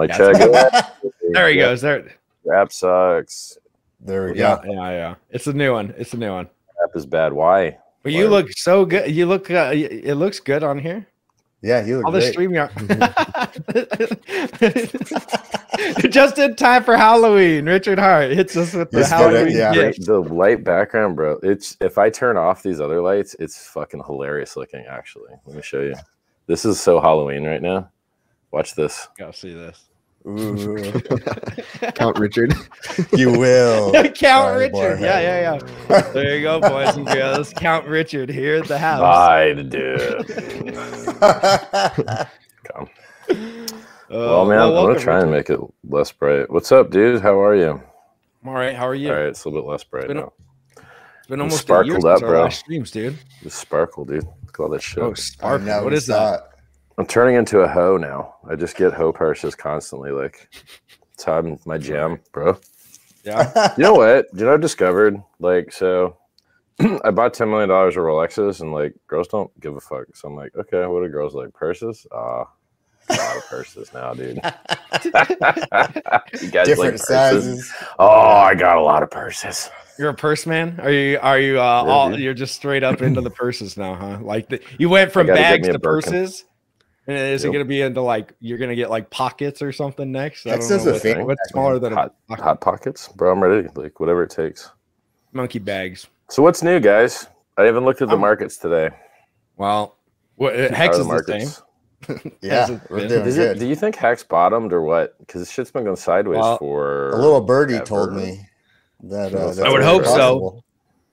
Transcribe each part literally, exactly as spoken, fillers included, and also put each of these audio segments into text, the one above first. Like, yeah, check it out. There he yeah. goes. There. App sucks. There we yeah, go. Yeah, yeah. It's a new one. It's a new one. App is bad. Why? But you Why? look so good. You look. Uh, it looks good on here. Yeah, you look all great. All the stream. Just in time for Halloween. Richard Hart hits us with the it's Halloween. Yeah. Gift. The light background, bro. It's if I turn off these other lights, it's fucking hilarious looking. Actually, let me show you. This is so Halloween right now. Watch this. Go see this. Ooh. Count Richard. You will. Count Sorry, Richard. Boy. Yeah, yeah, yeah. There you go, boys and girls. Count Richard here at the house. Bye, dude. Come. Uh, well, man, well, welcome, I'm going to try Richard. and make it less bright. What's up, dude? How are you? I'm all right. How are you? All right. It's a little bit less bright it's now. A, it's been almost a year since up, our last streams, dude. Just sparkle, dude. Look at all that shit. Oh, sparkle. Know, what is that? that? I'm turning into a hoe now. I just get hoe purses constantly. Like, it's time my jam, bro. Yeah. You know what? You know, I've discovered, like, so I bought ten million dollars of Rolexes, and, like, girls don't give a fuck. So I'm like, okay, what do girls like? Purses? Ah, uh, a lot of purses now, dude. You guys Different like sizes. Oh, I got a lot of purses. You're a purse man? Are you? Are you? Uh, yeah, all? Dude. You're just straight up into the purses now, huh? Like, the, you went from bags to purses. And is yep. it going to be into like you're going to get like pockets or something next? I don't know what thing. What's smaller than hot, a pocket. Hot pockets, bro. I'm ready. Like whatever it takes. Monkey bags. So what's new, guys? I haven't looked at the um, markets today. Well, what Hex is the same. Yeah, we're doing is good. It, do you think Hex bottomed or what? Because this shit's been going sideways well, for a little birdie ever. told me that. Uh, I would hope possible. so.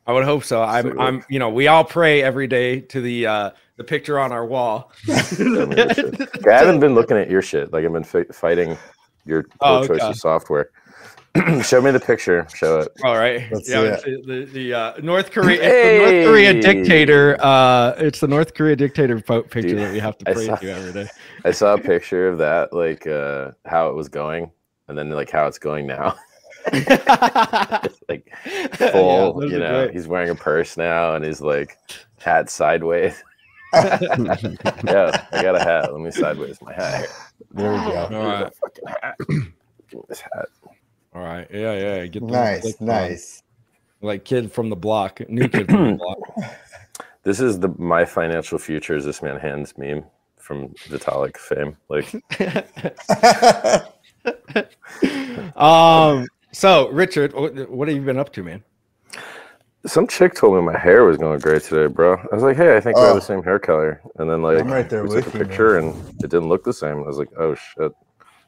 I would hope so. I'm, so I'm, you know, we all pray every day to the uh, the picture on our wall. I haven't been looking at your shit. Like I've been fi fighting your oh, choice of software. Show me the picture. Show it. All right. Let's yeah, see the the uh, North Korea, hey! the North Korea dictator. Uh, it's the North Korea dictator picture Dude, that we have to pray saw, to every day. I saw a picture of that, like uh, how it was going, and then like how it's going now. Like full, yeah, you know, great. He's wearing a purse now and he's like hat sideways. Yeah, I got a hat. Let me sideways my hat here. There we go. All right. Fucking hat. This hat. All right. Yeah, yeah. Get the nice, nice. On. Like kid from the block, new kid from the block. This is the my financial future is this man hands meme from Vitalik fame. Like. um. So, Richard, what have you been up to, man? Some chick told me my hair was going gray today, bro. I was like, hey, I think oh. we have the same hair color. And then, like, I'm right there we with took you, a picture, man. And it didn't look the same. I was like, oh, shit.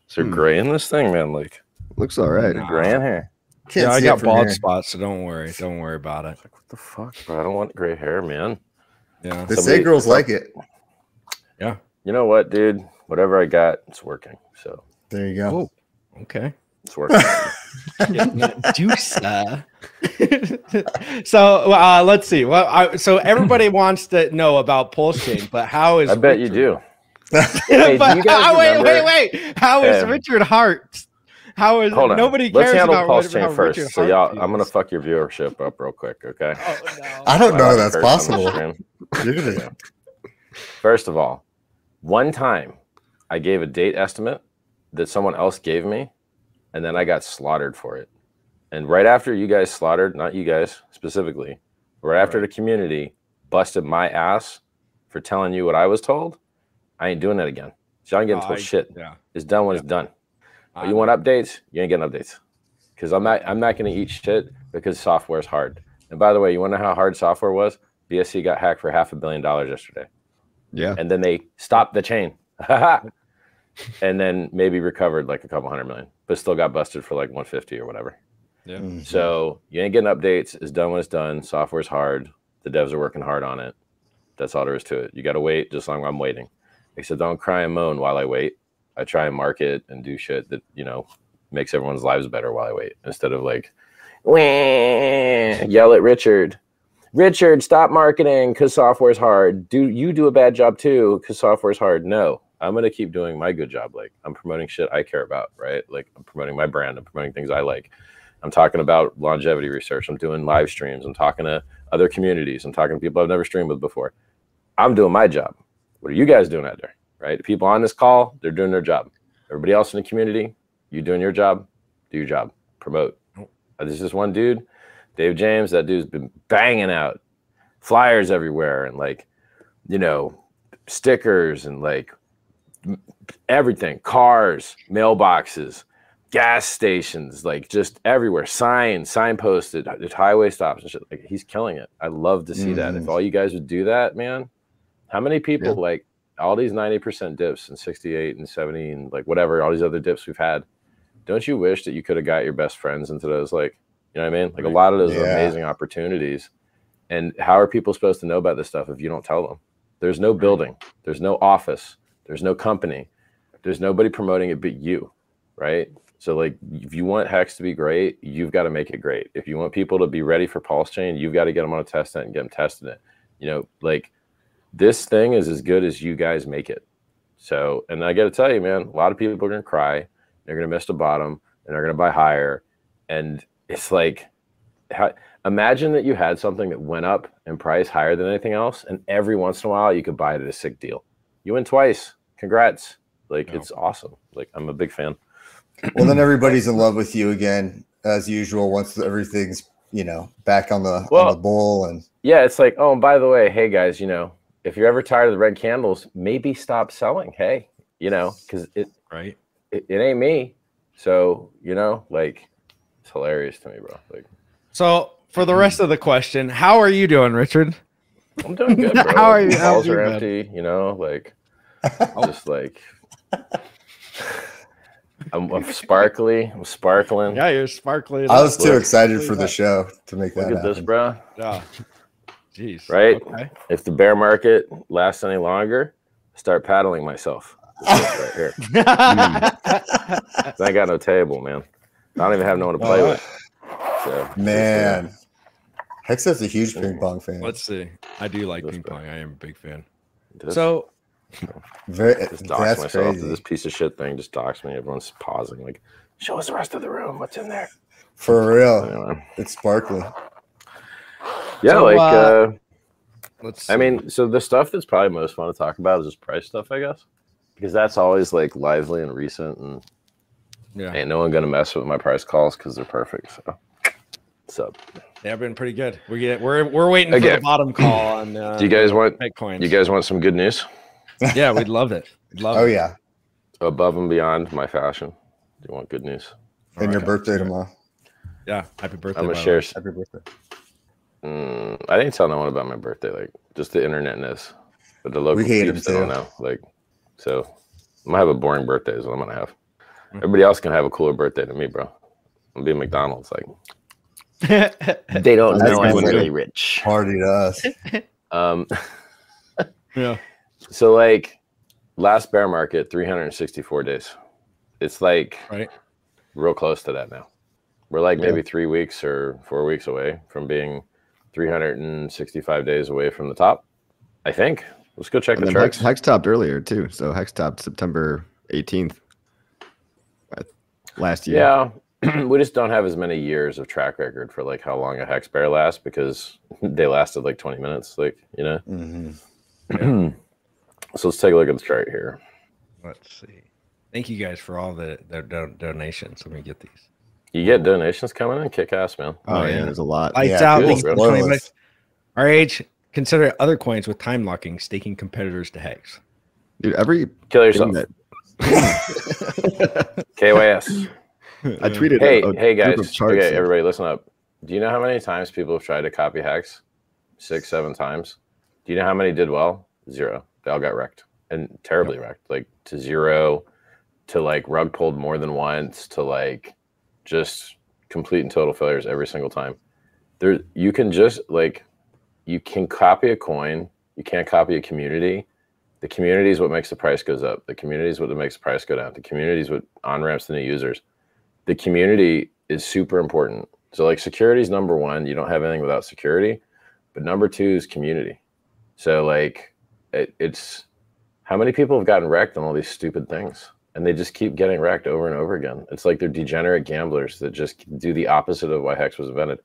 Is there hmm. gray in this thing, man? Like, looks all right. Nah. Gray in hair. Can't yeah, I got bald here. spots, so don't worry. Don't worry about it. Like, what the fuck, bro? I don't want gray hair, man. Yeah. They Somebody, say girls like it. Yeah. You know what, dude? Whatever I got, it's working. So there you go. Oh, okay. It's working. Juice. So uh, let's see. Well, I, so everybody wants to know about PulseChain, but how is? I bet Richard... you do. Hey, but, do you guys wait, wait, wait! How is um, Richard Hart? How is hold on. nobody cares Let's handle about PulseChain first. Richard so y'all, I'm gonna fuck your viewership up real quick, okay? Oh, no. I don't know that's possible. Gonna... First of all, one time I gave a date estimate that someone else gave me. And then I got slaughtered for it. And right after you guys slaughtered, not you guys specifically, right after the community busted my ass for telling you what I was told, I ain't doing that again. John getting told uh, shit. Yeah. It's done when yeah. it's done. Uh, you want updates? You ain't getting updates. Because I'm not I'm not gonna eat shit because software's hard. And by the way, you wanna know how hard software was? B S C got hacked for half a billion dollars yesterday. Yeah. And then they stopped the chain. And then maybe recovered like a couple hundred million, but still got busted for like one fifty or whatever. Yeah. Mm-hmm. So you ain't getting updates. It's done when it's done. Software's hard. The devs are working hard on it. That's all there is to it. You got to wait just long as I'm waiting. Except don't cry and moan while I wait. I try and market and do shit that, you know, makes everyone's lives better while I wait. Instead of like, wah! Yell at Richard. Richard, stop marketing because software's hard. Do you do a bad job too because software's hard? No. I'm going to keep doing my good job. Like I'm promoting shit I care about, right? Like I'm promoting my brand. I'm promoting things I like. I'm talking about longevity research. I'm doing live streams. I'm talking to other communities. I'm talking to people I've never streamed with before. I'm doing my job. What are you guys doing out there, right? The people on this call, they're doing their job. Everybody else in the community, you doing your job, do your job, promote. There's this one dude, Dave James, that dude's been banging out flyers everywhere and like, you know, stickers and like everything, cars, mailboxes, gas stations, like just everywhere, signs, signposted, highway stops and shit. Like he's killing it. I love to see mm-hmm. that. If all you guys would do that, man, how many people yeah. like all these ninety percent dips and sixty-eight and seventy and like whatever, all these other dips we've had. Don't you wish that you could have got your best friends into those, like, you know what I mean? Like a lot of those yeah. are amazing opportunities. And how are people supposed to know about this stuff if you don't tell them? There's no building. There's no office. There's no company. There's nobody promoting it but you, right? So like if you want Hex to be great, you've got to make it great. If you want people to be ready for PulseChain, you've got to get them on a test net and get them testing it. You know, like this thing is as good as you guys make it. So, and I got to tell you, man, a lot of people are going to cry. They're going to miss the bottom and they're going to buy higher. And it's like, how, imagine that you had something that went up in price higher than anything else. And every once in a while you could buy it at a sick deal. You win twice. Congrats. Like, no. It's awesome. Like, I'm a big fan. Well, then everybody's in love with you again, as usual, once everything's, you know, back on the, well, on the bull. And yeah, it's like, oh, and by the way, hey guys, you know, if you're ever tired of the red candles, maybe stop selling. Hey, you know, because it, right. It, it ain't me. So, you know, like, it's hilarious to me, bro. Like, so for the rest of the question, how are you doing, Richard? I'm doing good, bro. How are you? Balls are empty, you know, like, just like, I'm, I'm sparkly. I'm sparkling. Yeah, you're sparkly. I was too excited for the show to make that happen. Look at this, bro. Yeah. Jeez. Right? Okay. If the bear market lasts any longer, start paddling myself. Right here. I got no table, man. I don't even have no one to play right. with. So, man, Hex is a huge ping pong fan. Let's see. I do like this ping pong. I am a big fan. This, so, very, just dox that's myself crazy. This piece of shit thing just doxed me. Everyone's pausing. Like, show us the rest of the room. What's in there? For real, anyway. It's sparkling. Yeah, so, like. Uh, uh, let's. I mean, so the stuff that's probably most fun to talk about is just price stuff, I guess. Because that's always like lively and recent, and yeah, ain't no one gonna mess with my price calls because they're perfect. So, what's up? Yeah, I've been pretty good. We get we're we're waiting okay. for the bottom call on. Uh, Do you guys want Bitcoin? You guys want some good news? Yeah, we'd love it. We'd love oh it. yeah, above and beyond my fashion. Do you want good news? And right, your birthday tomorrow. Yeah, happy birthday. I'm gonna share. Happy birthday. Mm, I didn't tell no one about my birthday. Like just the internetness, but the local peeps don't know. Like. So I'm gonna have a boring birthday is what I'm gonna have. Everybody else can have a cooler birthday than me, bro. I'm gonna be at McDonald's like they don't well, know I'm really rich. Party to us. Um yeah. So like last bear market, three hundred sixty-four days. It's like right. real close to that now. We're like yeah. maybe three weeks or four weeks away from being three hundred sixty-five days away from the top, I think. Let's go check and the charts. Hex, Hex topped earlier too. So Hex topped September eighteenth last year. Yeah, we just don't have as many years of track record for like how long a Hex bear lasts because they lasted like twenty minutes, like, you know. Mm-hmm. So let's take a look at the chart here. Let's see. Thank you guys for all the their do donations. Let me get these. You get donations coming in, kick ass, man. Oh, oh yeah, there's a lot. Lights yeah, out. Cool, our age. Consider other coins with time locking, staking competitors to Hex. Dude, every kill yourself. That... K Y S. I tweeted. Hey, a, a hey guys. Okay, and... everybody, listen up. Do you know how many times people have tried to copy Hex? Six, seven times. Do you know how many did well? Zero. They all got wrecked and terribly yep. wrecked. Like to zero, to like rug pulled more than once, to like just complete and total failures every single time. There, you can just like. You can copy a coin. You can't copy a community. The community is what makes the price goes up. The community is what makes the price go down. The community is what on-ramps the new users. The community is super important. So like security is number one. You don't have anything without security. But number two is community. So like it, it's how many people have gotten wrecked on all these stupid things? And they just keep getting wrecked over and over again. It's like they're degenerate gamblers that just do the opposite of why Hex was invented.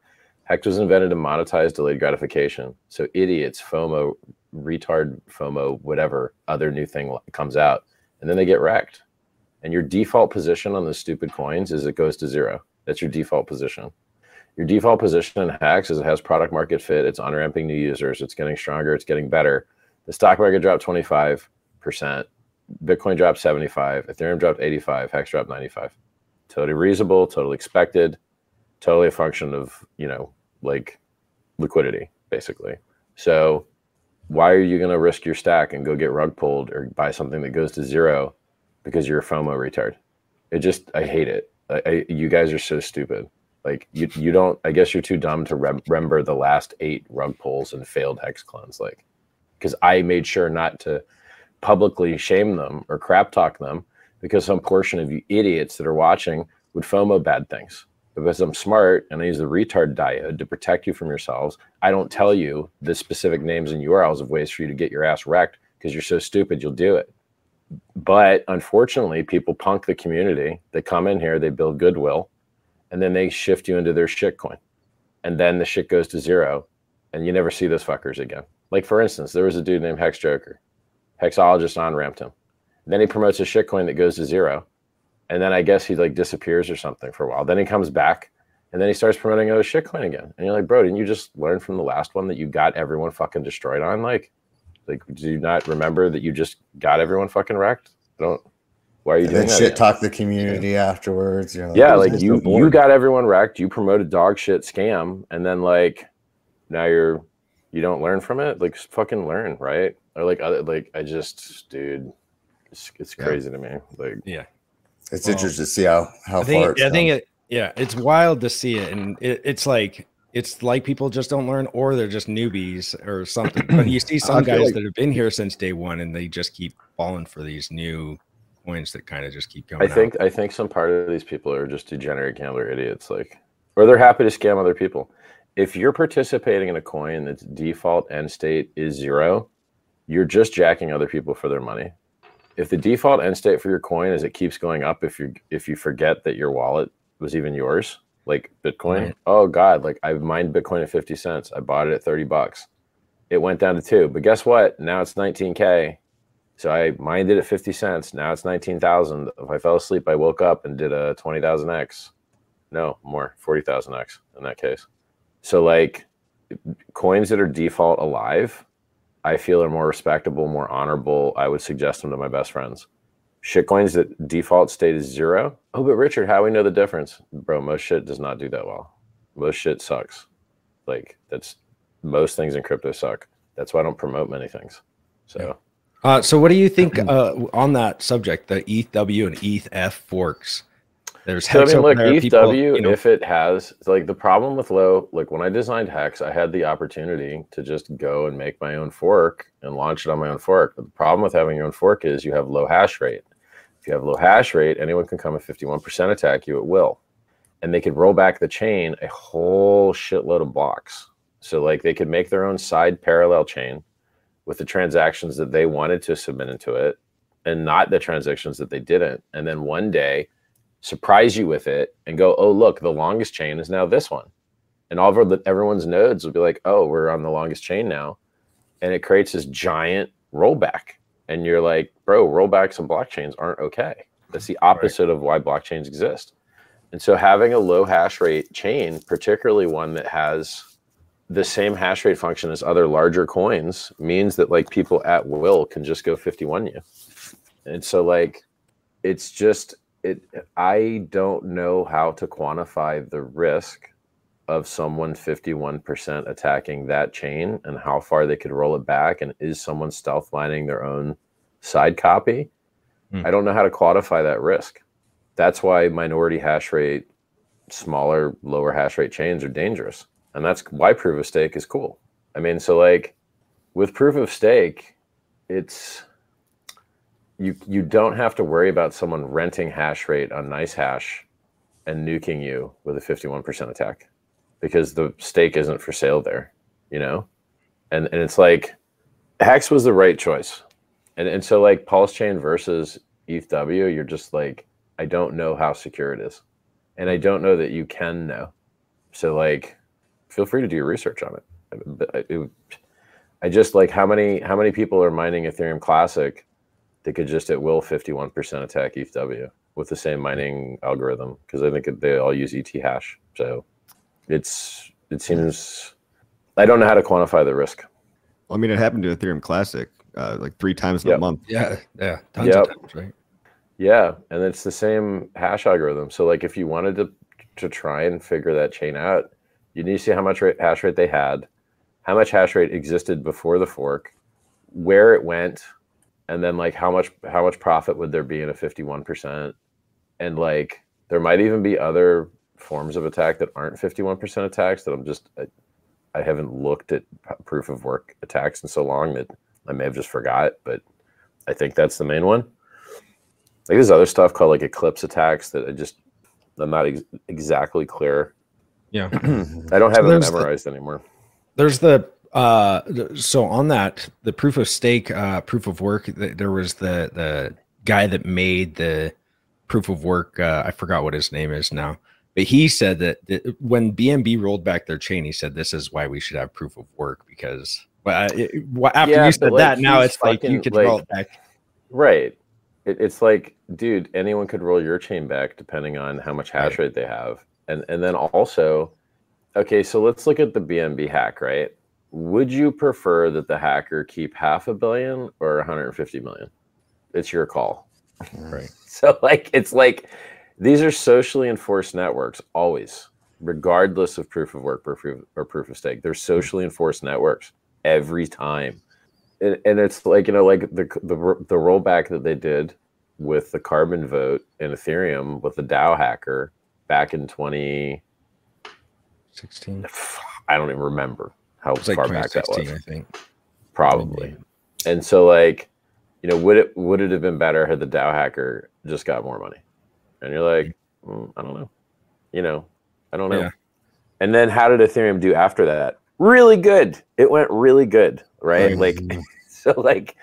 Hex was invented to monetize delayed gratification. So idiots, FOMO, retard, FOMO, whatever other new thing comes out, and then they get wrecked. and your default position on those stupid coins is it goes to zero. That's your default position. Your default position in Hex is it has product market fit. It's on-ramping new users. It's getting stronger. It's getting better. The stock market dropped twenty-five percent. Bitcoin dropped seventy-five. Ethereum dropped eighty-five. Hex dropped ninety-five. Totally reasonable. Totally expected. Totally a function of, you know, like liquidity, basically. So why are you going to risk your stack and go get rug pulled or buy something that goes to zero because you're a FOMO retard? It just, I hate it. I, I, you guys are so stupid. Like you, you don't, I guess you're too dumb to rem remember the last eight rug pulls and failed Hex clones. Like, because I made sure not to publicly shame them or crap talk them because some portion of you idiots that are watching would FOMO bad things. Because I'm smart and I use the retard diode to protect you from yourselves, I don't tell you the specific names and U R Ls of ways for you to get your ass wrecked because you're so stupid you'll do it. But unfortunately, people punk the community. They come in here, they build goodwill, and then they shift you into their shitcoin. And then the shit goes to zero, and you never see those fuckers again. Like, for instance, there was a dude named Hex Joker. Hexologist on-ramped him. And then he promotes a shitcoin that goes to zero. And then I guess he like disappears or something for a while. Then he comes back and then he starts promoting another shitcoin again. And you're like, bro, didn't you just learn from the last one that you got everyone fucking destroyed on? Like, like, do you not remember that you just got everyone fucking wrecked? Don't, why are you and doing that? Shit again? Talk the community yeah. afterwards. You know, yeah, like you, you got everyone wrecked. You promoted dog shit scam. And then like, now you're, you don't learn from it. Like fucking learn, right? Or like, other, like I just, dude, it's, it's crazy yeah. to me. Like, yeah. It's well, interesting to see how how I think, far. It's I think it, yeah, it's wild to see it, and it, it's like it's like people just don't learn, or they're just newbies or something. But you see some guys like, that have been here since day one, and they just keep falling for these new coins that kind of just keep coming. I think out. I think some part of these people are just degenerate gambler idiots, like, or they're happy to scam other people. If you're participating in a coin that's default end state is zero, you're just jacking other people for their money. If the default end state for your coin is it keeps going up, if you if you forget that your wallet was even yours, like Bitcoin, right. oh god, like I've mined Bitcoin at fifty cents, I bought it at thirty bucks, it went down to two, but guess what? Now it's nineteen K. So I mined it at fifty cents. Now it's nineteen thousand. If I fell asleep, I woke up and did a twenty thousand X. No more, forty thousand X in that case. So like coins that are default alive, I feel are more respectable, more honorable. I would suggest them to my best friends. Shitcoins that default state is zero. Oh, but Richard, how do we know the difference? Bro, most shit does not do that well. Most shit sucks. Like that's most things in crypto suck. That's why I don't promote many things. So, uh, so what do you think uh, on that subject? The E T H W and E T H F forks. There's so, I mean, look, E T H W. People, you know, if it has like the problem with low, like when I designed Hex, I had the opportunity to just go and make my own fork and launch it on my own fork. But the problem with having your own fork is you have low hash rate. If you have low hash rate, anyone can come and fifty-one percent attack you at will, and they could roll back the chain a whole shitload of blocks. So like they could make their own side parallel chain with the transactions that they wanted to submit into it, and not the transactions that they didn't. And then one day, surprise you with it and go, oh, look, the longest chain is now this one. And all of everyone's nodes will be like, oh, we're on the longest chain now. And it creates this giant rollback. And you're like, bro, rollbacks and blockchains aren't okay. That's the opposite right. of why blockchains exist. And so having a low hash rate chain, particularly one that has the same hash rate function as other larger coins, means that like people at will can just go fifty-one you. And so like, it's just, It, I don't know how to quantify the risk of someone fifty-one percent attacking that chain and how far they could roll it back. And is someone stealth mining their own side copy? Mm. I don't know how to quantify that risk. That's why minority hash rate, smaller, lower hash rate chains are dangerous. And that's why proof of stake is cool. I mean, so like with proof of stake, it's... You, you don't have to worry about someone renting hash rate on nice hash and nuking you with a fifty-one percent attack because the stake isn't for sale there, you know? And, and it's like, Hex was the right choice. And, and so like PulseChain versus E T H W, you're just like, I don't know how secure it is. And I don't know that you can know. So like, feel free to do your research on it. I, it, I just like, how many, how many people are mining Ethereum Classic they could just at will fifty-one percent attack E T H W with the same mining algorithm, because I think they all use E T hash. So it's it seems, I don't know how to quantify the risk. Well, I mean, it happened to Ethereum Classic uh, like three times in yep. a month. Yeah, yeah, tons yep. of times, right? Yeah, and it's the same hash algorithm. So like if you wanted to to try and figure that chain out, you need to see how much rate, hash rate they had, how much hash rate existed before the fork, where it went, and then like how much how much profit would there be in a fifty-one percent. And like there might even be other forms of attack that aren't fifty-one percent attacks that I'm just I, I haven't looked at proof of work attacks in so long that I may have just forgot, but I think that's the main one. Like there's other stuff called like eclipse attacks that I just, I'm not ex exactly clear. Yeah. I don't have so it memorized the, anymore. There's the, uh, so on that, the proof of stake, uh, proof of work, there was the, the guy that made the proof of work. Uh, I forgot what his name is now, but he said that, that when B N B rolled back their chain, he said, this is why we should have proof of work, because well, it, well, after yeah, you said like, that, now it's fucking, like you can like, roll it back. Right. It's like, dude, anyone could roll your chain back depending on how much hash rate they have. And and then also, okay, so let's look at the B N B hack, right? Would you prefer that the hacker keep half a billion or one hundred fifty million? It's your call. Right. So like, it's like, these are socially enforced networks always, regardless of proof of work or proof of stake. They're socially enforced networks every time. And, and it's like, you know, like the, the the rollback that they did with the carbon vote in Ethereum with the DAO hacker back in twenty sixteen. I don't even remember how far like back that was. I think probably. And so, like, you know, would it would it have been better had the DAO hacker just got more money? And you're like, mm, I don't know, you know, I don't know. Yeah. And then how did Ethereum do after that? Really good. It went really good. Right. Like, so like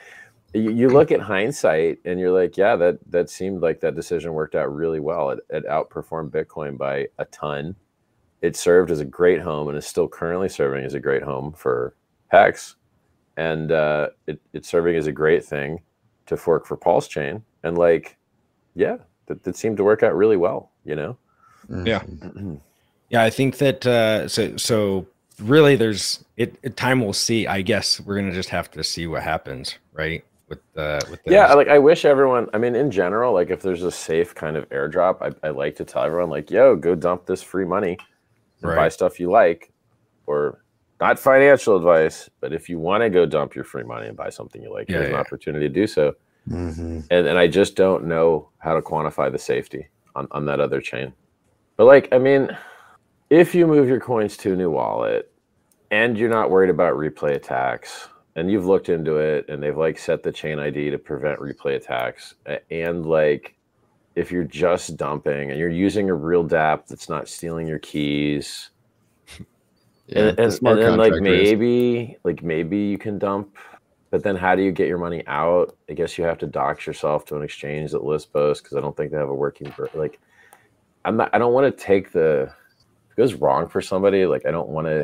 you, you look at hindsight and you're like, yeah, that, that seemed like that decision worked out really well. It, it outperformed Bitcoin by a ton. It served as a great home and is still currently serving as a great home for Hex. And uh, it, it's serving as a great thing to fork for PulseChain. And like, yeah, that, that seemed to work out really well, you know? Yeah. Yeah. I think that, uh, so, so, really there's it time will see. I guess we're gonna just have to see what happens, right, with uh with those. Yeah, like I wish everyone, I mean, in general, like if there's a safe kind of airdrop, I, I like to tell everyone, like, yo, go dump this free money and right. buy stuff you like. Or not financial advice, but if you want to go dump your free money and buy something you like, yeah, there's yeah. an opportunity to do so. Mm-hmm. and, and I just don't know how to quantify the safety on, on that other chain. But like, I mean, if you move your coins to a new wallet and you're not worried about replay attacks and you've looked into it and they've like set the chain I D to prevent replay attacks, and like if you're just dumping and you're using a real dApp that's not stealing your keys, yeah, and, and, and then like maybe like maybe you can dump, but then how do you get your money out? I guess you have to dox yourself to an exchange that lists both, because I don't think they have a working like I'm not I don't want to take the if it goes wrong for somebody, like I don't want to,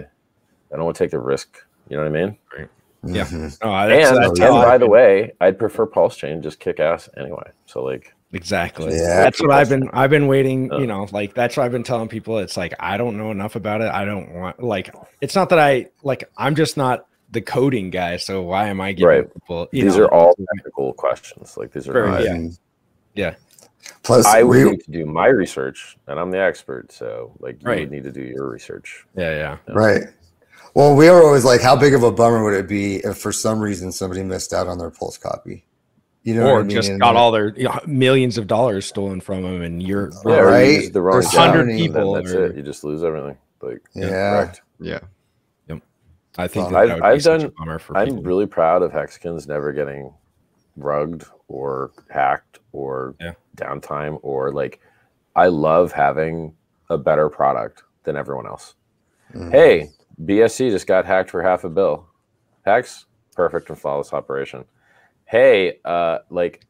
I don't want to take the risk. You know what I mean? Right. Yeah. Mm-hmm. oh, that's, and that's and by I've the been... way, I'd prefer PulseChain, just kick ass anyway. So like, exactly. Yeah, that's what I've been, I've been waiting, oh. you know, like that's what I've been telling people. It's like, I don't know enough about it. I don't want, like, it's not that I, like, I'm just not the coding guy. So why am I giving right. people, you these know, are all technical questions. Like these are, right. yeah. yeah. Plus, I would we, need to do my research, and I'm the expert, so like you right. would need to do your research. Yeah, yeah, yeah. Right. Well, we were always like, how big of a bummer would it be if for some reason somebody missed out on their Pulse copy? You know, or just mean? got all their you know, millions of dollars stolen from them, and you're yeah, yeah, right. The wrong hundred people. That's or, it. You just lose everything. Like yeah, yeah. Correct. Yeah. Yep. I think well, that I've, that I've done. For I'm people. really proud of Hexkins never getting rugged or hacked or yeah. downtime, or like I love having a better product than everyone else. Mm-hmm. Hey, B S C just got hacked for half a bill. Hex, perfect and flawless operation. Hey, uh, like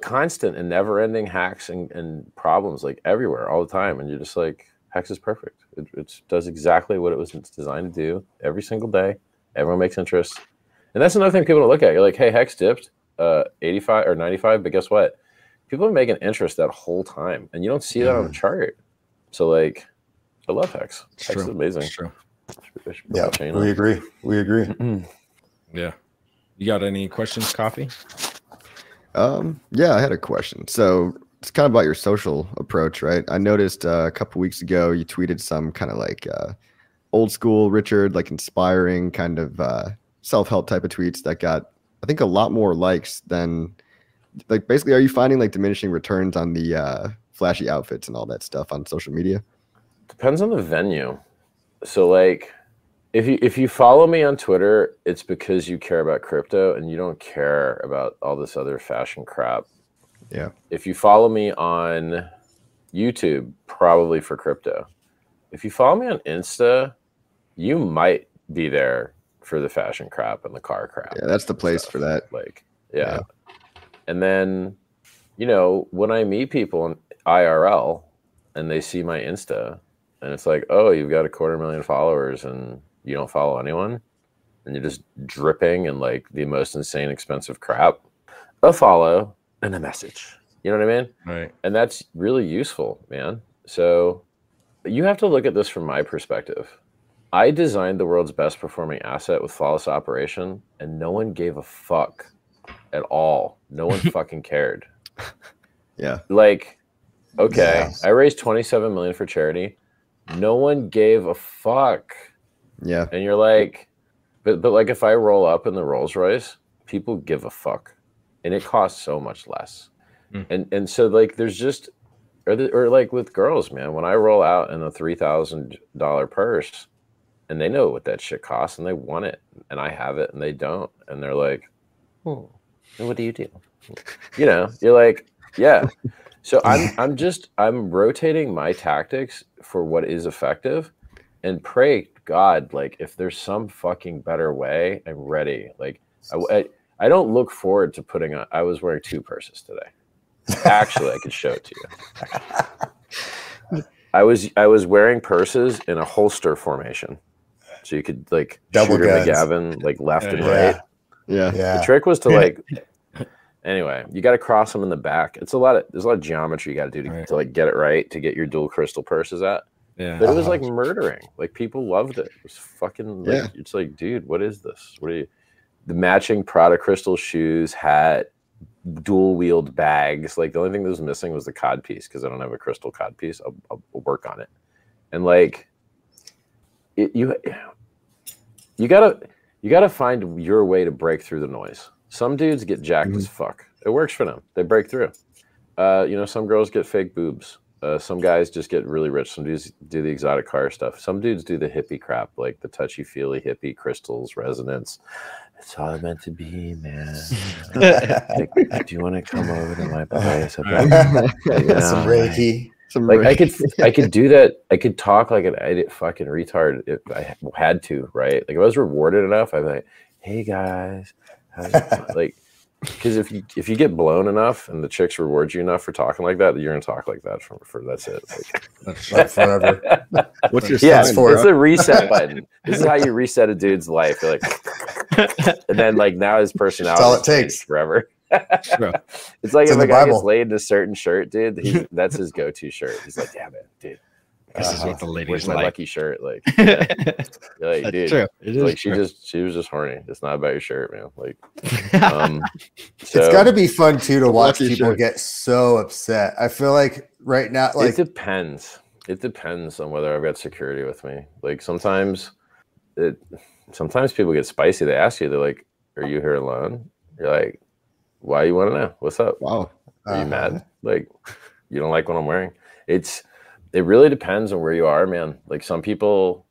constant and never-ending hacks and, and problems like everywhere all the time, and you're just like, Hex is perfect. It, it does exactly what it was designed to do every single day. Everyone makes interest. And that's another thing people don't look at. You're like, hey, Hex dipped. uh, eighty-five or ninety-five, but guess what? People are making interest that whole time, and you don't see that yeah. on the chart. So, like, I love Hex. It's Hex true. is amazing. It's true. I should yeah, we on. agree. We agree. Mm-hmm. Yeah. You got any questions, Coffee? Um, yeah, I had a question. So it's kind of about your social approach, right? I noticed uh, a couple weeks ago you tweeted some kind of like uh, old school Richard, like inspiring kind of uh, self-help type of tweets that got, I think, a lot more likes than, like, basically, are you finding like diminishing returns on the uh, flashy outfits and all that stuff on social media? Depends on the venue. So, like, if you if you follow me on Twitter, it's because you care about crypto and you don't care about all this other fashion crap. Yeah. If you follow me on YouTube, probably for crypto. If you follow me on Insta, you might be there for the fashion crap and the car crap. Yeah, that's the place stuff. for that. Like, yeah. yeah. And then, you know, when I meet people in I R L and they see my Insta, and it's like, oh, you've got a quarter million followers and you don't follow anyone, and you're just dripping in like the most insane expensive crap, a follow and a message. You know what I mean? Right. And that's really useful, man. So you have to look at this from my perspective. I designed the world's best performing asset with flawless operation, and no one gave a fuck at all. No one fucking cared. Yeah. Like, okay, yeah. I raised twenty-seven million dollars for charity. No one gave a fuck. Yeah. And you're like, but but like if I roll up in the Rolls Royce, people give a fuck, and it costs so much less. Mm. And and so like there's just, or the, or like with girls, man, when I roll out in a three thousand dollar purse, and they know what that shit costs, and they want it, and I have it, and they don't, and they're like, oh, what do you do? You know, you're like, yeah. So I'm I'm just I'm rotating my tactics for what is effective, and pray God, like, if there's some fucking better way, I'm ready. Like, I, I, I don't look forward to putting on, I was wearing two purses today. Actually, I could show it to you. I was I was wearing purses in a holster formation. So you could like double McGavin, like left yeah. and right. Yeah. yeah. The trick was to like, anyway, you got to cross them in the back. It's a lot of, there's a lot of geometry you got to do right. to like get it right to get your dual crystal purses at. Yeah. But it was like murdering. Like, people loved it. It was fucking like, yeah. it's like, dude, what is this? What are you? The matching Prada crystal shoes, hat, dual wheeled bags. Like, the only thing that was missing was the cod piece, because I don't have a crystal cod piece. I'll, I'll work on it. And like, it, you, you gotta, you gotta find your way to break through the noise. Some dudes get jacked mm-hmm. as fuck. It works for them. They break through. Uh, you know, some girls get fake boobs. Uh, some guys just get really rich. Some dudes do the exotic car stuff. Some dudes do the hippie crap, like the touchy-feely hippie crystals, resonance. It's all meant to be, man. Like, do you want to come over to my place? About, you know, some Reiki. Some like Reiki. I could, I could do that. I could talk like an idiot, fucking retard if I had to, right? Like, if I was rewarded enough, I'd be like, "Hey guys," like. Because if you if you get blown enough and the chicks reward you enough for talking like that, you're gonna talk like that for, for that's it. Like, that's like forever. What's your yeah? Sign, it's bro? The reset button. This is how you reset a dude's life. You're like, and then like now his personality. That's all it takes forever. Bro. It's like it's if a guy Bible. gets laid in a certain shirt, dude. He's, that's his go-to shirt. He's like, damn it, dude. This uh, is what the ladies like. My lucky shirt, like, yeah. like That's dude, true. It is like she true. just she was just horny. It's not about your shirt, man. Like, um, so, it's got to be fun too to watch people shirt. get so upset. I feel like right now, like, it depends. It depends on whether I've got security with me. Like sometimes, it sometimes people get spicy. They ask you, they're like, "Are you here alone?" You're like, "Why you want to know? What's up? Wow, are you uh, mad? Like, you don't like what I'm wearing?" It's It really depends on where you are, man. Like, some people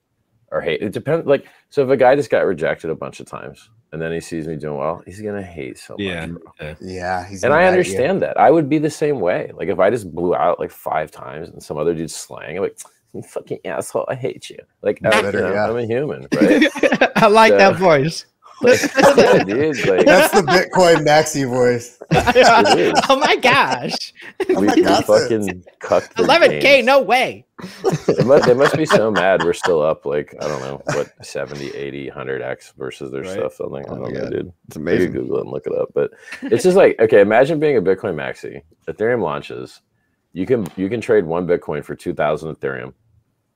are hate. It depends. Like, so if a guy just got rejected a bunch of times and then he sees me doing well, he's going to hate so yeah. much. Yeah. Yeah. He's and I understand that. I would be the same way. Like, if I just blew out like five times and some other dude's slang, I'm like, you fucking asshole, I hate you. Like, I, better, you know, yeah. I'm a human, right? I like so, that voice. Like, it is, like, that's the Bitcoin Maxi voice. It is. Oh my gosh. We, oh my we fucking cucked eleven K, games. No way. They must, must be so mad we're still up, like, I don't know, what, seventy, eighty, one hundred X versus their right? stuff. I'm like, oh, I don't know, dude. It's amazing. Maybe Google it and look it up. But it's just like, okay, imagine being a Bitcoin Maxi. Ethereum launches. You can, you can trade one Bitcoin for two thousand Ethereum.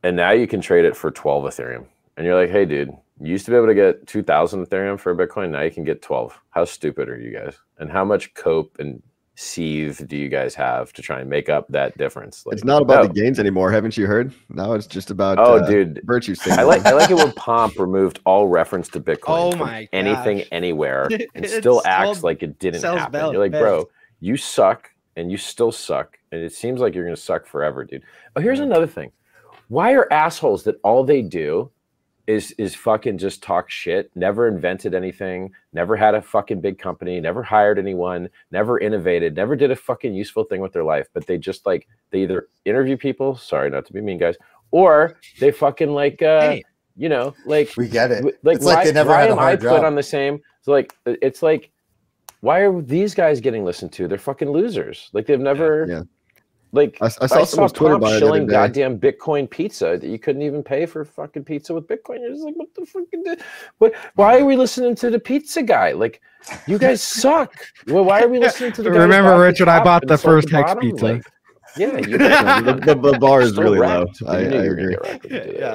And now you can trade it for twelve Ethereum. And you're like, hey, dude, you used to be able to get two thousand Ethereum for a Bitcoin. Now you can get twelve. How stupid are you guys? And how much cope and sieve do you guys have to try and make up that difference? Like, it's not about no. the gains anymore. Haven't you heard? Now it's just about oh, uh, dude, virtue signaling. I like I like it when Pomp removed all reference to Bitcoin. Oh my anything gosh. Anywhere and still acts like it didn't happen. Belt, you're like, belt. Bro, you suck and you still suck. And it seems like you're going to suck forever, dude. Oh, here's another thing. Why are assholes that all they do is is fucking just talk shit, never invented anything, never had a fucking big company, never hired anyone, never innovated, never did a fucking useful thing with their life, but they just like, they either interview people, sorry not to be mean guys, or they fucking like, uh, hey. You know, like. We get it. Like, it's why, like they never why had a hard am job. I put on the same, so like, it's like, why are these guys getting listened to? They're fucking losers. Like they've never. Yeah. Yeah. Like I, I saw, saw Pomp shilling goddamn Bitcoin pizza that you couldn't even pay for fucking pizza with Bitcoin. You're just like, what the fuck? What? Why are we listening to the pizza guy? Like, you guys suck. Well, why are we listening to the? Guy Remember, Richard, the I bought the first Hex pizza. Like, yeah, you guys, the, the, the bar is really wrapped. Low. I, I agree. Yeah,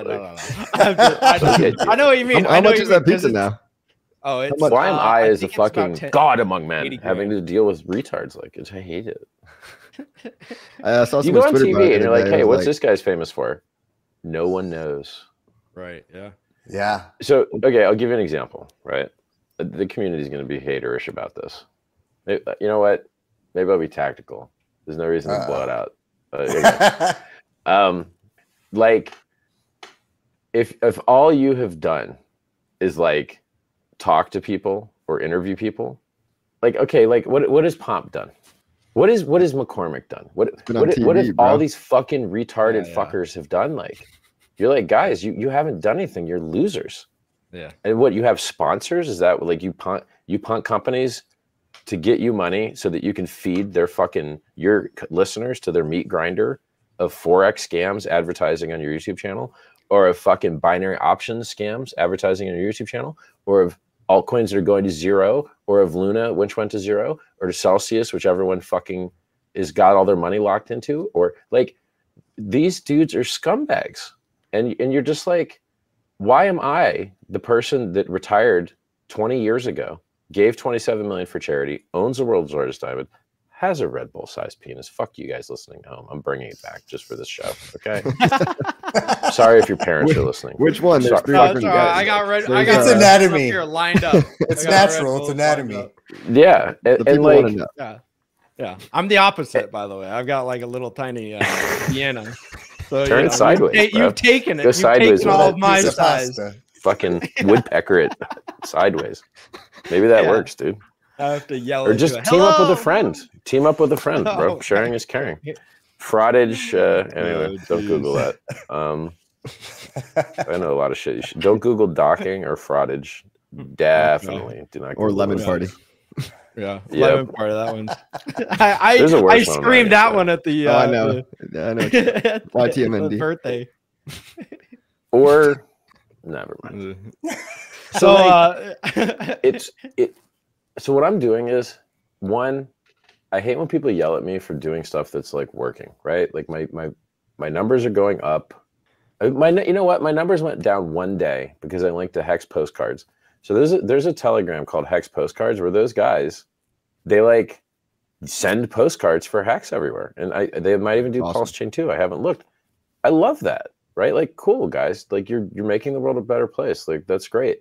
I know what you mean. How, how I know much is that pizza now? Oh, it's why am I as a fucking god among men having to deal with retards like it? I hate it. I saw you go on Twitter T V and you're like, hey, what's like... this guy's famous for? No one knows. Right. Yeah. Yeah. So, okay, I'll give you an example, right? The community is going to be haterish about this. Maybe, you know what? Maybe I'll be tactical. There's no reason uh-oh. To blow it out. Uh, um, like, if, if all you have done is like talk to people or interview people, like, okay, like what, what has Pomp done? What is what is McCormick done? What what, T V, what have bro. All these fucking retarded yeah, yeah. fuckers have done? Like, you're like, guys, you, you haven't done anything. You're losers. Yeah. And what, you have sponsors? Is that like you punt you punt companies to get you money so that you can feed their fucking your listeners to their meat grinder of forex scams advertising on your YouTube channel, or of fucking binary options scams advertising on your YouTube channel, or of altcoins that are going to zero, or of Luna, which went to zero, or to Celsius, which everyone fucking is got all their money locked into, or like these dudes are scumbags. And, and you're just like, why am I the person that retired twenty years ago, gave twenty-seven million for charity, owns the world's largest diamond, has a Red Bull sized penis? Fuck you guys listening at home. I'm bringing it back just for this show. Okay. Sorry if your parents which, are listening. Which one? Sorry, no, right. I got Red. I got it's Red anatomy. Here lined up. It's natural. It's anatomy. Yeah, and, and like, yeah, yeah. I'm the opposite, by the way. I've got like a little tiny uh, piano. So, turn you know, it sideways. You've, ta bro. You've taken it. Go you've sideways taken all of my size. Fucking woodpecker it sideways. Maybe that yeah. works, dude. I have to yell. Or just team Hello! Up with a friend. Team up with a friend, bro. Oh, sharing is caring. Fraudage. Uh, anyway, oh, don't Google that. Um, I know a lot of shit. You should, don't Google docking or fraudage. Definitely okay. do not. Or Google lemon that. Party. Yeah, yep. Lemon party. That one. I I, I screamed that one at the. Uh, oh, I know. The, I know. Y T M N D birthday. Or never mind. So uh, like, it's it. So what I'm doing is, one, I hate when people yell at me for doing stuff that's like working, right? Like my my my numbers are going up. My you know what? My numbers went down one day because I linked to Hex Postcards. So there's a, there's a Telegram called Hex Postcards where those guys, they like send postcards for Hex everywhere, and I they might even do awesome. PulseChain too. I haven't looked. I love that, right? Like, cool guys, like you're you're making the world a better place. Like that's great.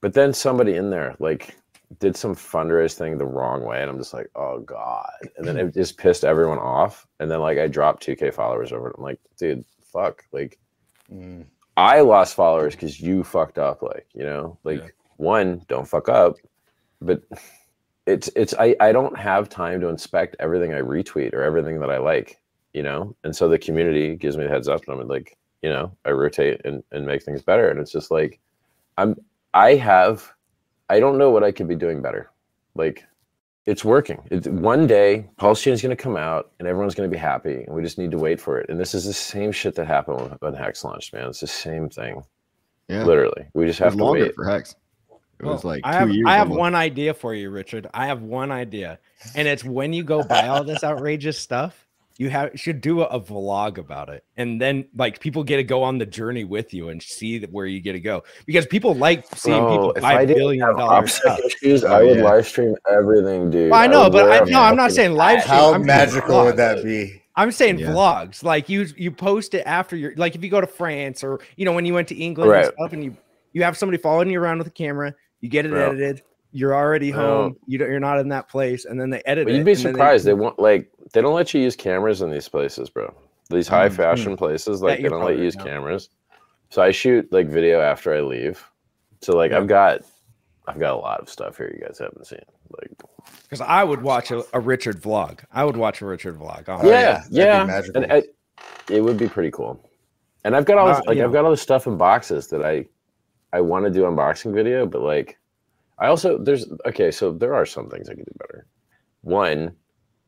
But then somebody in there like. Did some fundraise thing the wrong way, and I'm just like, oh god, and then it just pissed everyone off, and then like I dropped two K followers over it. I'm like, dude, fuck, like mm. I lost followers because you fucked up, like, you know, like yeah. one, don't fuck up, but it's it's I I don't have time to inspect everything I retweet or everything that I like, you know, and so the community gives me a heads up, and I'm like, you know, I rotate and and make things better, and it's just like I'm I have I don't know what I could be doing better. Like, it's working. It's, one day, PulseChain is going to come out, and everyone's going to be happy, and we just need to wait for it. And this is the same shit that happened when Hex launched, man. It's the same thing. Yeah, literally. We just have to wait. It was longer for Hex. It was like two years. I have one idea for you, Richard. I have one idea, and it's when you go buy all this outrageous stuff, you have should do a, a vlog about it, and then like people get to go on the journey with you and see that where you get to go, because people like seeing oh, people buy I billion dollar stuff. Issues, I would yeah. live stream everything, dude. Well, I know, I but I, no, I'm not saying live stream. How I'm magical would that be? I'm saying yeah. vlogs, like you you post it after your, like if you go to France or you know when you went to England right. and stuff, and you you have somebody following you around with a camera, you get it Bro. edited. You're already home. Oh. You don't, you're not in that place, and then they edit. Well, you'd be it, surprised. They, they won't like. They don't let you use cameras in these places, bro. These high mm-hmm. fashion places, like that they don't let you use know. cameras. So I shoot like video after I leave. So like yeah. I've got, I've got a lot of stuff here you guys haven't seen. Like, because I would watch a, a Richard vlog. I would watch a Richard vlog. Oh, yeah, yeah, yeah. And I, it would be pretty cool. And I've got all uh, this, like I've know. got all this stuff in boxes that I, I want to do unboxing video, but like. I also, there's, okay, so there are some things I can do better. One,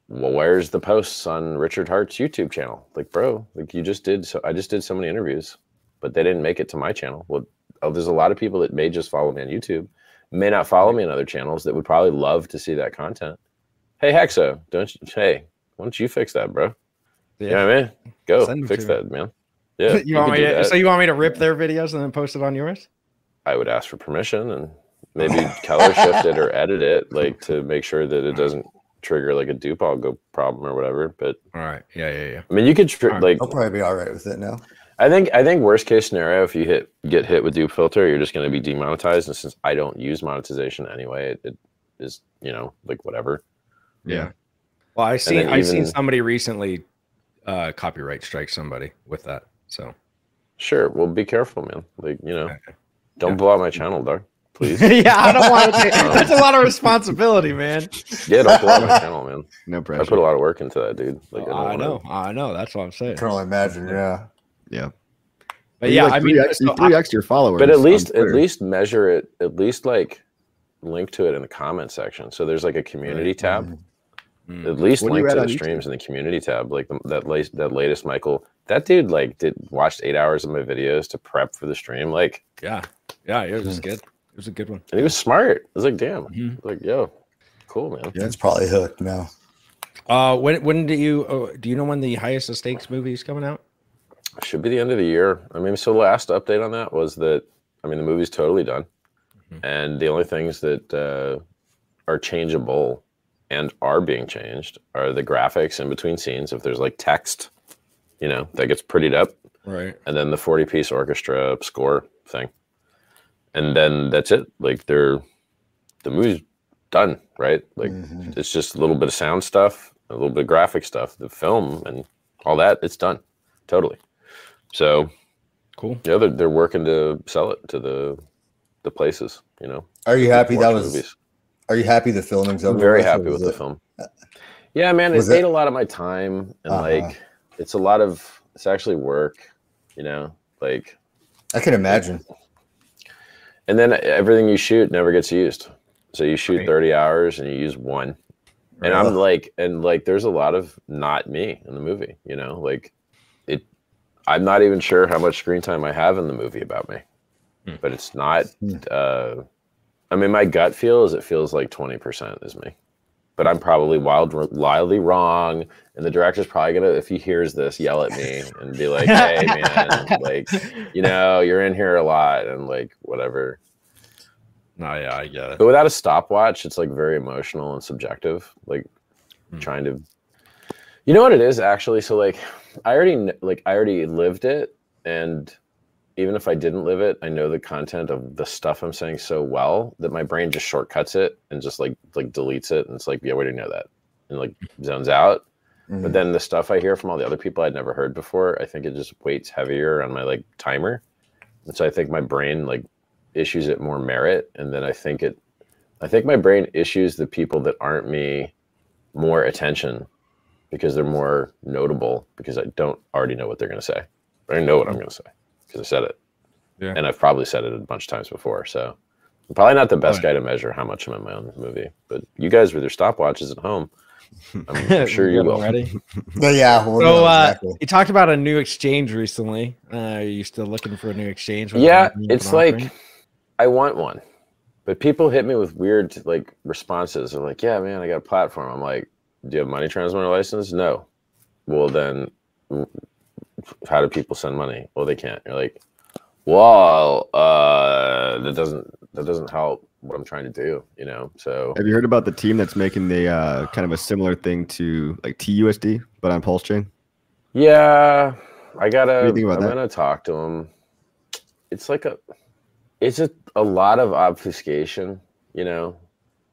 well, where's the posts on Richard Hart's YouTube channel? Like, bro, like you just did, so I just did so many interviews, but they didn't make it to my channel. Well, oh, there's a lot of people that may just follow me on YouTube, may not follow me on other channels that would probably love to see that content. Hey, Hexo, don't you, hey, why don't you fix that, bro? Yeah. You know what I mean? Go fix that, man. Yeah. you want me to, so you want me to rip their videos and then post it on yours? I would ask for permission and maybe color shift it or edit it, like to make sure that it doesn't trigger like a dupe algo problem or whatever. But all right, yeah, yeah, yeah. I mean, you could right. like I'll probably be all right with it now. I think I think worst case scenario, if you hit get hit with dupe filter, you're just going to be demonetized. And since I don't use monetization anyway, it, it is you know like whatever. Yeah. Well, I seen I seen somebody recently uh, copyright strike somebody with that. So sure. Well, be careful, man. Like you know, okay. don't yeah. blow out my channel, dog. Please. yeah, I don't want to take um, that's a lot of responsibility, man. Yeah, don't blow my channel, man. No pressure. I put a lot of work into that, dude. Like oh, I, I know, to... I know. That's what I'm saying. I can only imagine, yeah. Yeah. But yeah, like I mean three X, so three X your followers. But at least at least measure it, at least like link to it in the comment section. So there's like a community right. tab. Mm-hmm. At least when link to the streams YouTube? in the community tab. Like the, that late, that latest Michael. That dude like did watched eight hours of my videos to prep for the stream. Like yeah, yeah, it was good. It was a good one. And he was smart. I was like, damn. Mm-hmm. I was like, yo, cool, man. Yeah, it's probably hooked now. Uh, when when do you uh, do you know when the highest of stakes movie is coming out? Should be the end of the year. I mean, so the last update on that was that I mean the movie's totally done, mm-hmm. and the only things that uh, are changeable and are being changed are the graphics in between scenes. If there's like text, you know, that gets prettied up, right? And then the forty-piece orchestra score thing. And then that's it. Like they're the movie's done, right? Like mm-hmm. it's just a little bit of sound stuff, a little bit of graphic stuff, the film and all that. It's done, totally. So cool. Yeah, they're they're working to sell it to the the places. You know. Are you happy that was? Movies. Are you happy the filming's over? I'm very happy with it? the film. Yeah, man, it was ate it? a lot of my time, and uh-huh. like it's a lot of it's actually work. You know, like I can imagine. And then everything you shoot never gets used. So you shoot Great. thirty hours and you use one. Right. And I'm like, and like, there's a lot of not me in the movie, you know, like it, I'm not even sure how much screen time I have in the movie about me, mm. but it's not, uh, I mean, my gut feel is it feels like twenty percent is me, but I'm probably wild, wildly wrong. And the director's probably going to, if he hears this, yell at me and be like, hey, man, like, you know, you're in here a lot and like, whatever. No, yeah, I get it. But without a stopwatch, it's like very emotional and subjective, like mm. trying to, you know what it is actually? So like, I already, like, I already lived it. And even if I didn't live it, I know the content of the stuff I'm saying so well that my brain just shortcuts it and just like like deletes it. And it's like, yeah, we didn't know that. And like zones out. Mm-hmm. But then the stuff I hear from all the other people I'd never heard before, I think it just weights heavier on my like timer. And so I think my brain like issues it more merit. And then I think it, I think my brain issues the people that aren't me more attention because they're more notable because I don't already know what they're going to say. I know what I'm going to say. Because I said it, yeah. and I've probably said it a bunch of times before. So I'm probably not the best right. guy to measure how much I'm in my own movie, but you guys with your stopwatches at home, I'm sure you will. Yeah. We'll so uh, exactly. You talked about a new exchange recently. Uh, are you still looking for a new exchange? Yeah, it's like offering? I want one, but people hit me with weird like responses. They're like, "Yeah, man, I got a platform." I'm like, "Do you have a money transmitter license?" No. Well, then, how do people send money? Well, they can't. You're like, well, uh, that doesn't that doesn't help what I'm trying to do, you know. So have you heard about the team that's making the uh, kind of a similar thing to like T U S D, but on PulseChain? Yeah, I gotta. I'm that? gonna talk to them. It's like a, it's a a lot of obfuscation, you know.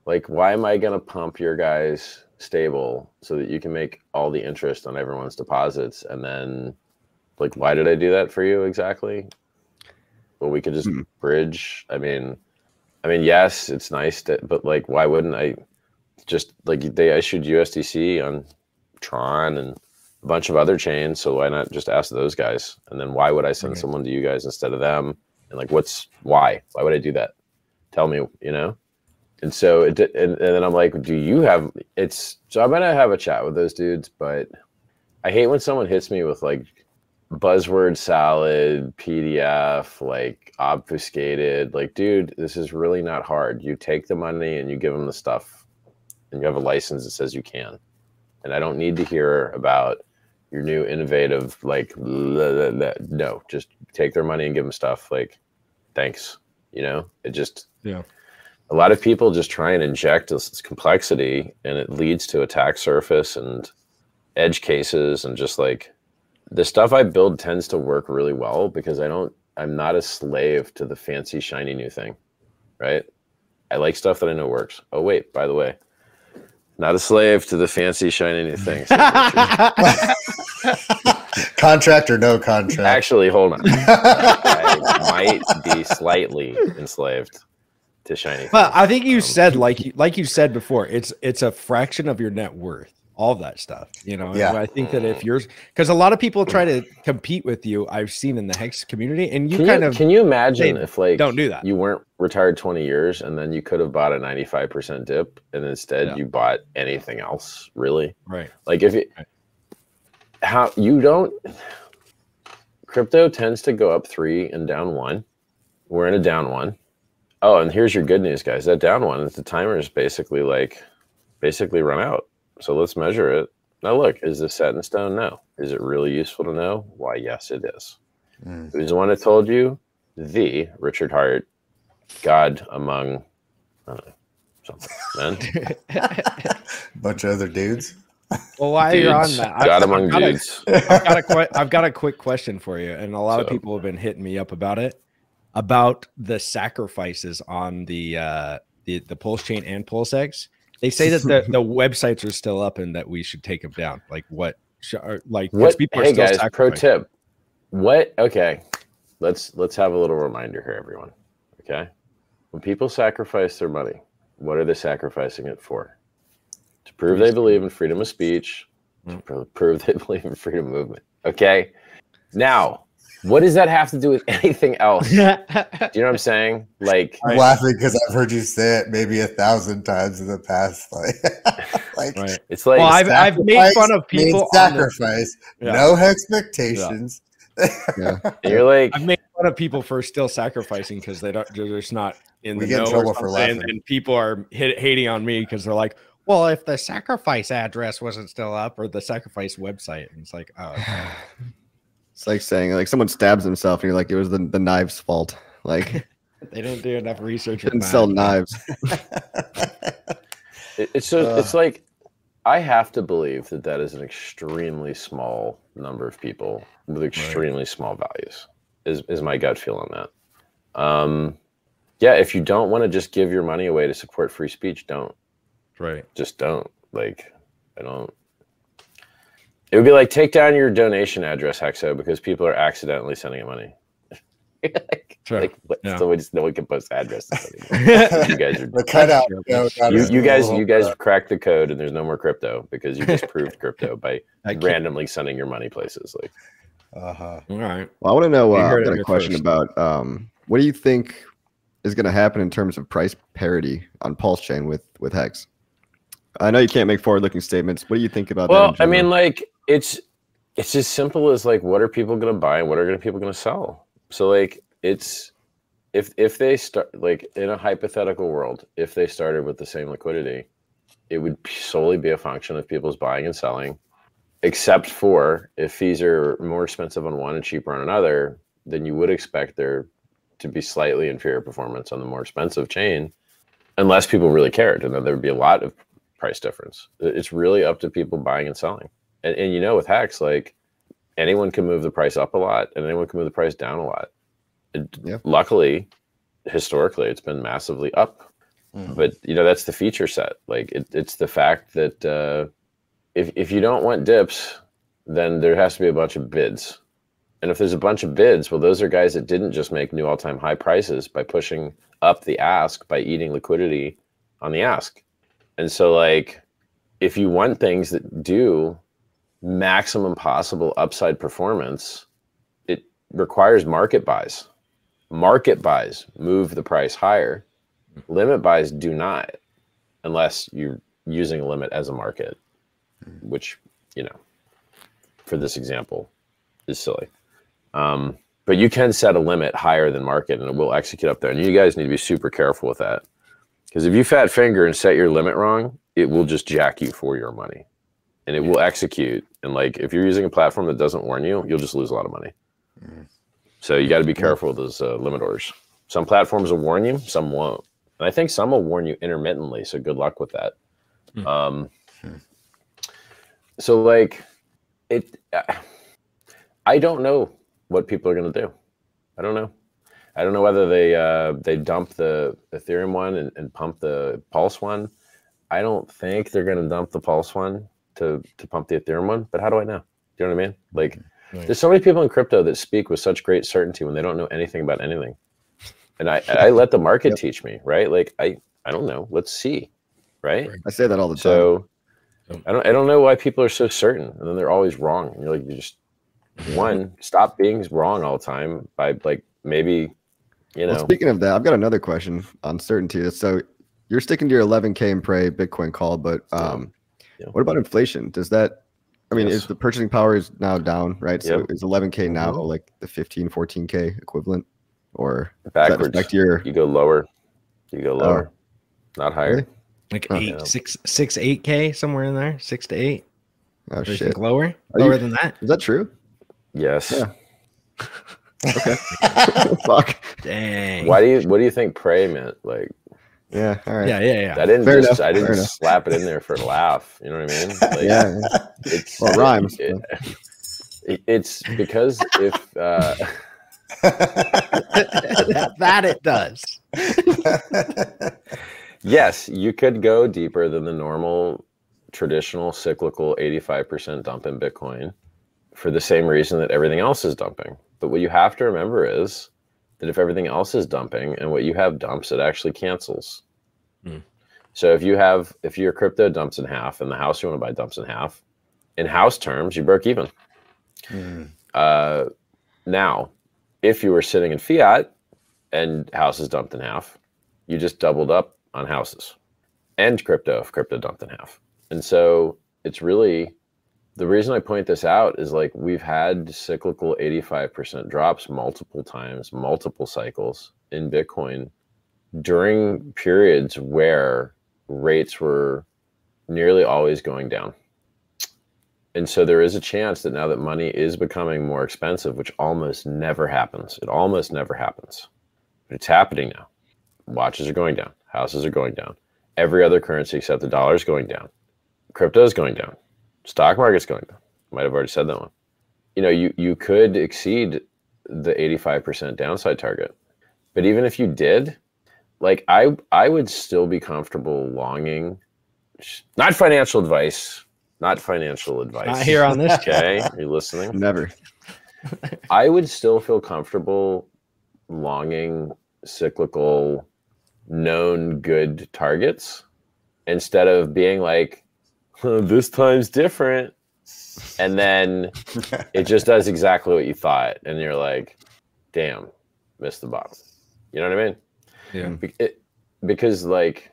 Like, why am I gonna pump your guys' stable so that you can make all the interest on everyone's deposits, and then, like, why did I do that for you exactly? Well, we could just hmm. bridge. I mean, I mean, yes, it's nice to, but like, why wouldn't I just like they issued U S D C on Tron and a bunch of other chains. So why not just ask those guys? And then why would I send okay. someone to you guys instead of them? And like, what's why, why would I do that? Tell me, you know? And so it and, and then I'm like, do you have it's so I'm going to have a chat with those dudes, but I hate when someone hits me with like buzzword salad, P D F, like obfuscated, like, dude, this is really not hard. You take the money and you give them the stuff and you have a license that says you can. And I don't need to hear about your new innovative, like, blah, blah, blah. No, just take their money and give them stuff. Like, thanks. You know, it just, yeah. A lot of people just try and inject this, this complexity, and it leads to attack surface and edge cases and just like, the stuff I build tends to work really well because I don't, I'm not a slave to the fancy, shiny new thing, right? I like stuff that I know works. Oh, wait, by the way, not a slave to the fancy, shiny new thing. Contract or no contract? Actually, hold on. I might be slightly enslaved to shiny. Well, things. I think you um, said, like you, like you said before, it's, it's a fraction of your net worth. All that stuff, you know. Yeah. And I think that if you're, because a lot of people try to compete with you, I've seen in the Hex community, and you can kind you, of. Can you imagine if like don't do that? You weren't retired twenty years, and then you could have bought a ninety-five percent dip, and instead yeah. you bought anything else, really? Right. Like if it, right. how you don't, crypto tends to go up three and down one. We're in a down one. Oh, and here's your good news, guys. That down one, the timer is basically like, basically run out. So let's measure it. Now look, is this set in stone? No. Is it really useful to know? Why, yes, it is. Mm. Who's the one that told you? The Richard Hart, God among, I don't know, something, man. Bunch of other dudes. Well, while dudes, you're on that, I've, God among I've got dudes. A, I've, got a qu I've got a quick question for you, and a lot so, of people have been hitting me up about it, about the sacrifices on the uh, the, the PulseChain and PulseX. They say that the, the websites are still up and that we should take them down. Like what? Like what? People are hey still guys, pro tip. What? Okay, let's let's have a little reminder here, everyone. Okay, when people sacrifice their money, what are they sacrificing it for? To prove they believe in freedom of speech. To pro prove they believe in freedom of movement. Okay. Now, what does that have to do with anything else? Do you know what I'm saying? Like, I'm laughing because I've heard you say it maybe a thousand times in the past. Like, like right. it's like well, I've, I've made fun of people. Sacrifice, yeah. no expectations. Yeah. yeah. You're like, I've made fun of people for still sacrificing because they don't. They're just not in the know. Or for and, and people are hit, hating on me because they're like, well, if the sacrifice address wasn't still up or the sacrifice website, and it's like, oh. Okay. It's like saying like someone stabs himself and you're like, it was the, the knives fault. Like they don't do enough research. Didn't sell knives. it, it's so uh, it's like, I have to believe that that is an extremely small number of people with extremely right. small values is, is my gut feel on that. Um, yeah. If you don't want to just give your money away to support free speech, don't. Right. Just don't. Like, I don't. It would be like, take down your donation address, Hexo, because people are accidentally sending you money. like, sure. like yeah. so we just, no one can post addresses anymore. you guys are the cutout. No, you, you guys, you guys up. cracked the code, and there's no more crypto because you just proved crypto by randomly sending your money places. Like, uh huh. All right. Well, I want to know. Uh, I've got a question first. about um, what do you think is going to happen in terms of price parity on PulseChain with with Hex? I know you can't make forward-looking statements. What do you think about well, that? Well, I mean, like it's it's as simple as like what are people going to buy and what are gonna, people going to sell? So like it's if if they start like in a hypothetical world, if they started with the same liquidity, it would solely be a function of people's buying and selling, except for if fees are more expensive on one and cheaper on another, then you would expect there to be slightly inferior performance on the more expensive chain, unless people really cared, and then there would be a lot of price difference. It's really up to people buying and selling. And, and you know, with Hex, like anyone can move the price up a lot, and anyone can move the price down a lot. Yeah. Luckily, historically, it's been massively up. Mm. But you know, that's the feature set. Like it, it's the fact that uh, if if you don't want dips, then there has to be a bunch of bids. And if there's a bunch of bids, well, those are guys that didn't just make new all-time high prices by pushing up the ask, by eating liquidity on the ask. And so like, if you want things that do maximum possible upside performance, it requires market buys. Market buys move the price higher. Limit buys do not, unless you're using a limit as a market, which, you know, for this example is silly. Um, but you can set a limit higher than market and it will execute up there. And you guys need to be super careful with that. Because if you fat finger and set your limit wrong, it will just jack you for your money. And it will execute. And like, if you're using a platform that doesn't warn you, you'll just lose a lot of money. So you got to be careful with those uh, limit orders. Some platforms will warn you, some won't. And I think some will warn you intermittently. So good luck with that. Mm. Um, sure. So like, it... Uh, I don't know what people are going to do. I don't know. I don't know whether they uh, they dump the Ethereum one and, and pump the Pulse one. I don't think they're going to dump the Pulse one to, to pump the Ethereum one, but how do I know? Do you know what I mean? Like, nice. There's so many people in crypto that speak with such great certainty when they don't know anything about anything. And I, I let the market yep. teach me, right? Like, I, I don't know. Let's see, right? I say that all the time. So I don't, I don't know why people are so certain, and then they're always wrong. And you're like, you just... One, stop being wrong all the time by like maybe, you know. Well, speaking of that, I've got another question on certainty. So you're sticking to your eleven K and pray Bitcoin call, but um, yeah. what about inflation? Does that, I mean, yes. is the purchasing power is now down, right? So yep. is eleven K now like the fifteen, fourteen K equivalent, or backwards? Your... You go lower, you go lower, oh. not higher. Really? Like oh, eight, yeah. six, six, eight K somewhere in there, six to eight. Oh or shit! Lower, lower you, than that. Is that true? Yes. Yeah. Okay. Fuck. Dang. Why do you? What do you think? Pray meant like. Yeah. All right. Yeah. Yeah. Yeah. I didn't. Fair just, enough. I didn't just slap it in there for a laugh. You know what I mean? Like, yeah. It's, well, it rhymes. It, it, it's because if uh... that, that it does. Yes, you could go deeper than the normal, traditional cyclical eighty-five percent dump in Bitcoin, for the same reason that everything else is dumping. But what you have to remember is that if everything else is dumping and what you have dumps, it actually cancels. Mm. So if you have, if your crypto dumps in half and the house you want to buy dumps in half, in house terms, you broke even. Mm. Uh, now, if you were sitting in fiat and houses dumped in half, you just doubled up on houses and crypto if crypto dumped in half. And so it's really... The reason I point this out is like we've had cyclical eighty-five percent drops multiple times, multiple cycles in Bitcoin during periods where rates were nearly always going down. And so there is a chance that now that money is becoming more expensive, which almost never happens. It almost never happens. But it's happening now. Watches are going down. Houses are going down. Every other currency except the dollar is going down. Crypto is going down. Stock market's going down. Might have already said that one. You know, you, you could exceed the eighty-five percent downside target. But even if you did, like I, I would still be comfortable longing. Not financial advice. Not financial advice. Not here on this. Okay. Are you listening? Never. I would still feel comfortable longing cyclical, known good targets instead of being like, this time's different, and then it just does exactly what you thought, and you're like, damn, missed the bottom. You know what I mean? Yeah. It, because like,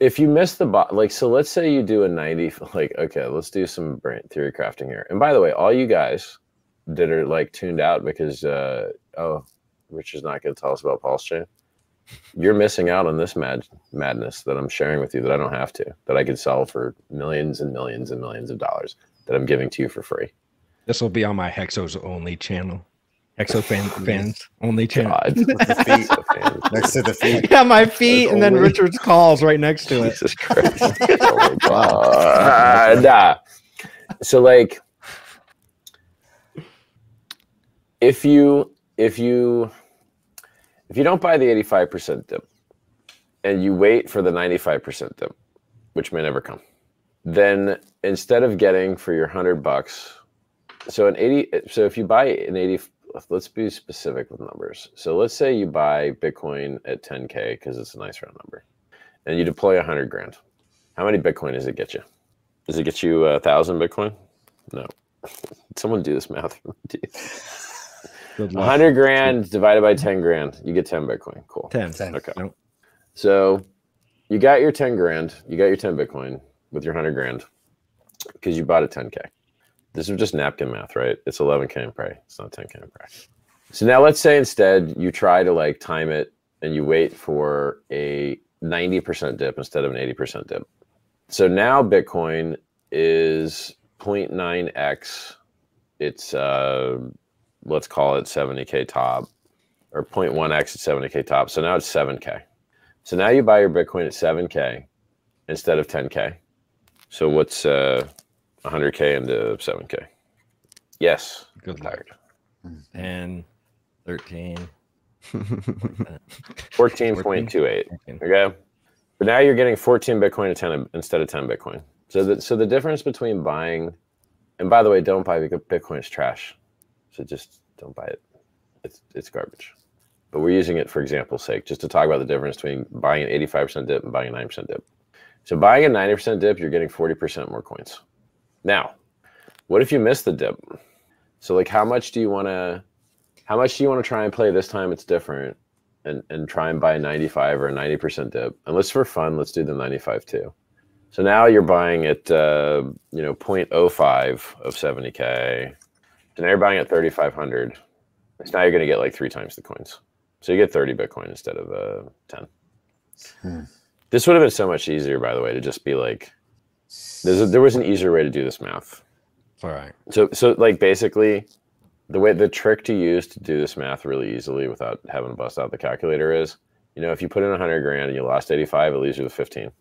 if you miss the bot, like, so let's say you do a ninety, like, okay, let's do some brain theory crafting here. And by the way, all you guys that are like tuned out because, uh, oh, Rich is not going to tell us about PulseChain. You're missing out on this mad madness that I'm sharing with you that I don't have to, that I could sell for millions and millions and millions of dollars that I'm giving to you for free. This will be on my Hexos only channel. Exo fan, fans only channel. God, next to the feet. Yeah, my feet, and then only... Richard's calls right next to it. Jesus Christ. Oh, God. Nah. So like, if you if you if you don't buy the eighty-five percent dip and you wait for the ninety-five percent dip, which may never come, then instead of getting for your hundred bucks, so an eighty, so if you buy an eighty. Let's be specific with numbers. So let's say you buy Bitcoin at ten K because it's a nice round number, and you deploy a hundred grand. How many Bitcoin does it get you? Does it get you a thousand Bitcoin? No. Someone do this math. A hundred grand divided by ten grand, you get ten Bitcoin. Cool. Ten. ten. Okay. Nope. So you got your ten grand. You got your ten Bitcoin with your hundred grand because you bought a ten K. This is just napkin math, right? It's eleven K and pray. It's not ten K and pray. So now let's say instead you try to like time it and you wait for a ninety percent dip instead of an eighty percent dip. So now Bitcoin is zero point nine X. It's, uh, let's call it seventy K top, or zero point one X at seventy K top. So now it's seven K. So now you buy your Bitcoin at seven K instead of ten K. So what's... Uh, one hundred K into seven K. Yes. Good luck. ten, thirteen. fourteen point two eight. Okay. But now you're getting fourteen Bitcoin to ten instead of ten Bitcoin. So the, so the difference between buying, and by the way, don't buy Bitcoin, it's trash. So just don't buy it. It's, it's garbage. But we're using it for example's sake, just to talk about the difference between buying an eighty-five percent dip and buying a nine percent dip. So buying a ninety percent dip, you're getting forty percent more coins. Now, what if you miss the dip? So like, how much do you want to, how much do you want to try and play this time? It's different, and, and try and buy a ninety-five or a ninety percent dip. And let's, for fun, let's do the ninety-five too. So now you're buying at, uh, you know, zero point zero five of seventy K. So now you're buying at thirty-five hundred. So now you're going to get like three times the coins. So you get thirty Bitcoin instead of uh, ten. Hmm. This would have been so much easier, by the way, to just be like, There's a, there was an easier way to do this math. All right. So, so like basically, the way the trick to use to do this math really easily without having to bust out the calculator is, you know, if you put in a hundred grand and you lost eighty-five, it leaves you with fifteen.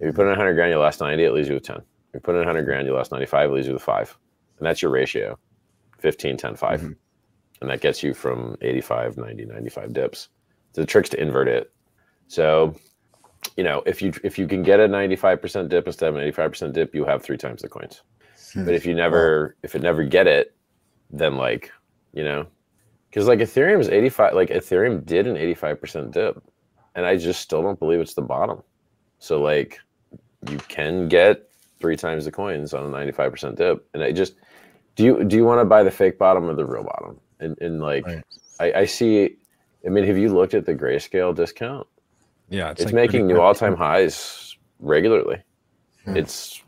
If you put in a hundred grand, you lost ninety, it leaves you with ten. If you put in a hundred grand, you lost ninety-five, it leaves you with five, and that's your ratio, fifteen, ten, five, mm-hmm. And that gets you from eighty-five, ninety, ninety-five dips. So the trick's to invert it. So. You know, if you if you can get a ninety-five percent dip instead of an eighty-five percent dip, you have three times the coins. Hmm. But if you never, if it never get it, then like, you know, because like Ethereum is eighty-five, like Ethereum did an eighty-five percent dip, and I just still don't believe it's the bottom. So like, you can get three times the coins on a ninety-five percent dip, and I just do you do you want to buy the fake bottom or the real bottom? And and like, right. I, I see. I mean, have you looked at the Grayscale discount? Yeah, it's, it's like making new all-time highs regularly. Hmm. It's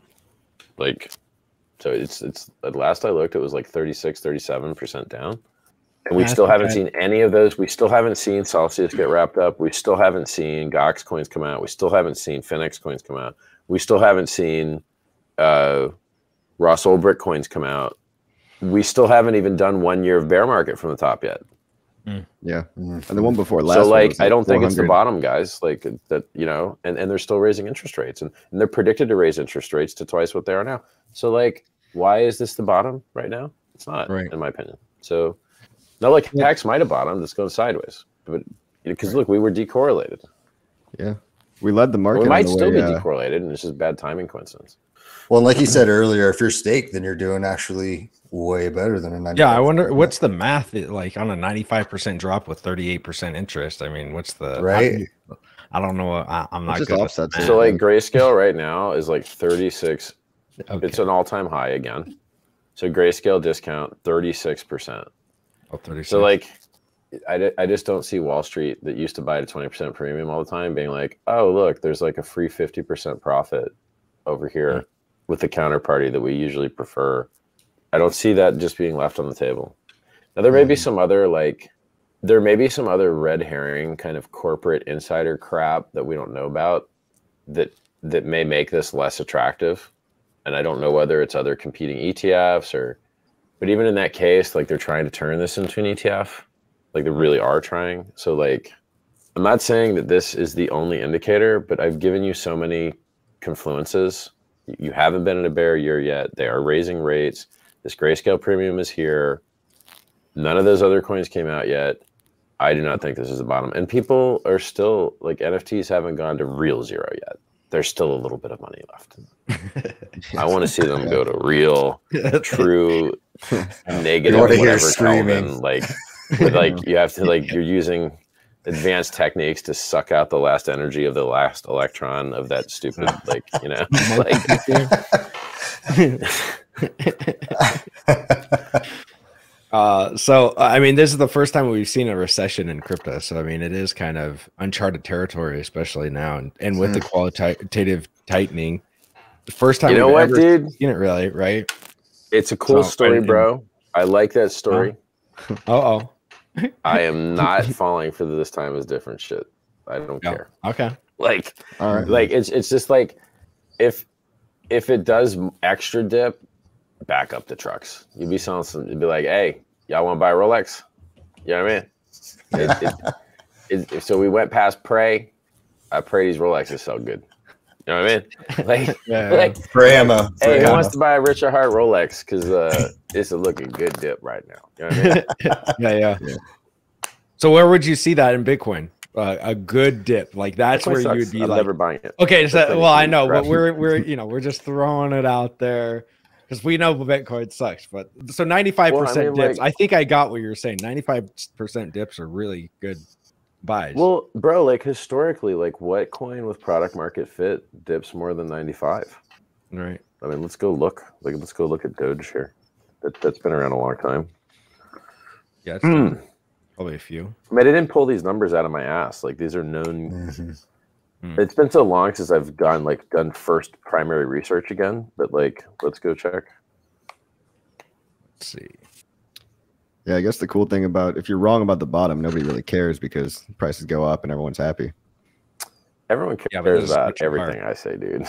like, so it's, it's at last I looked, it was like thirty-six, thirty-seven percent down. And we That's still haven't right. seen any of those. We still haven't seen Celsius get wrapped up. We still haven't seen Gox coins come out. We still haven't seen Finex coins come out. We still haven't seen uh, Ross Ulbricht coins come out. We still haven't even done one year of bear market from the top yet. Mm. Yeah, and the one before last. So, like, like I don't think it's the bottom, guys. Like that, you know, and, and they're still raising interest rates, and, and they're predicted to raise interest rates to twice what they are now. So, like, why is this the bottom right now? It's not, right. in my opinion. So, not like yeah. Hex might have bottomed. It's going sideways, but because right. look, we were decorrelated. Yeah, we led the market. Well, we might the still way, be uh... decorrelated, and it's just bad timing coincidence. Well, and like you said earlier, if you're staked, then you're doing actually way better than a ninety-five percent. Yeah, I wonder what's the math like on a ninety-five percent drop with thirty-eight percent interest. I mean, what's the right? I, I don't know. I, I'm not good at that. So like Grayscale right now is like thirty-six. Okay. It's an all-time high again. So Grayscale discount thirty-six percent. Oh, thirty-six. So like I, I just don't see Wall Street that used to buy at a twenty percent premium all the time being like, oh, look, there's like a free fifty percent profit over here yeah. with the counterparty that we usually prefer. I don't see that just being left on the table. Now, there may be some other like there may be some other red herring kind of corporate insider crap that we don't know about that that may make this less attractive. And I don't know whether it's other competing E T Fs or but even in that case, like they're trying to turn this into an E T F. Like they really are trying. So like, I'm not saying that this is the only indicator, but I've given you so many confluences. You haven't been in a bear year yet. They are raising rates. This Grayscale premium is here. None of those other coins came out yet. I do not think this is the bottom. And people are still like N F Ts haven't gone to real zero yet. There's still a little bit of money left. I want to see them go to real, true, negative, whatever Kelvin, like. But like you have to like you're using advanced techniques to suck out the last energy of the last electron of that stupid like you know like uh so I mean this is the first time we've seen a recession in crypto, so I mean it is kind of uncharted territory, especially now and, and with the qualitative tightening, the first time you know we've what ever dude seen it really right. It's a cool so, story and, bro, I like that story. Uh oh. I am not falling for this time is different shit. I don't no. care. Okay. Like, all right. Like it's it's just like if if it does extra dip, back up the trucks. You'd be selling some. You'd be like, hey, y'all want to buy a Rolex? You know what I mean? It, it, it, so we went past Prey. I pray these Rolexes sell good. You know what I mean? Like, yeah, like for ammo. Hey, who wants to buy a Richard Hart Rolex? Because uh, it's a looking good dip right now. You know what I mean? yeah, yeah, yeah. So where would you see that in Bitcoin? Uh, a good dip, like that's Bitcoin where sucks. You would be I'm like, never buying it. Okay, so, well, I know, but we're we're you know we're just throwing it out there because we know Bitcoin sucks. But so ninety-five well, percent I mean, dips. Like, I think I got what you were saying. Ninety-five percent dips are really good. Buys. Well, bro, like historically, like what coin with product market fit dips more than ninety-five? Right. I mean, let's go look. Like, let's go look at Doge here. That that's been around a long time. Yeah, it's mm. probably a few. I mean, I didn't pull these numbers out of my ass. Like these are known. Mm-hmm. It's been so long since I've gone like done first primary research again. But like, let's go check. Let's see. Yeah, I guess the cool thing about if you're wrong about the bottom, nobody really cares because prices go up and everyone's happy. Everyone cares yeah, about everything I say, dude.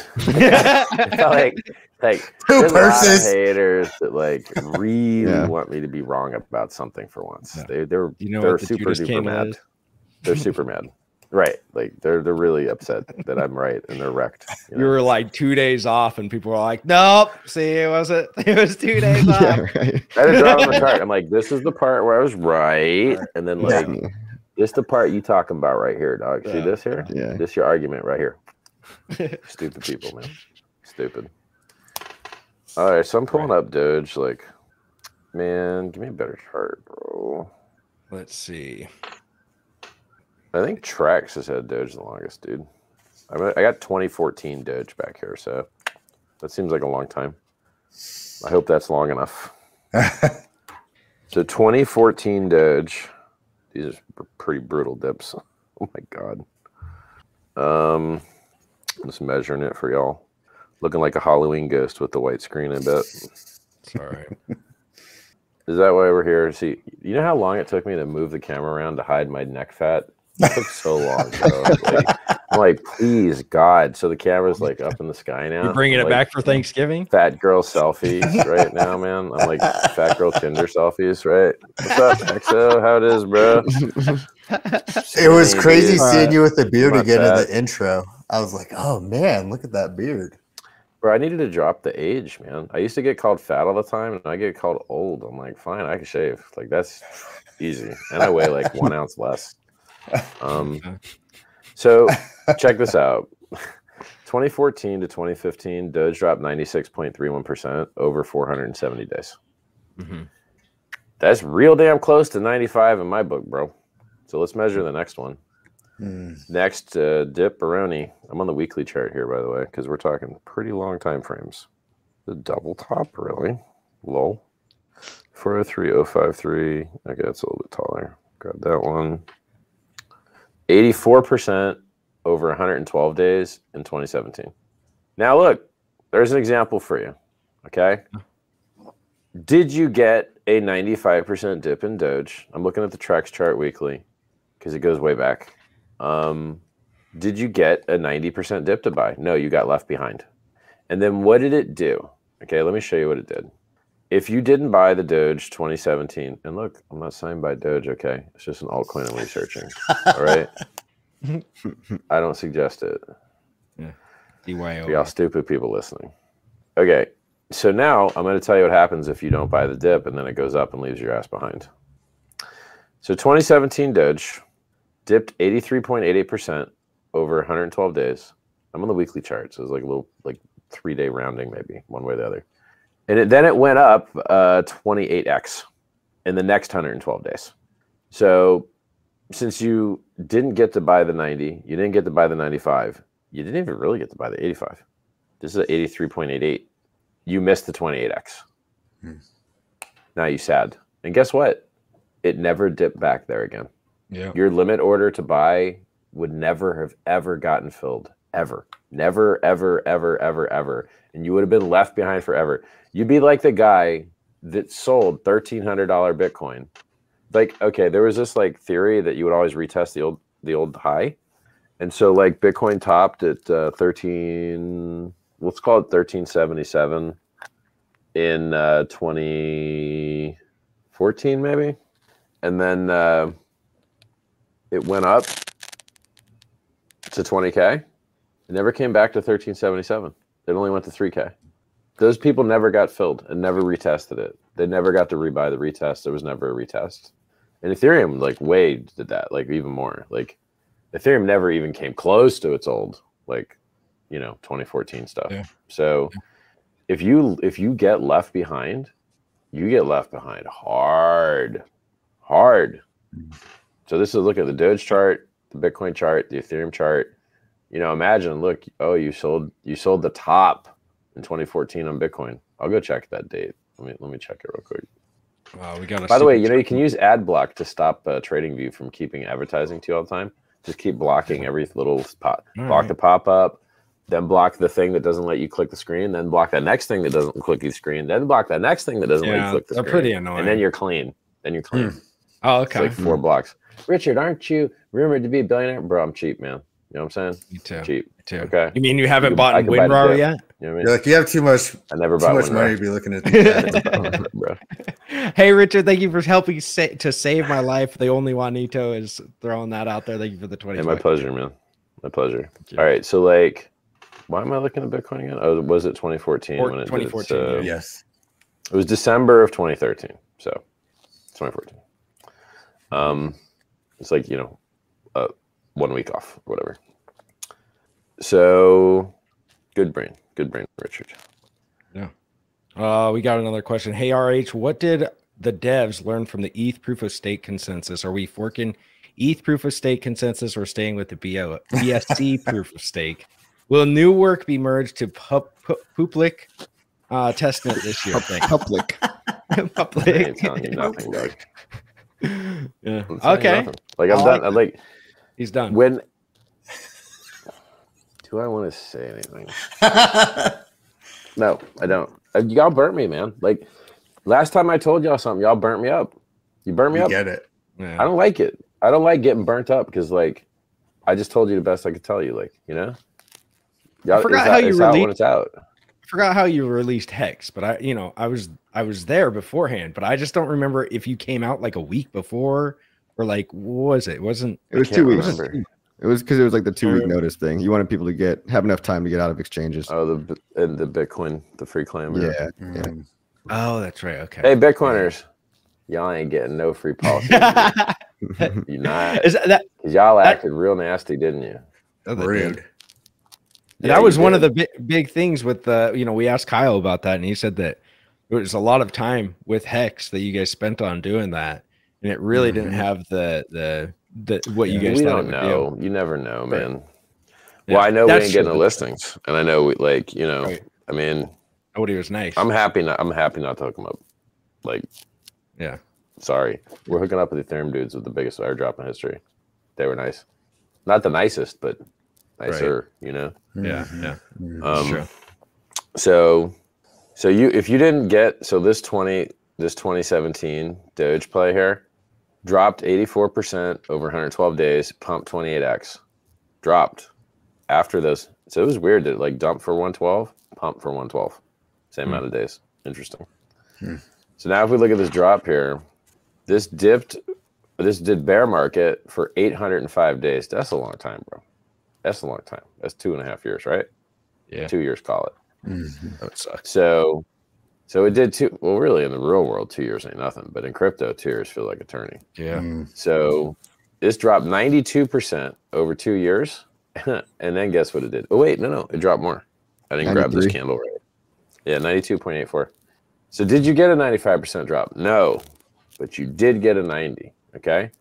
like, like two purses. Haters that like really yeah. want me to be wrong about something for once. Yeah. They they're you know they're the super duper mad. Is? They're super mad. Right, like they're they're really upset that I'm right and they're wrecked. You, know? You were like two days off, and people were like, "Nope, see, it wasn't. It was two days off." Yeah, right. I had to draw on the chart. I'm like, "This is the part where I was right," and then like, yeah. "This is the part you talking about right here, dog. See yeah. this here? Yeah, this your argument right here." Stupid people, man. Stupid. All right, so I'm pulling right. up Doge. Like, man, give me a better chart, bro. Let's see. I think Trax has had Doge the longest, dude. I got twenty fourteen Doge back here, so that seems like a long time. I hope that's long enough. So twenty fourteen Doge. These are pretty brutal dips. Oh, my God. Um, I'm just measuring it for y'all. Looking like a Halloween ghost with the white screen, I bet. Sorry. Is that why we're here? See, you know how long it took me to move the camera around to hide my neck fat? It took so long, bro. Like, I'm like, please, God. So the camera's like up in the sky now. You're bringing I'm it like, back for Thanksgiving? Fat girl selfies right now, man. I'm like, fat girl Tinder selfies, right? What's up, X O? How it is, bro? It was crazy uh, seeing you with the beard again fat. In the intro. I was like, oh, man, look at that beard. Bro, I needed to drop the age, man. I used to get called fat all the time, and I get called old. I'm like, fine, I can shave. Like, that's easy. And I weigh like one ounce less. Um, so check this out. twenty fourteen to twenty fifteen, Doge dropped ninety-six point three one percent over four hundred seventy days. Mm-hmm. That's real damn close to ninety-five in my book, bro. So let's measure the next one. Mm. Next, uh, Dipperoni. I'm on the weekly chart here, by the way, because we're talking pretty long time frames. The double top, really? Lol. four oh three point oh five three. Okay, that's a little bit taller. Grab that one. eighty-four percent over one hundred twelve days in twenty seventeen. Now, look, there's an example for you, okay? Did you get a ninety-five percent dip in Doge? I'm looking at the Trex chart weekly because it goes way back. Um, did you get a ninety percent dip to buy? No, you got left behind. And then what did it do? Okay, let me show you what it did. If you didn't buy the Doge twenty seventeen, and look, I'm not signed by Doge, okay? It's just an altcoin I'm researching, all right? I don't suggest it. Yeah. D Y O. Y'all stupid people listening. Okay, so now I'm going to tell you what happens if you don't buy the dip, and then it goes up and leaves your ass behind. So twenty seventeen Doge dipped eighty-three point eight eight percent over one hundred twelve days. I'm on the weekly chart, so it's like a little like three-day rounding maybe, one way or the other. And it, then it went up uh, twenty-eight x in the next one hundred twelve days. So since you didn't get to buy the ninety, you didn't get to buy the ninety-five, you didn't even really get to buy the eighty-five. This is eighty-three point eight eight. You missed the twenty-eight x. Hmm. Now you're sad. And guess what? It never dipped back there again. Yeah. Your limit order to buy would never have ever gotten filled, ever. Never, ever, ever, ever, ever. And you would have been left behind forever. You'd be like the guy that sold thirteen hundred dollars Bitcoin. Like, okay, there was this like theory that you would always retest the old the old high. And so like Bitcoin topped at uh, thirteen, let's call it thirteen seventy-seven in uh, twenty fourteen maybe. And then uh, it went up to twenty K. It never came back to thirteen seventy-seven. It only went to three K. Those people never got filled and never retested it. They never got to rebuy the retest. There was never a retest. And Ethereum, like, way did that, like, even more. Like, Ethereum never even came close to its old, like, you know, twenty fourteen stuff. Yeah. So yeah. if you if you get left behind, you get left behind hard, hard. Mm-hmm. So this is a look at the Doge chart, the Bitcoin chart, the Ethereum chart. You know, imagine, look, oh, you sold you sold the top in twenty fourteen on Bitcoin. I'll go check that date. Let me let me check it real quick. Wow, we got. By the way, you know, you can use ad block to stop uh, TradingView from keeping advertising to you all the time. Just keep blocking every little spot. All block right. the pop up, then block the thing that doesn't let you click the screen, then block that next thing that doesn't click the screen, then block that next thing that doesn't yeah, let you click the they're screen. Pretty annoying. And then you're clean. Then you're clean. Mm. Oh, okay. It's like four mm. blocks. Richard, aren't you rumored to be a billionaire? Bro, I'm cheap, man. You know what I'm saying? You too. Cheap. You too. Okay. You mean you haven't you bought WinRAR yet? You know what I mean? You're like, you have too much. I never too bought much money to be looking at. Bro. Hey, Richard, thank you for helping sa- to save my life. The only Juanito is throwing that out there. Thank you for the twenty. Hey, my pleasure, man. My pleasure. All right, so like, why am I looking at Bitcoin again? Oh, was it twenty fourteen or, when it twenty fourteen? Did it, so yeah. Yes. It was December of twenty thirteen. So twenty fourteen. Um, it's like you know. Uh, One week off, whatever. So, good brain, good brain, Richard. Yeah. Uh, we got another question. Hey, R H, what did the devs learn from the E T H proof of stake consensus? Are we forking E T H proof of stake consensus or staying with the B S C proof of stake? Will new work be merged to pu- pu- public uh, testnet this year? Public. Public. Nothing, Doug. Yeah. Okay. Nothing. Like I'm done. I like. He's done. When do I want to say anything? No, I don't. Y'all burnt me, man. Like last time I told y'all something, y'all burnt me up. You burnt me you up. Get it? Yeah. I don't like it. I don't like getting burnt up because, like, I just told you the best I could tell you. Like, you know, y'all, I forgot how you released. When it's out. I forgot how you released Hex, but I, you know, I was I was there beforehand, but I just don't remember if you came out like a week before. Or like, what was it? It wasn't it was two weeks? Remember. It was because it was like the two-week notice thing. You wanted people to get have enough time to get out of exchanges. Oh, the and the Bitcoin, the free claim. Yeah, yeah. Oh, that's right. Okay. Hey, Bitcoiners, y'all ain't getting no free policy. You not? Is that, y'all acted that, real nasty, didn't you? Rude. Yeah, that was one did. of the big, big things with the. You know, we asked Kyle about that, and he said that it was a lot of time with Hex that you guys spent on doing that. And it really mm-hmm. didn't have the the the what you guys. We don't know. You never know, man. Right. Well, yeah, I know we ain't getting the listings, and I know we, like you know. Right. I mean, nobody was nice. I'm happy. Not, I'm happy not to hook them up. Like, yeah, Sorry. We're hooking up with Ethereum dudes with the biggest airdrop in history. They were nice. Not the nicest, but nicer, right. You know? Yeah, yeah. Um, sure. So, so you, if you didn't get, so this twenty, this twenty seventeen Doge play here dropped eighty-four percent over one hundred twelve days, pumped twenty-eight X, dropped after this. So it was weird that it like dumped for one twelve, pumped for one twelve, same mm. amount of days. Interesting. Mm. So now if we look at this drop here, this dipped, this did bear market for eight hundred five days. That's a long time, bro. That's a long time. That's two and a half years, right? Yeah. Two years, call it. Mm-hmm. That would suck. So, so it did two. Well, really, in the real world, two years ain't nothing. But in crypto, two years feel like eternity. Yeah. Mm-hmm. So this dropped ninety-two percent over two years. And then guess what it did? Oh, wait. No, no. It dropped more. I didn't ninety-three. Grab this candle right. Yeah, ninety-two point eight four. So did you get a ninety-five percent drop? No. But you did get a ninety. Okay.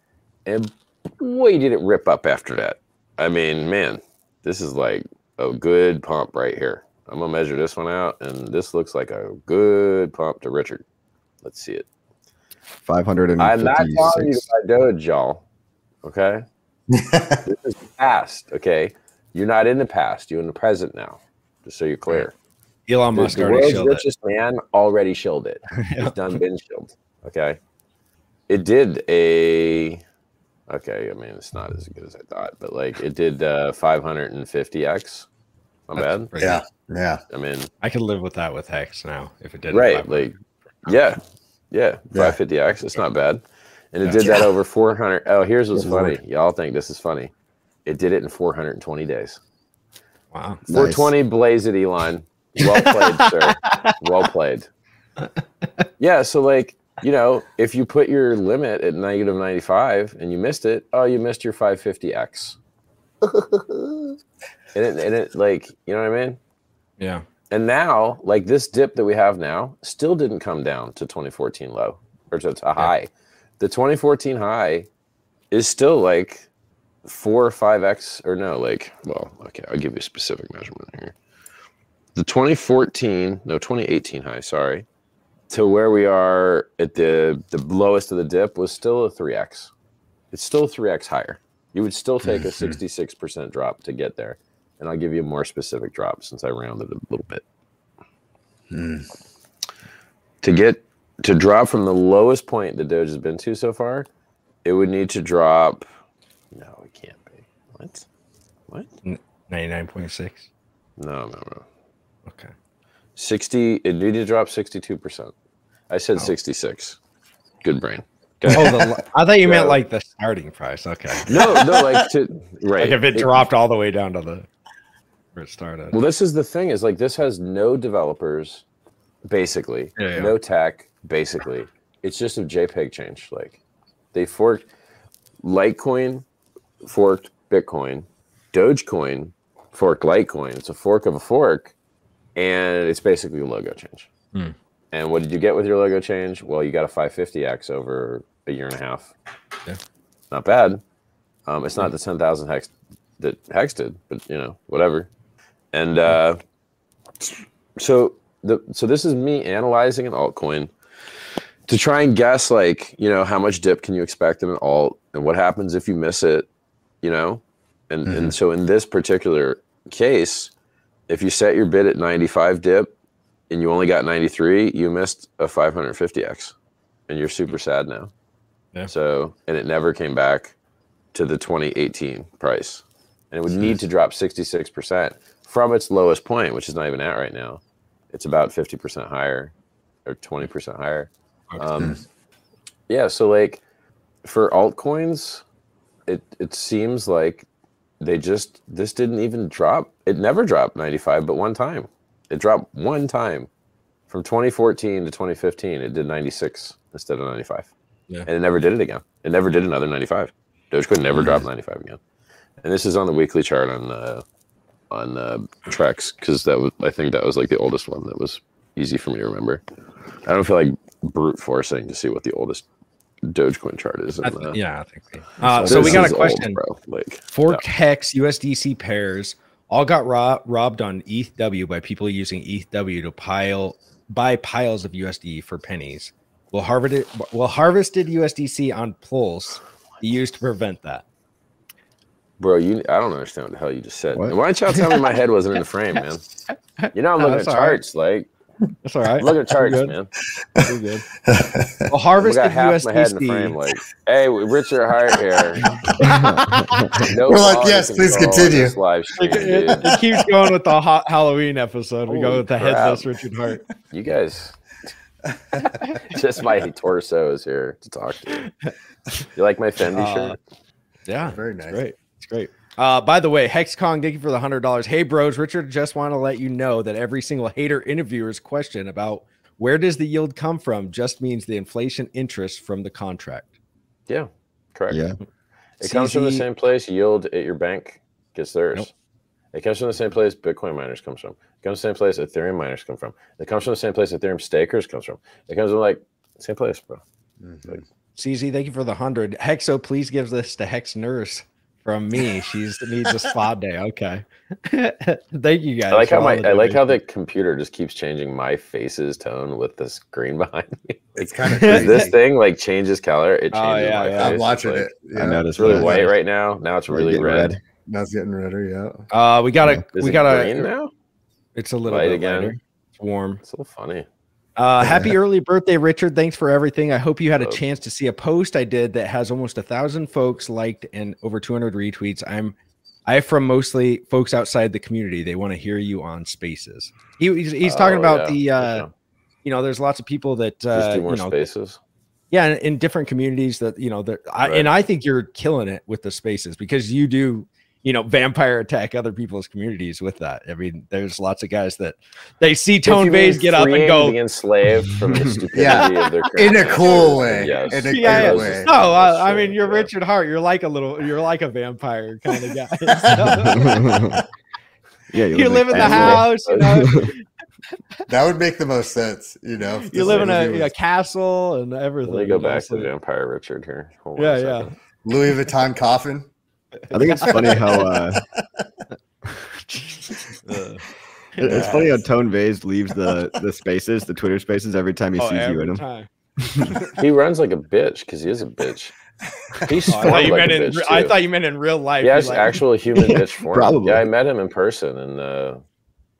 And boy, did it rip up after that. I mean, man, this is like a good pump right here. I'm going to measure this one out, and this looks like a good pump to Richard. Let's see it. five hundred fifty-six. I'm not telling you to buy Doge, y'all. Okay? This is the past, okay? You're not in the past. You're in the present now, just so you're clear. Elon Musk already shilled it. The world's richest man already shilled it. He's done been shilled, okay? It did a... Okay, I mean, it's not as good as I thought, but like it did uh, five hundred fifty X. Not bad. Yeah, yeah. I mean, I could live with that with Hex now if it did. Right, like, yeah, yeah, yeah, five hundred fifty X. It's not bad. And it yeah. did that yeah. over four hundred. Oh, here's what's yeah, funny. Y'all think this is funny. It did it in four hundred twenty days. Wow. four twenty, nice. Blaze it, Elon. Well played, sir. Well played. Yeah, so like, you know, if you put your limit at negative ninety-five and you missed it, oh, you missed your five hundred fifty X. and, it, and it, like, you know what I mean? Yeah. And now, like, this dip that we have now still didn't come down to twenty fourteen low or to a high. Yeah. The twenty fourteen high is still like four or five X or no, like, well, okay, I'll give you a specific measurement here. The twenty fourteen, no, twenty eighteen high, sorry. To where we are at the, the lowest of the dip was still a three X. It's still three X higher. You would still take a sixty-six percent drop to get there. And I'll give you a more specific drop since I rounded it a little bit. Hmm. To get to drop from the lowest point the Doge has been to so far, it would need to drop. No, it can't be. What? What? ninety-nine point six? No, no, no. Okay. sixty, it needed to drop sixty-two percent. I said oh. sixty-six. Good brain. Okay. Oh, the, I thought you so, meant like the starting price. Okay. No, no, like to right. Like if it, it dropped all the way down to the where it started. Well, this is the thing is like this has no developers, basically, yeah, yeah. no tech, basically. It's just a JPEG change. Like they forked Litecoin, forked Bitcoin, Dogecoin, forked Litecoin. It's a fork of a fork. And it's basically a logo change. Hmm. And what did you get with your logo change? Well, you got a five hundred fifty X over a year and a half. Yeah. Not bad. Um, it's not the ten thousand Hex that Hex did, but, you know, whatever. And uh, so the so this is me analyzing an altcoin to try and guess, like, you know, how much dip can you expect in an alt and what happens if you miss it, you know? And, mm-hmm. and so in this particular case... If you set your bid at ninety-five dip and you only got ninety-three, you missed a five hundred fifty X and you're super sad now. Yeah. So, and it never came back to the twenty eighteen price. And it would need to drop sixty-six percent from its lowest point, which is not even at right now. It's about fifty percent higher or twenty percent higher. Um, yeah. So like for altcoins, it, it seems like they just, this didn't even drop. It never dropped ninety-five, but one time. It dropped one time. From twenty fourteen to twenty fifteen, it did ninety-six instead of ninety-five. Yeah. And it never did it again. It never did another ninety-five. Dogecoin never dropped ninety-five again. And this is on the weekly chart on uh, on uh, Trex, because that was, I think that was like the oldest one that was easy for me to remember. I don't feel like brute forcing to see what the oldest Dogecoin chart is. In I the, yeah, I think so. Uh, so we got a question. Old, like, forked no. Hex U S D C pairs all got rob robbed on E T H W by people using E T H W to pile buy piles of U S D for pennies. We'll harvest well harvested U S D C on Pulse be used to prevent that. Bro, you I don't understand what the hell you just said. What? Why didn't y'all tell me my head wasn't in the frame, man? You know I'm looking no, at charts, right. like that's all right. Look at charts, man. We're good. Well, harvested U S D C. Frame, like, hey, Richard Hart here. No We're like, yes, please continue. Live stream, it, it, it keeps going with the hot Halloween episode. Holy we go with the crap. Headless Richard Hart. You guys. Just my torso is here to talk to you. You like my Fendi uh, shirt? Yeah, very nice. It's great. It's great. Uh, by the way, Hex Kong, thank you for the hundred dollars. Hey, bros, Richard, just want to let you know that every single hater interviewer's question about where does the yield come from just means the inflation interest from the contract. Yeah, correct. Yeah, it C Z comes from the same place yield at your bank gets theirs. Nope. It comes from the same place Bitcoin miners comes from. It comes from the same place Ethereum miners come from. It comes from the same place Ethereum stakers comes from. It comes from like same place, bro. Mm-hmm. Like, C Z, thank you for the hundred. Hexo, please give this to Hex Nurse from me. She's needs a spa day. Okay. Thank you guys. I like how my I like how the computer just keeps changing my face's tone with the screen behind me. It's kind of crazy. This thing like changes color. It changes oh, yeah, my yeah. face. I'm watching it's like, it. Yeah. I know it's really yeah. white right now. Now it's really red. red. Now it's getting redder. Yeah. Uh, we got a yeah. we got a now. It's a little light bit again. Lighter. It's warm. It's a little funny. Uh, happy early birthday, Richard. Thanks for everything. I hope you had a chance to see a post I did that has almost a thousand folks liked and over two hundred retweets. I'm I from mostly folks outside the community. They want to hear you on Spaces. He, he's, he's talking oh, about yeah. the, uh, yeah. you know, there's lots of people that, uh, Just do more you know, spaces. Yeah. In, in different communities that, you know, that I, right. and I think you're killing it with the Spaces because you do. You know, vampire attack other people's communities with that. I mean, there's lots of guys that they see Tone Bays get up and go enslaved from the stupidity yeah. of their in a cool way. Yes. In a yeah, cool yeah. way. No, I, I mean you're yeah. Richard Hart. You're like a little. You're like a vampire kind of guy. So. yeah, you, you live in the house. You know? That would make the most sense. You know, you live in a, a castle and everything. Let me go back to the vampire Richard here. Hold yeah, yeah. Louis Vuitton coffin. I think it's funny how uh, it's funny how Tone Bays leaves the the spaces, the Twitter Spaces, every time he oh, sees you in them. He runs like a bitch because he is a bitch. He's oh, I, thought you like meant a in, bitch I thought you meant in real life. Yeah, like... actual human bitch form. Probably. Yeah, I met him in person in uh,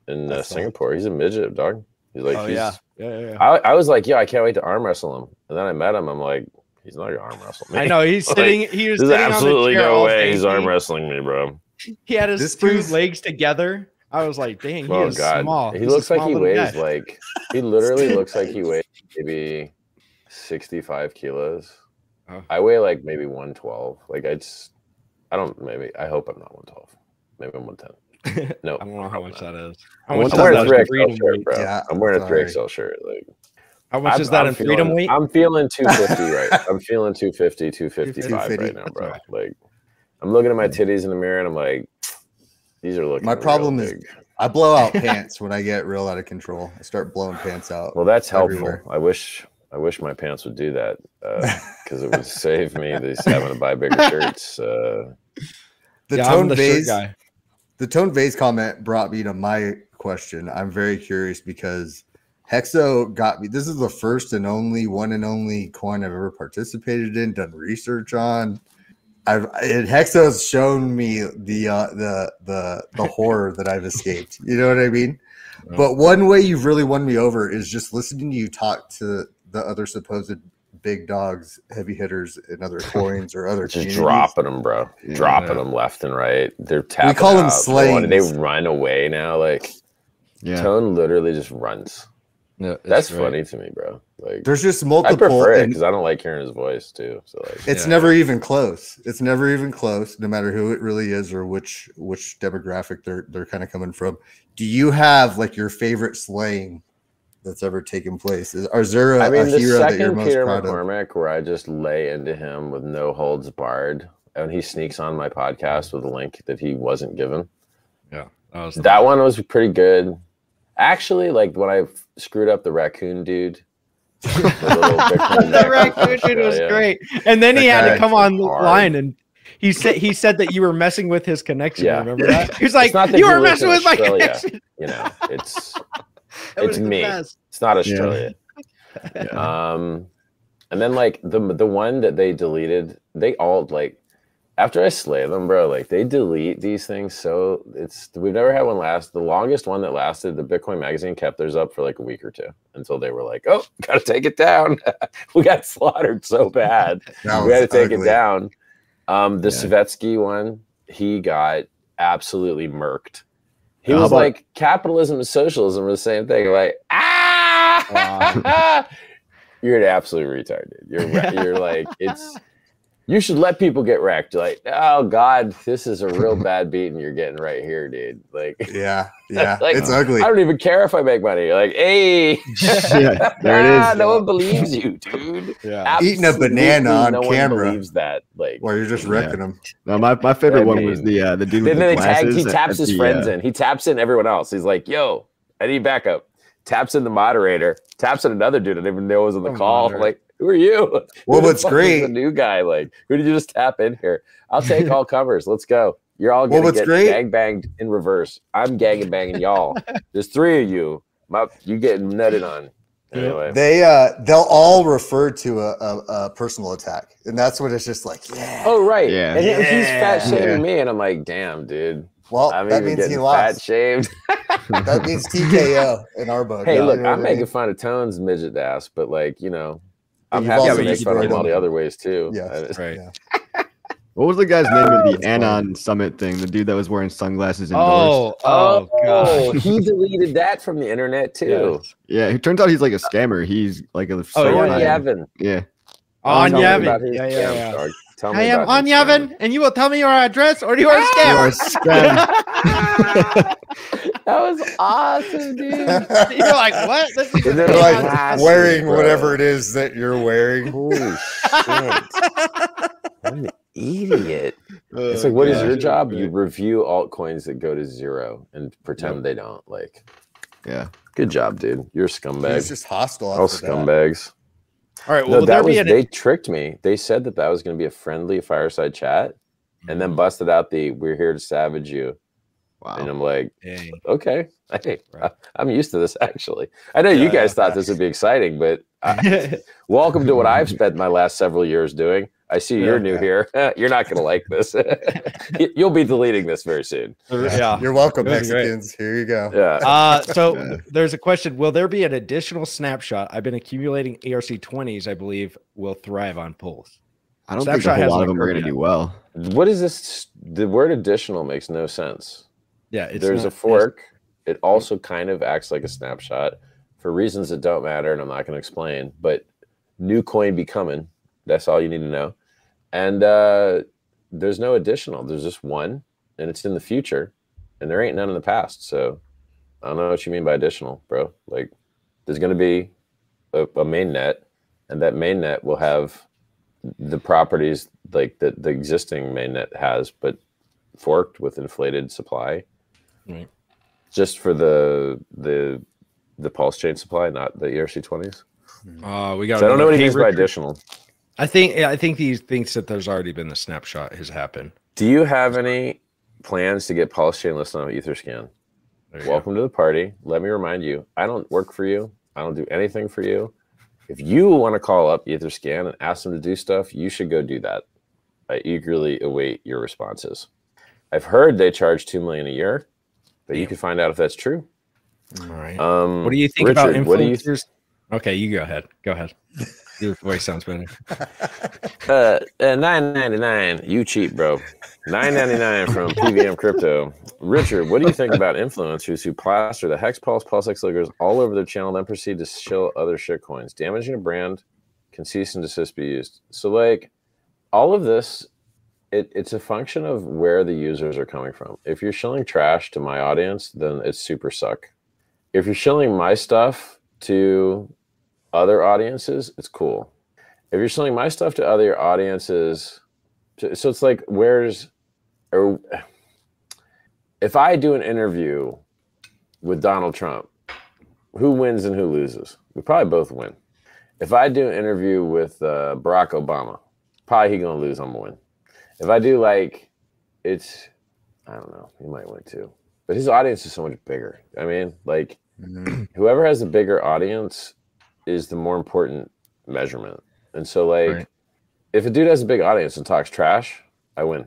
in uh, Singapore. Funny. He's a midget dog. He's like, oh, he's, yeah, yeah, yeah. I, I was like, yeah, I can't wait to arm wrestle him, and then I met him. I'm like. He's not gonna arm wrestle me. I know he's like, sitting. He was sitting absolutely on the chair no way. He's arm wrestling me, bro. He had his this two is... legs together. I was like, dang, he oh, is God. small. He he's looks like he weighs guy. like he literally looks like he weighs maybe sixty-five kilos. Oh. I weigh like maybe one twelve. Like I just, I don't. Maybe I hope I'm not one twelve. Maybe I'm one ten. No, I don't know how much that is. I'm wearing a three X L shirt, bro. Yeah, I'm wearing a three X L shirt, like. How much I'm, is that I'm in feeling, freedom weight? I'm feeling two fifty right. I'm feeling two fifty, two fifty-five right now, bro. Right. Like, I'm looking at my titties in the mirror and I'm like, these are looking. My problem is big. I blow out pants when I get real out of control. I start blowing pants out. Well, that's helpful. Everywhere. I wish I wish my pants would do that because uh, it would save me these having to buy bigger shirts. Uh, the yeah, Tone Bays, the Tone Bays comment brought me to my question. I'm very curious because. Hexo got me. This is the first and only one and only coin I've ever participated in, done research on. I've it, Hexo's shown me the uh, the the the horror that I've escaped. You know what I mean? Well, but one way you've really won me over is just listening to you talk to the other supposed big dogs, heavy hitters, and other coins or other just dropping them, bro. Yeah, dropping them left and right. They're tapping. We call them slays. They run away now. Like yeah. Tone literally just runs. No, that's right. Funny to me, bro. Like, there's just multiple. I prefer it because I don't like hearing his voice too. So like, it's yeah. never even close. It's never even close, no matter who it really is or which which demographic they're they're kind of coming from. Do you have like your favorite slaying that's ever taken place? Is, is there a, I mean, a the hero second that you're most Peter proud McCormick, of? Where I just lay into him with no holds barred, and he sneaks on my podcast with a link that he wasn't given. Yeah, that, was that one was pretty good. Actually, like when I screwed up the raccoon dude, the, the raccoon dude was great, and then that he had to come online and he said he said that you were messing with his connection. Yeah. Remember that? He's like, that you were messing with Australia. my connection. You know, it's it's me. It's not Australia. Yeah. Um, And then like the the one that they deleted, they all like, after I slay them, bro, like they delete these things. So it's, we've never had one last. The longest one that lasted, the Bitcoin magazine kept theirs up for like a week or two until they were like, oh, gotta take it down. We got slaughtered so bad. We had to take ugly. it down. Um, the yeah. Svetsky one, he got absolutely murked. He was like, capitalism and socialism are the same thing. Like, ah, uh, you're an absolute retard, dude. You're, you're like, it's, you should let people get wrecked. Like, oh God, this is a real bad beating you're getting right here, dude. Like, yeah, yeah, like, it's ugly. I don't even care if I make money. You're like, hey, yeah, there it is. No one believes you, dude. Yeah, eating a banana on no camera. One believes that. Like, well, you're just wrecking yeah. them. No, my my favorite I mean, one was the uh, the dude. Then, with then the they tags, he taps his the, friends uh, in. He taps in everyone else. He's like, yo, I need backup. Taps in the moderator. Taps in another dude I didn't even know was on the oh, call. Moderator. Like. Who are you? Well, what's great? The new guy, like, who did you just tap in here? I'll take all covers. Let's go. You're all gonna well, get great? gang banged in reverse. I'm gang banging y'all. There's three of you. My, you getting nutted on. Anyway, they uh, they'll all refer to a, a, a personal attack, and that's what it's just like. Yeah. Oh right. Yeah. And yeah. he's fat shaming yeah. me, and I'm like, damn, dude. Well, I'm that means he lost. Fat shamed. That means T K O in our book. Hey, no, look, you know I'm making mean? fun of Tone's midget ass, but like, you know. I'm happy to make fun of him all the other ways too. Yeah, right. Yeah. What was the guy's name of the Anon Summit thing? The dude that was wearing sunglasses indoors. Oh, oh, oh God! He deleted that from the internet too. Yes. Yeah, it turns out he's like a scammer. He's like a. Oh, on Yavin. Yeah. On Yavin. Yeah, yeah. Tell me I am on Yavin, and you will tell me your address, or you are a scammer. You are a scammer. That was awesome, dude. You're like, what? This is they're like awesome, wearing bro. whatever it is that you're wearing. Holy shit. I'm an idiot. Oh, it's like, what gosh. is your job? You review altcoins that go to zero and pretend yep. they don't. Like, yeah. Good job, dude. You're a scumbag. He's just hostile. All scumbags. That. All right. Well, no, that was, an... they tricked me. They said that that was going to be a friendly fireside chat, and then busted out the "we're here to savage you." Wow. And I'm like, Dang. okay, hey, right. I'm used to this. Actually, I know yeah, you guys thought this would be exciting, but I, welcome to what I've spent my last several years doing. I see you're yeah, new yeah. here. You're not going to like this. You'll be deleting this very soon. Yeah, you're welcome, Mexicans. Great. Here you go. Yeah. Uh, so yeah. there's a question. Will there be an additional snapshot? I've been accumulating A R C twenties, I believe, will thrive on Pulse. I don't snapshot think a lot of them are going to do well. What is this? The word additional makes no sense. Yeah. It's there's not, a fork. It also kind of acts like a snapshot for reasons that don't matter, and I'm not going to explain. But new coin be coming. That's all you need to know. And uh, there's no additional. There's just one, and it's in the future, and there ain't none in the past. So I don't know what you mean by additional, bro. Like, there's going to be a, a main net, and that main net will have the properties like that the existing main net has, but forked with inflated supply, right? Just for the the the pulse chain supply, not the E R C twenties. Uh, we got. So I don't know what he means by additional. I think I think he thinks that there's already been the snapshot has happened. Do you have any plans to get PulseChain listed on Etherscan? Welcome go. to the party. Let me remind you, I don't work for you. I don't do anything for you. If you want to call up Etherscan and ask them to do stuff, you should go do that. I eagerly await your responses. I've heard they charge two million a year, but Damn. you can find out if that's true. All right. Um, what do you think Richard, about influencers? What do you th okay, you go ahead. Go ahead. Your voice sounds better. Uh, uh, nine ninety nine. You cheap, bro. Nine ninety nine from P V M Crypto. Richard, what do you think about influencers who plaster the Hex Pulse Plus X logos all over their channel, then proceed to shill other shit coins, damaging a brand? Can cease and desist be used? So, like, all of this, it, it's a function of where the users are coming from. If you're shilling trash to my audience, then it's super suck. If you're shilling my stuff to other audiences, it's cool. If you're selling my stuff to other audiences, so it's like, where's, or if I do an interview with Donald Trump, who wins and who loses? We probably both win. If I do an interview with uh, Barack Obama, probably he gonna lose, I'm gonna win. If I do like, it's, I don't know, he might win too. But his audience is so much bigger. I mean, like, whoever has a bigger audience is the more important measurement. And so, like, right. if a dude has a big audience and talks trash, I win.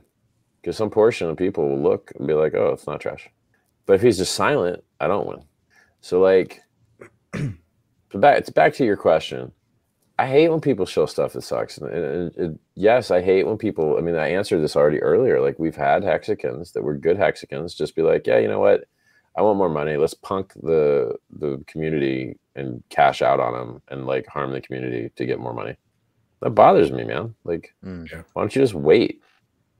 Because some portion of people will look and be like, oh, it's not trash. But if he's just silent, I don't win. So, like, so back, it's back to your question. I hate when people show stuff that sucks. And, and, and yes, I hate when people, I mean, I answered this already earlier. Like, we've had hexagons that were good hexagons just be like, yeah, you know what? I want more money. Let's punk the the community and cash out on them and, like, harm the community to get more money. That bothers me, man. Like, mm, yeah. why don't you just wait?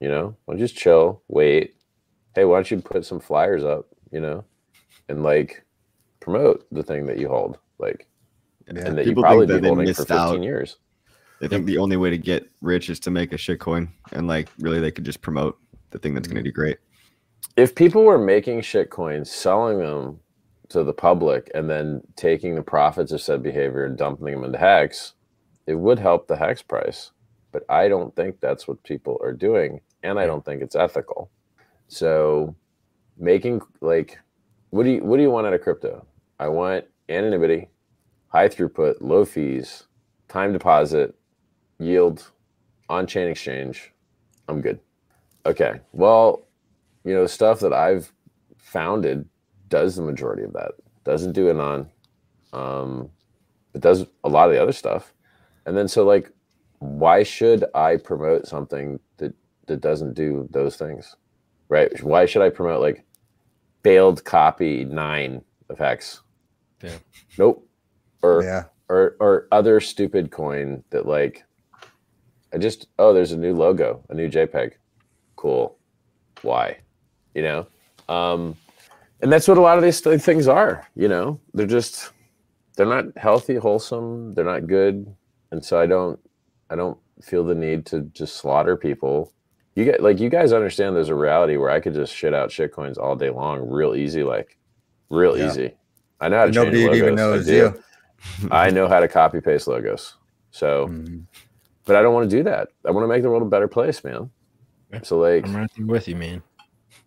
You know, why don't you just chill, wait? Hey, why don't you put some flyers up, you know, and, like, promote the thing that you hold, like, yeah. and that people you probably think that be holding for fifteen years. They think the only way to get rich is to make a shit coin, and, like, really they could just promote the thing that's mm-hmm. going to do great. If people were making shit coins, selling them to the public, and then taking the profits of said behavior and dumping them into Hex, it would help the Hex price. But I don't think that's what people are doing, and I don't think it's ethical. So making, like, what do you what do you want out of crypto? I want anonymity, high throughput, low fees, time deposit, yield, on-chain exchange. I'm good. Okay, well, you know, stuff that I've founded does the majority of that. Doesn't do Anon. Um, it does a lot of the other stuff. And then so, like, why should I promote something that, that doesn't do those things, right? Why should I promote, like, bailed copy nine of Hex? Yeah. Nope. Or, yeah. or, or other stupid coin that, like, I just, oh, there's a new logo, a new JPEG. Cool. Why? You know, um, and that's what a lot of these th things are. You know, they're just, they're not healthy, wholesome. They're not good. And so I don't, I don't feel the need to just slaughter people. You get, like, you guys understand there's a reality where I could just shit out shit coins all day long, real easy, like, real yeah. easy. I know how to change logos. Even knows I, you. I know how to copy paste logos. So, mm. but I don't want to do that. I want to make the world a better place, man. So, like, I'm right with you, man.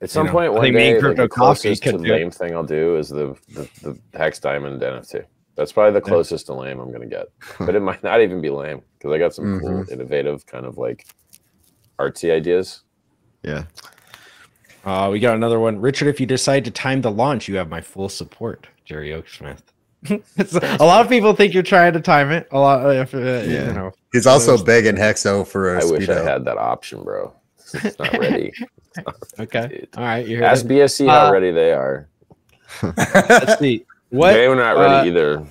At some you know, point, one day, like, the closest to lame it. thing I'll do is the, the, the Hex Diamond N F T. That's probably the closest yeah. to lame I'm going to get. But it might not even be lame, because I got some mm-hmm. cool, innovative, kind of, like, artsy ideas. Yeah. Uh, we got another one. Richard, if you decide to time the launch, you have my full support. Jerry Oaksmith. A lot of people think you're trying to time it. A lot. If, uh, yeah. you know, He's also those, begging Hexo for a I wish I had that option, bro. It's not ready. It's not ready okay. Dude. All right. You're Ask ready. B S C how uh, ready they are. Let's see. What, they were not ready uh, either.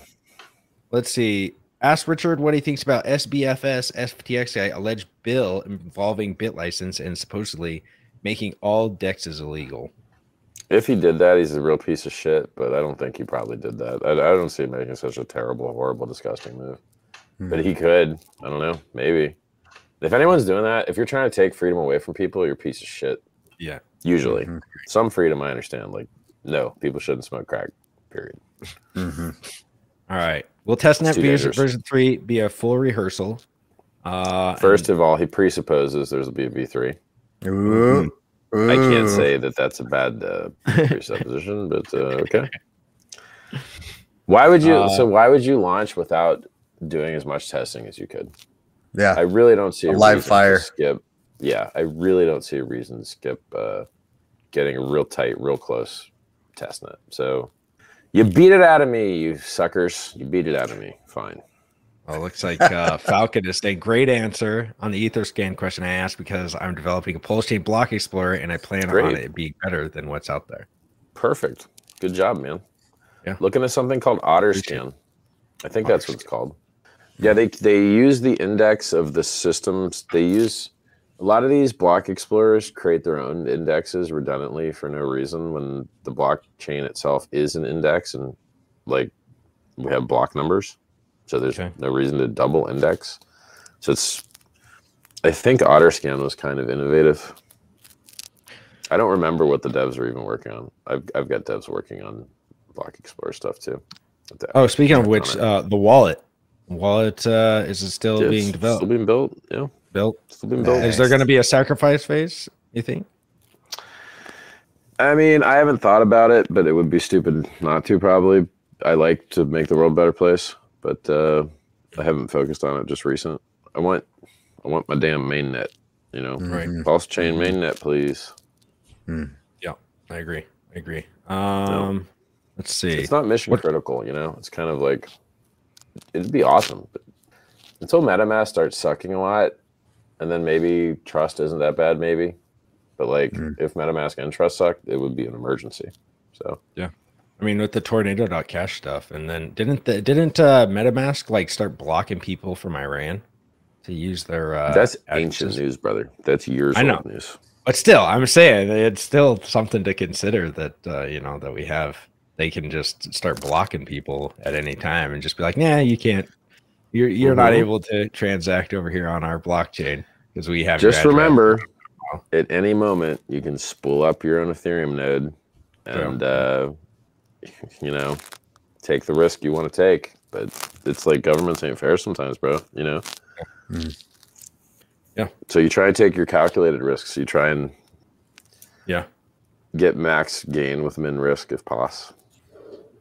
Let's see. Ask Richard what he thinks about S B F S F T X I alleged bill involving BitLicense and supposedly making all D E Xs illegal. If he did that, he's a real piece of shit, but I don't think he probably did that. I, I don't see him making such a terrible, horrible, disgusting move. Hmm. But he could. I don't know. Maybe. If anyone's doing that, if you're trying to take freedom away from people, you're a piece of shit. Yeah. Usually. Mm-hmm. Some freedom, I understand. Like, no, people shouldn't smoke crack, period. Mm-hmm. All right. Will testnet version three be a full rehearsal? Uh, First of all, he presupposes there's a B V three. Ooh. Ooh. I can't say that that's a bad uh, presupposition, but uh, okay. Why would you? Uh, so why would you launch without doing as much testing as you could? Yeah, I really don't see a, a live fire. To skip. Yeah, I really don't see a reason to skip uh, getting a real tight, real close testnet. So you beat it out of me, you suckers. You beat it out of me. Fine. Well, it looks like uh, Falconist, a great answer on the Etherscan question I asked because I'm developing a PulseChain block explorer and I plan great. on it being better than what's out there. Perfect. Good job, man. Yeah. Looking at something called Otterscan. I think Otter that's what it's called. Yeah, they they use the index of the systems. They use a lot of these block explorers create their own indexes redundantly for no reason when the blockchain itself is an index and, like, we have block numbers. So there's okay. no reason to double index. So it's, I think Otterscan was kind of innovative. I don't remember what the devs were even working on. I've, I've got devs working on block explorer stuff too. Oh, speaking of which, uh, the wallet. Wallet uh, is it still yeah, being developed? Still being built, yeah. Built. Still being built. Nice. Is there going to be a sacrifice phase? You think? I mean, I haven't thought about it, but it would be stupid not to. Probably, I like to make the world a better place, but uh, I haven't focused on it just recent. I want, I want my damn mainnet. You know, right? PulseChain mainnet, please. Mm. Yeah, I agree. I agree. Um, no. Let's see. It's not mission what? critical. You know, it's kind of like it'd be awesome, but until MetaMask starts sucking a lot, and then maybe trust isn't that bad, maybe. But like, mm. if MetaMask and trust sucked, it would be an emergency. So yeah. I mean, with the tornado dot cash stuff, and then didn't the, didn't uh, MetaMask like start blocking people from Iran to use their? Uh, That's ancient access? news, brother. That's years I know. old news. But still, I'm saying it's still something to consider that uh, you know that we have. They can just start blocking people at any time and just be like, "Nah, you can't. You're you're mm-hmm. not able to transact over here on our blockchain because we have." Just remember, at any moment, you can spool up your own Ethereum node and. Yeah. Uh, you know, take the risk you want to take, but it's like governments ain't fair sometimes, bro, you know? Mm. Yeah. So you try and take your calculated risks. You try and yeah, get max gain with min risk if possible.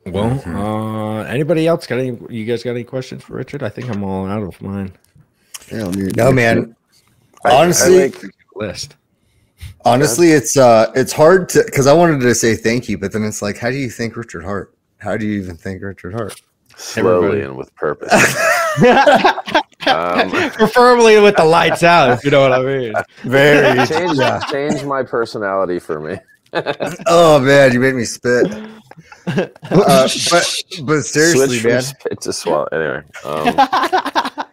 Well, mm-hmm. uh, anybody else got any, you guys got any questions for Richard? I think I'm all out of mine. Yeah, no, man. I, honestly, I like the list. Honestly, it's uh, it's hard to because I wanted to say thank you, but then it's like, how do you thank Richard Hart? How do you even thank Richard Hart? Slowly Everybody. and with purpose, um, preferably with the lights out, if you know what I mean. Very change, yeah. change my personality for me. Oh man, you made me spit. Uh, but but seriously, Switch man, spit to swallow. Anyway. Um,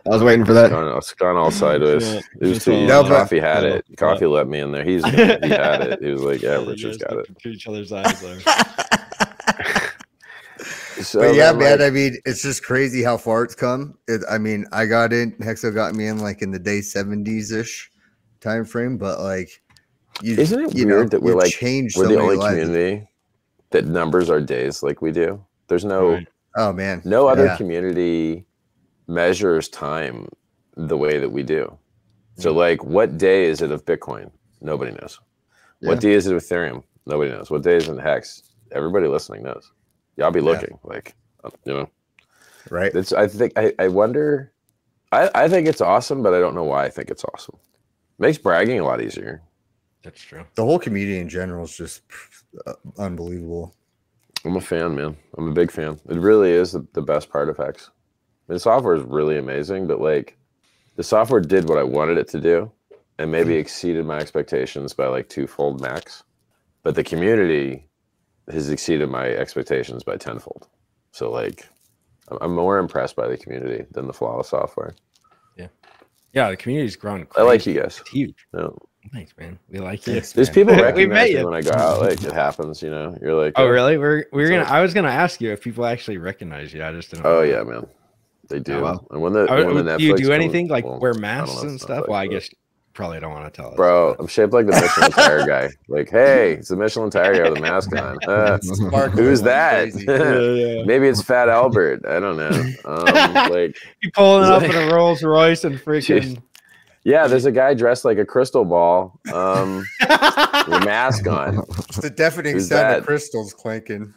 I was waiting for that. It's gone all sideways. It was too no, Coffee had it. Coffee let me in there. He's gonna, he had it. He was like, "Yeah, Richard's got it." To each other's eyes. There. So but yeah, man. Like, I mean, it's just crazy how far it's come. It, I mean, I got in. Hexo got me in like in the day seventies ish time frame. But like, you, isn't it you weird know, that we're like changed we're so the only lives. community that numbers our days like we do? There's no. Right. Oh man. No other yeah. community measures time the way that we do. So like, what day is it of Bitcoin? Nobody knows. Yeah. What day is it of Ethereum? Nobody knows. What day is it Hex? Everybody listening knows. Y'all be looking yeah. like, you know, right. It's, I think, I, I wonder, I, I think it's awesome, but I don't know why I think it's awesome. It makes bragging a lot easier. That's true. The whole community in general is just unbelievable. I'm a fan, man. I'm a big fan. It really is the, the best part of Hex. The software is really amazing, but like the software did what I wanted it to do and maybe exceeded my expectations by like twofold max. But the community has exceeded my expectations by tenfold. So like I'm more impressed by the community than the flawless software. Yeah. Yeah, the community's grown crazy. I like you guys. It's huge. No. Thanks, man. We like you. There's man. people recognize me when I go out. Like it happens, you know. You're like, oh, oh really? We're we're gonna like, I was gonna ask you if people actually recognize you. I just didn't. Oh yeah, man. They do. Oh, well. And when the, I, when the do you do anything comes, like well, wear masks know, and stuff? Like well, I guess you probably don't want to tell us. Bro, I'm shaped like the Michelin tire guy. Like, hey, it's the Michelin tire guy with a mask on. Uh, who's that? yeah, yeah. Maybe it's Fat Albert. I don't know. Um, like you pulling up like, in a Rolls Royce and freaking. Yeah, there's a guy dressed like a crystal ball um, with a mask on. It's the deafening who's sound that? of crystals clanking.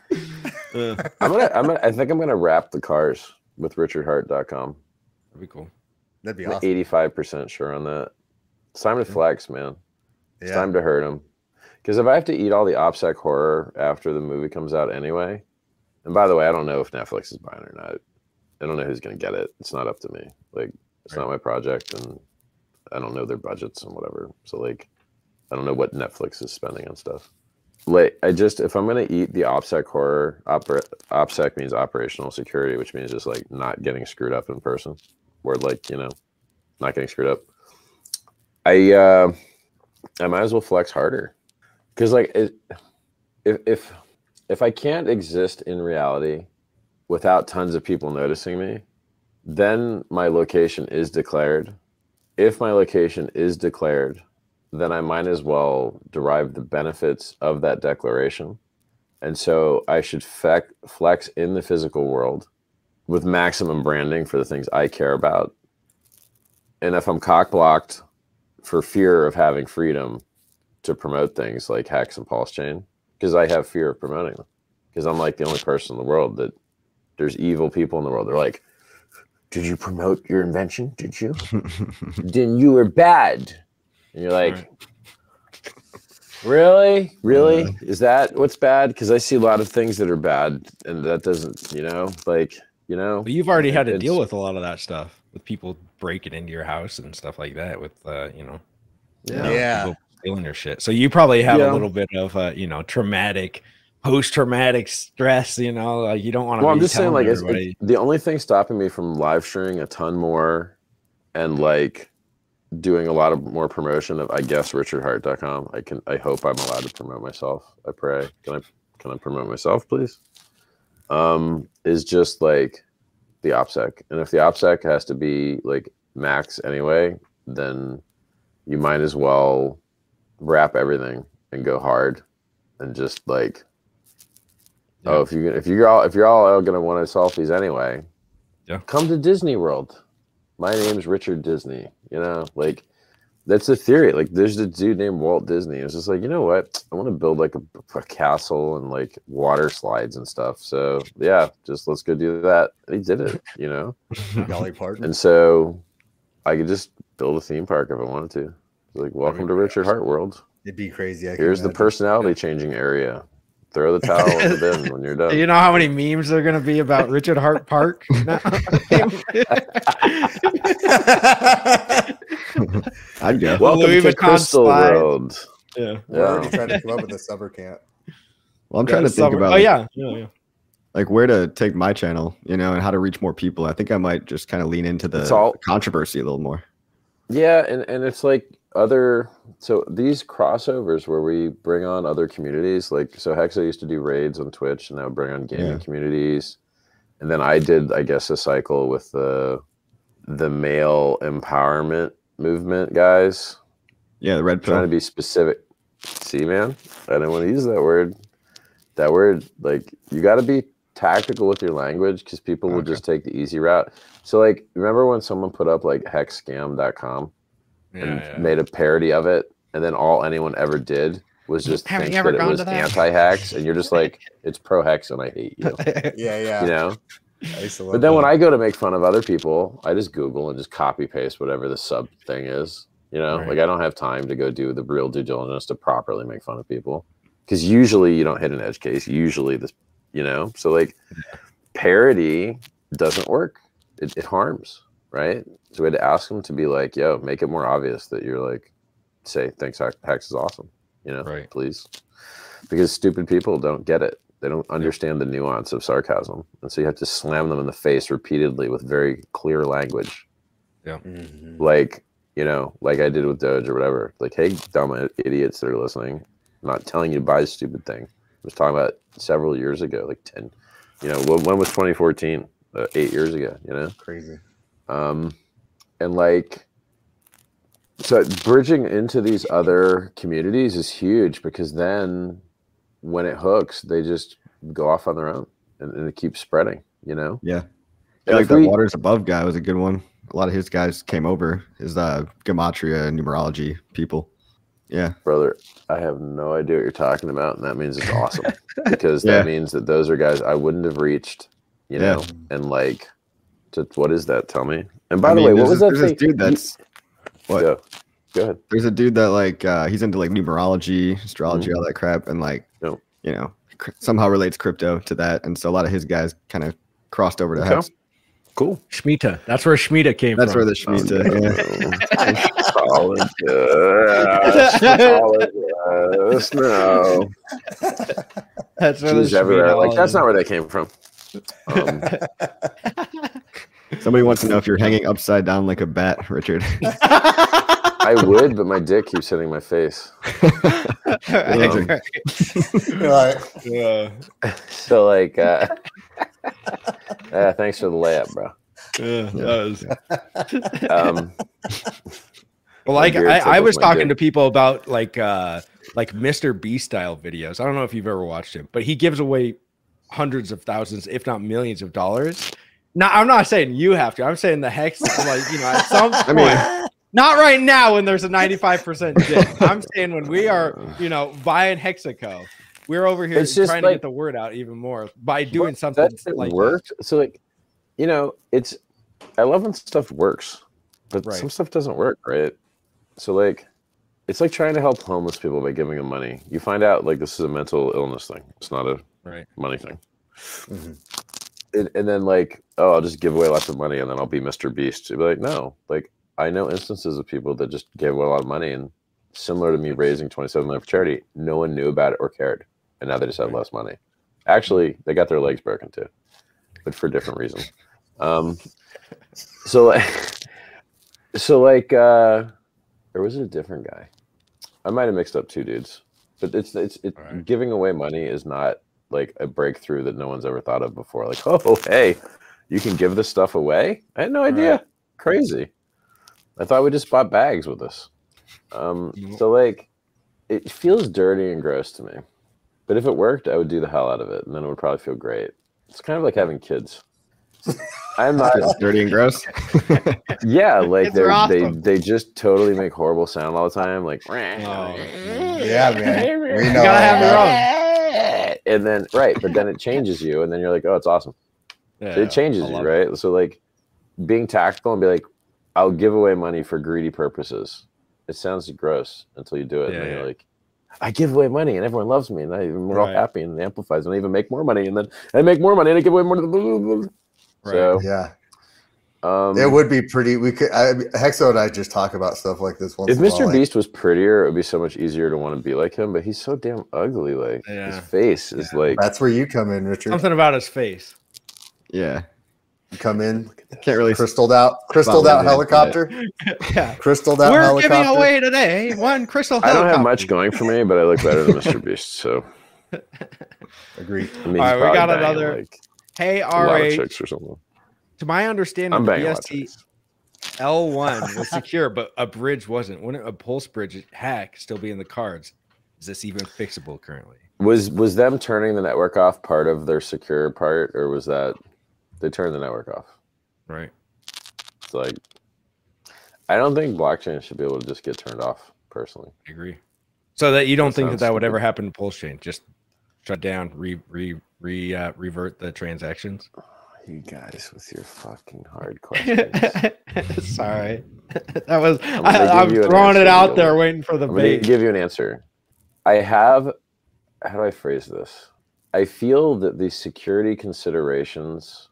Uh, I'm gonna. I'm gonna. I think I'm gonna wrap the cars with richard hart dot com. That'd be cool. That'd be I'm awesome. eighty-five percent sure on that. It's time to flex, man. It's yeah. time to hurt him. Because if I have to eat all the OPSEC horror after the movie comes out anyway, and by the way, I don't know if Netflix is buying it or not. I don't know who's going to get it. It's not up to me. Like, it's right. not my project, and I don't know their budgets and whatever. So, like, I don't know what Netflix is spending on stuff. Like, I just, if I'm going to eat the OPSEC horror, opera, OPSEC means operational security, which means just like not getting screwed up in person or like, you know, not getting screwed up. I, uh, I might as well flex harder. Cause like it, if, if, if I can't exist in reality without tons of people noticing me, then my location is declared. If my location is declared, then I might as well derive the benefits of that declaration. And so I should fec- flex in the physical world with maximum branding for the things I care about. And if I'm cock-blocked for fear of having freedom to promote things like Hex and PulseChain, because I have fear of promoting them, because I'm like the only person in the world that there's evil people in the world. They're like, did you promote your invention? Did you? Then you were bad. And you're like, right. really? Really? Uh, Is that what's bad? Because I see a lot of things that are bad, and that doesn't, you know, like, you know. But you've already had to deal with a lot of that stuff, with people breaking into your house and stuff like that with, uh, you know. Yeah. yeah. People stealing your shit. So you probably have yeah. a little bit of, uh, you know, traumatic post-traumatic stress, you know, like you don't want to well, be I'm just saying, like, it's, it's, the only thing stopping me from live streaming a ton more and like doing a lot of more promotion of, I guess, richard hart dot com. I can, I hope I'm allowed to promote myself. I pray. Can I, can I promote myself, please? Um, is just like the OPSEC. And if the OPSEC has to be like max anyway, then you might as well wrap everything and go hard and just like, oh, if you if you're all if you're all gonna want to selfies anyway, yeah. Come to Disney World. My name's Richard Disney. You know, like that's the theory. Like there's a dude named Walt Disney. It's just like, you know what? I want to build like a, a castle and like water slides and stuff. So yeah, just let's go do that. And he did it. You know, Dolly Parton. And so I could just build a theme park if I wanted to. Like, welcome I mean, to Richard Hart World. It'd be crazy. I Here's the personality changing area. Throw the towel in the bin when you're done. You know how many memes there are going to be about Richard Hart Park? I guess. Welcome Louis to Vuitton Crystal slide. World. Yeah. yeah. We're already trying to come up with a summer camp. Well, I'm yeah, trying to summer. think about oh, yeah. Yeah, yeah. like where to take my channel, you know, and how to reach more people. I think I might just kind of lean into the all, controversy a little more. Yeah, and, and it's like, other so these crossovers where we bring on other communities, like so Hexa used to do raids on Twitch and I would bring on gaming yeah. communities, and then I did I guess a cycle with the the male empowerment movement guys. Yeah, the red pill. Trying to be specific. See, man, I didn't want to use that word. That word, like you got to be tactical with your language because people okay. will just take the easy route. So like remember when someone put up like hex scam dot com? And yeah, yeah. made a parody of it, and then all anyone ever did was just Have think that it was anti-hex, and you're just like, it's pro-hex and I hate you. Yeah, yeah. You know? But then that. when I go to make fun of other people, I just Google and just copy-paste whatever the sub thing is. You know? Right. Like, I don't have time to go do the real due diligence to properly make fun of people. Because usually you don't hit an edge case. Usually, this, you know? So, like, parody doesn't work. It, it harms. Right, so we had to ask them to be like, yo, make it more obvious that you're like, say thanks, Hex is awesome, you know, right, please, because stupid people don't get it. They don't understand the nuance of sarcasm, and so you have to slam them in the face repeatedly with very clear language. Yeah. Mm-hmm. Like, you know, like I did with Doge or whatever, like, hey, dumb idiots that are listening, I'm not telling you to buy a stupid thing. I was talking about several years ago, like ten, you know, when was twenty fourteen, uh, eight years ago, you know, crazy. Um, and like, so bridging into these other communities is huge, because then when it hooks, they just go off on their own and, and it keeps spreading, you know? Yeah. yeah like that we, Waters Above guy was a good one. A lot of his guys came over, his uh, gematria and numerology people. Yeah. Brother, I have no idea what you're talking about. And that means it's awesome, because yeah. that means that those are guys I wouldn't have reached, you know, yeah. and like. To, what is that? Tell me. And by I the mean, way, what was that? There's thing? This dude that's what? Go. Go ahead. There's a dude that like uh, he's into like numerology, astrology, mm-hmm. all that crap, and like no. you know somehow relates crypto to that, and so a lot of his guys kind of crossed over to okay. Hex. Cool. Shemitah. That's where Shemitah came. That's from. That's where the Shemitah. That's where She's the everywhere. Shemitah. Like that's not where that came from. Um, somebody wants to know if you're hanging upside down like a bat, Richard. I would, but my dick keeps hitting my face. um, yeah. So like uh, uh thanks for the layup, bro. Yeah, that was... um well like I, I was talking dick. to people about like uh like Mister Beast style videos. I don't know if you've ever watched him, but he gives away hundreds of thousands, if not millions of dollars. Now, I'm not saying you have to. I'm saying the Hex is like, you know, at some point, I mean, not right now when there's a ninety-five percent dip. I'm saying when we are, you know, buying Hexaco, we're over here trying like, to get the word out even more by doing something that like worked. So like, you know, it's I love when stuff works, but right. some stuff doesn't work, right? So like, it's like trying to help homeless people by giving them money. You find out like this is a mental illness thing. It's not a right. money thing. Mm-hmm. And, and then like, oh, I'll just give away lots of money and then I'll be Mister Beast. You'd be like, no, like I know instances of people that just gave away a lot of money, and similar to me raising twenty-seven million dollars for charity, no one knew about it or cared. And now they just have less money. Actually, they got their legs broken too, but for different reasons. Um, so like, so like, uh, or was it a different guy? I might've mixed up two dudes, but it's, it's, it, right. giving away money is not like a breakthrough that no one's ever thought of before. Like, oh, hey, you can give this stuff away? I had no idea. Right. Crazy. I thought we just bought bags with this. Um, so like, it feels dirty and gross to me, but if it worked, I would do the hell out of it. And then it would probably feel great. It's kind of like having kids. I'm not dirty and gross. Yeah, like they're awesome. they they just totally make horrible sound all the time, like oh, yeah, man. We know you gotta have your own. And then right, but then it changes you, and then you're like, oh, it's awesome. Yeah, so it changes you, right? It. So like being tactical and be like, I'll give away money for greedy purposes. It sounds gross until you do it, yeah, and then yeah. you're like, I give away money and everyone loves me, and I even we're all right. happy, and it amplifies, and I even make more money, and then I make more money and I give away more. Blah, blah, blah. Right. So, yeah, um, it would be pretty. We could I, Hexo and I just talk about stuff like this. Once if Mister while, Beast like, was prettier, it would be so much easier to want to be like him. But he's so damn ugly. Like yeah. his face yeah. is like. That's where you come in, Richard. Something about his face. Yeah, you come in. Can't really crystalled out, crystalled out helicopter. Yeah, crystalled out. We're helicopter. Giving away today one crystal. I don't helicopter. Have much going for me, but I look better than Mister Beast. So, agree. I mean, all right, we got dying, another. Like, hey, R H, or something. To my understanding, the B S C L one was secure, but a bridge wasn't. Wouldn't a Pulse bridge hack still be in the cards? Is this even fixable currently? Was was them turning the network off part of their secure part, or was that they turned the network off? Right. It's like, I don't think blockchain should be able to just get turned off, personally. I agree. So that you don't that think that that would ever happen to PulseChain? Just shut down, re re re uh, revert the transactions. Oh, you guys with your fucking hard questions. Sorry, that was I'm, I, I'm throwing it out there, waiting for the bait. Give you an answer. I have. How do I phrase this? I feel that the security considerations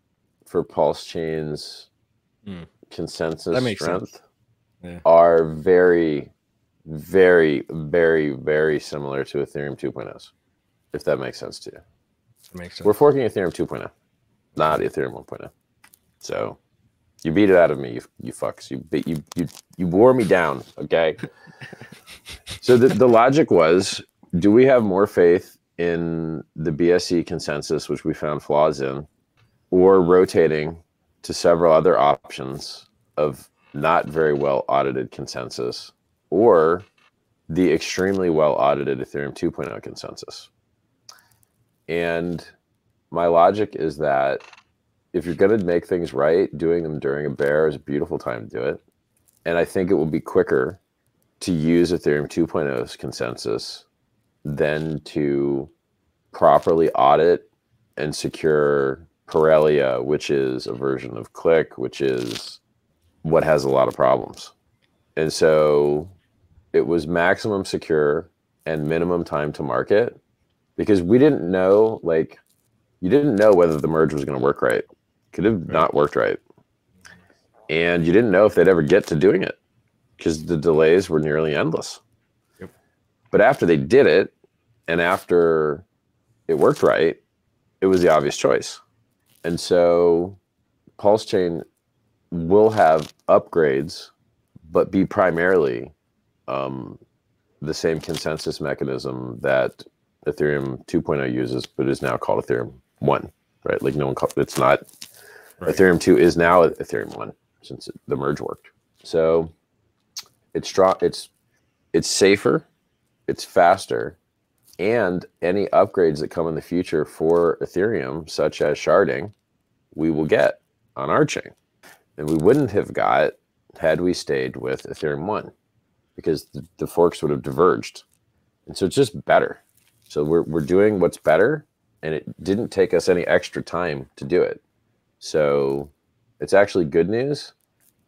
for PulseChain's mm. consensus strength sense. Yeah. are very, very, very, very similar to Ethereum two point oh's. If that makes sense to you. It makes sense. We're forking Ethereum two point oh, not Ethereum one point oh. So you beat it out of me, you, you fucks. You, beat, you, you, you wore me down, okay? So the, the logic was, do we have more faith in the B S C consensus, which we found flaws in, or rotating to several other options of not very well audited consensus, or the extremely well audited Ethereum two point oh consensus? And my logic is that if you're going to make things right, doing them during a bear is a beautiful time to do it. And I think it will be quicker to use Ethereum two point oh's consensus than to properly audit and secure Parelia, which is a version of Click, which is what has a lot of problems. And so it was maximum secure and minimum time to market. Because we didn't know, like, you didn't know whether the merge was going to work right. Could have not worked right. And you didn't know if they'd ever get to doing it because the delays were nearly endless. Yep. But after they did it, and after it worked right, it was the obvious choice. And so PulseChain will have upgrades, but be primarily um, the same consensus mechanism that Ethereum two point oh uses, but is now called Ethereum one, right? Like no one called, it's not, right. Ethereum two is now Ethereum one since it, the merge worked. So it's strong, it's, it's safer, it's faster, and any upgrades that come in the future for Ethereum, such as sharding, we will get on our chain. And we wouldn't have got had we stayed with Ethereum one because the, the forks would have diverged. And so it's just better. So we're, we're doing what's better, and it didn't take us any extra time to do it. So It's actually good news,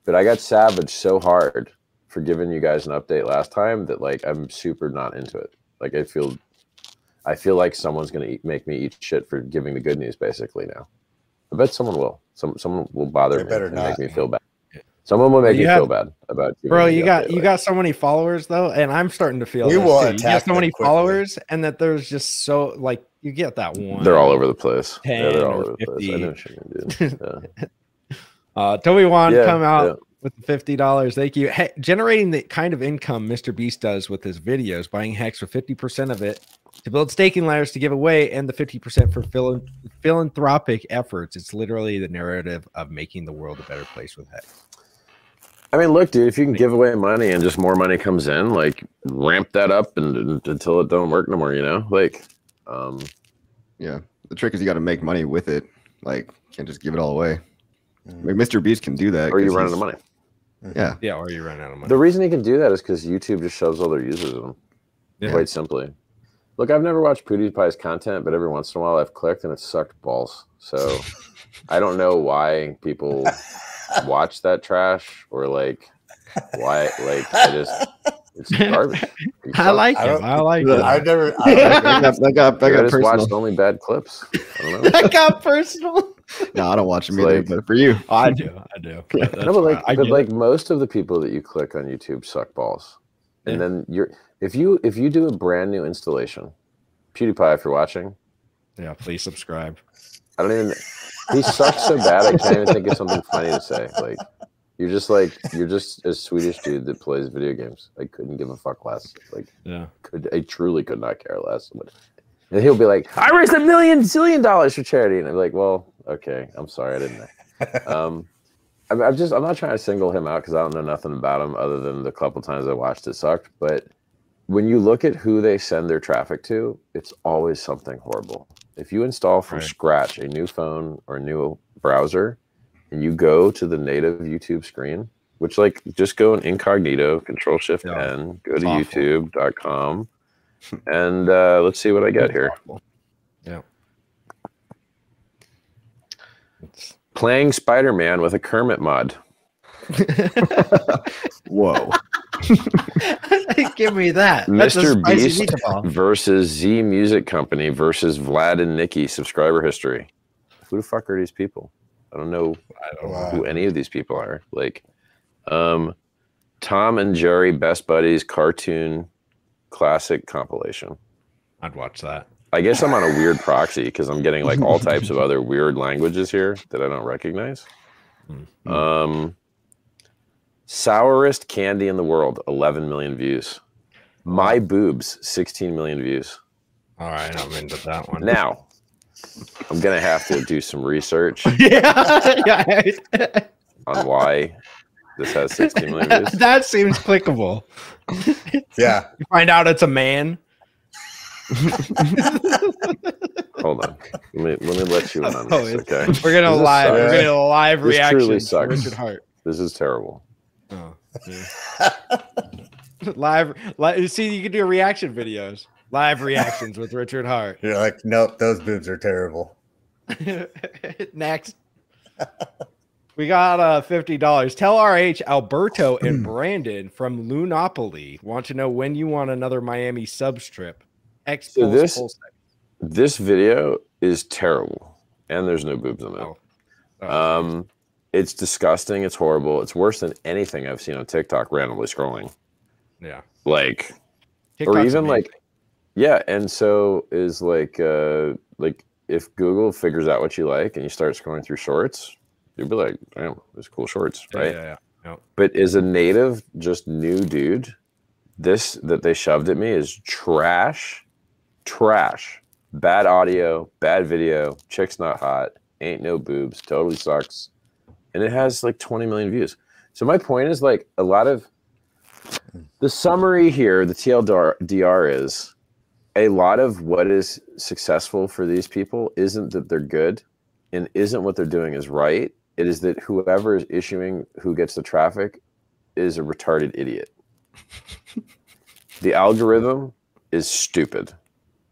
but I got savaged so hard for giving you guys an update last time that like I'm super not into it. Like I feel, I feel like someone's gonna eat, make me eat shit for giving the good news basically now. I bet someone will. Some someone will bother me and make me feel bad. Someone will make you, you have, feel bad about you. Bro, you got you like. got so many followers though, and I'm starting to feel you, will you got so many quickly. followers, and that there's just so like you get that one. They're all over the place. Yeah, they're all over fifty. The place. I know what you're gonna do. Yeah. uh, Toby Wan yeah, come out yeah. with the fifty dollars. Thank you. Hey, generating the kind of income Mister Beast does with his videos, buying Hex for fifty percent of it to build staking layers to give away, and the fifty percent for phil philanthropic efforts. It's literally the narrative of making the world a better place with Hex. I mean, look, dude, if you can give away money and just more money comes in, like ramp that up and, and until it don't work no more, you know, like, um, yeah, the trick is you got to make money with it. Like you can't just give it all away. Like Mister Beast can do that. Or you run out of money. Yeah. Yeah. Or you run out of money. The reason he can do that is because YouTube just shoves all their users in them. Yeah. Quite simply. Look, I've never watched PewDiePie's content, but every once in a while I've clicked and it sucked balls. So I don't know why people watch that trash or like why like I just it's garbage. It's I like it. I like it. I've never I, I got I got, I got I just watched only bad clips. I don't know. I got personal. No, I don't watch them either, like, but for you. Oh, I do. I do. Yeah, no, but like but like most of the people that you click on YouTube suck balls. And yeah. then you're if you if you do a brand new installation, PewDiePie, if you're watching. Yeah, please subscribe. I don't even He sucks so bad I can't even think of something funny to say. Like you're just like you're just a Swedish dude that plays video games. I couldn't give a fuck less. Like yeah. could I truly could not care less. And he'll be like, I raised a million zillion dollars for charity. And I'm like, well, okay, I'm sorry I didn't know. Um I'm, I'm just I'm not trying to single him out because I don't know nothing about him other than the couple times I watched it sucked. But when you look at who they send their traffic to, it's always something horrible. If you install from right. scratch a new phone or a new browser and you go to the native YouTube screen, which like just go in incognito, control shift N, yeah. go it's to youtube dot com and uh, let's see what I got here. Yeah. Playing Spider-Man with a Kermit mod. Whoa. Give me that. Mister Beast versus Z Music Company versus Vlad and Nikki subscriber history. Who the fuck are these people? I don't know. I don't wow. know who any of these people are. Like, um, Tom and Jerry Best Buddies cartoon classic compilation. I'd watch that. I guess I'm on a weird proxy because I'm getting like all types of other weird languages here that I don't recognize. Mm-hmm. Um. Sourest candy in the world, eleven million views. My boobs, sixteen million views. All right, I'm into that one. Now, I'm going to have to do some research yeah. on why this has sixteen million views. That seems clickable. Yeah. You find out it's a man. Hold on. Let me, let me let you in on this, okay? We're going to live, we're going to live reaction to Richard Hart. This is terrible. Oh, live, live. See, you can do reaction videos, live reactions with Richard Hart. You're like, nope, those boobs are terrible. Next, we got uh, fifty dollars. Tell R H Alberto and Brandon from Lunopoly want to know when you want another Miami Subs trip. Hex so this this video is terrible, and there's no boobs in it. Oh. Oh. Um. It's disgusting. It's horrible. It's worse than anything I've seen on TikTok randomly scrolling. Yeah. Like, TikTok's or even amazing. Like, yeah. And so is like, uh, like if Google figures out what you like and you start scrolling through shorts, you'd be like, damn, there's cool shorts. Right. Yeah, yeah, yeah. Yep. But as a native, just new dude, this that they shoved at me is trash, trash, bad audio, bad video, chick's not hot, ain't no boobs, totally sucks. And it has like twenty million views. So my point is like a lot of the summary here, the T L D R is a lot of what is successful for these people isn't that they're good and isn't what they're doing is right. It is that whoever is issuing who gets the traffic is a retarded idiot. The algorithm is stupid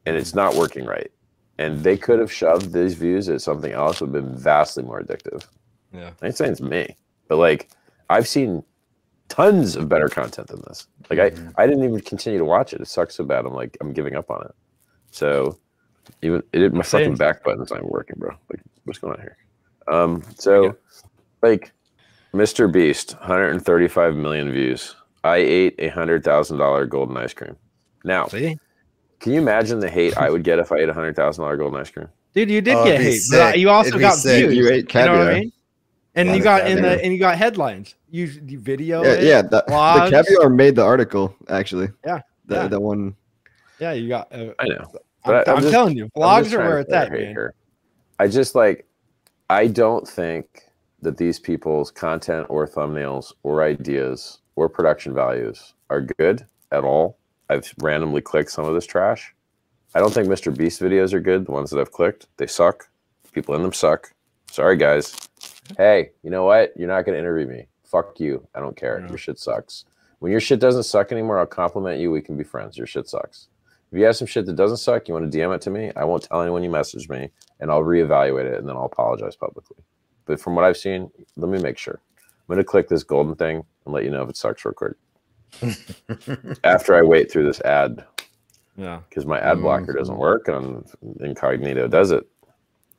and it's not working right. And they could have shoved these views at something else that would have been vastly more addictive. Yeah, it's it's me, but like I've seen tons of better content than this. Like I, mm-hmm. I didn't even continue to watch it. It sucks so bad. I'm like, I'm giving up on it. So even it, my Same. fucking back button's not even working, bro. Like, what's going on here? Um, so yeah. like, Mister Beast, one hundred thirty-five million views. I ate a hundred thousand dollar golden ice cream. Now, See? can you imagine the hate I would get if I ate a hundred thousand dollar golden ice cream? Dude, you did oh, get hate, sick. but you also it'd got views. You, ate you know what I mean? And yeah, you got in the and you got headlines. You, you video yeah, it. Yeah, the, the caviar made the article actually. Yeah, the yeah. the one. Yeah, you got. Uh, I know. I'm, I'm just, telling you, blogs are where it's at, man. Here. I just like, I don't think that these people's content or thumbnails or ideas or production values are good at all. I've randomly clicked some of this trash. I don't think Mister Beast videos are good. The ones that I've clicked, they suck. People in them suck. Sorry, guys. Hey, you know what? You're not going to interview me. Fuck you. I don't care. Yeah. Your shit sucks. When your shit doesn't suck anymore, I'll compliment you. We can be friends. Your shit sucks. If you have some shit that doesn't suck, you want to D M it to me, I won't tell anyone you messaged me, and I'll reevaluate it, and then I'll apologize publicly. But from what I've seen, let me make sure. I'm going to click this golden thing and let you know if it sucks real quick. After I wait through this ad. Yeah. Because my ad blocker mm-hmm. doesn't work, and incognito does it.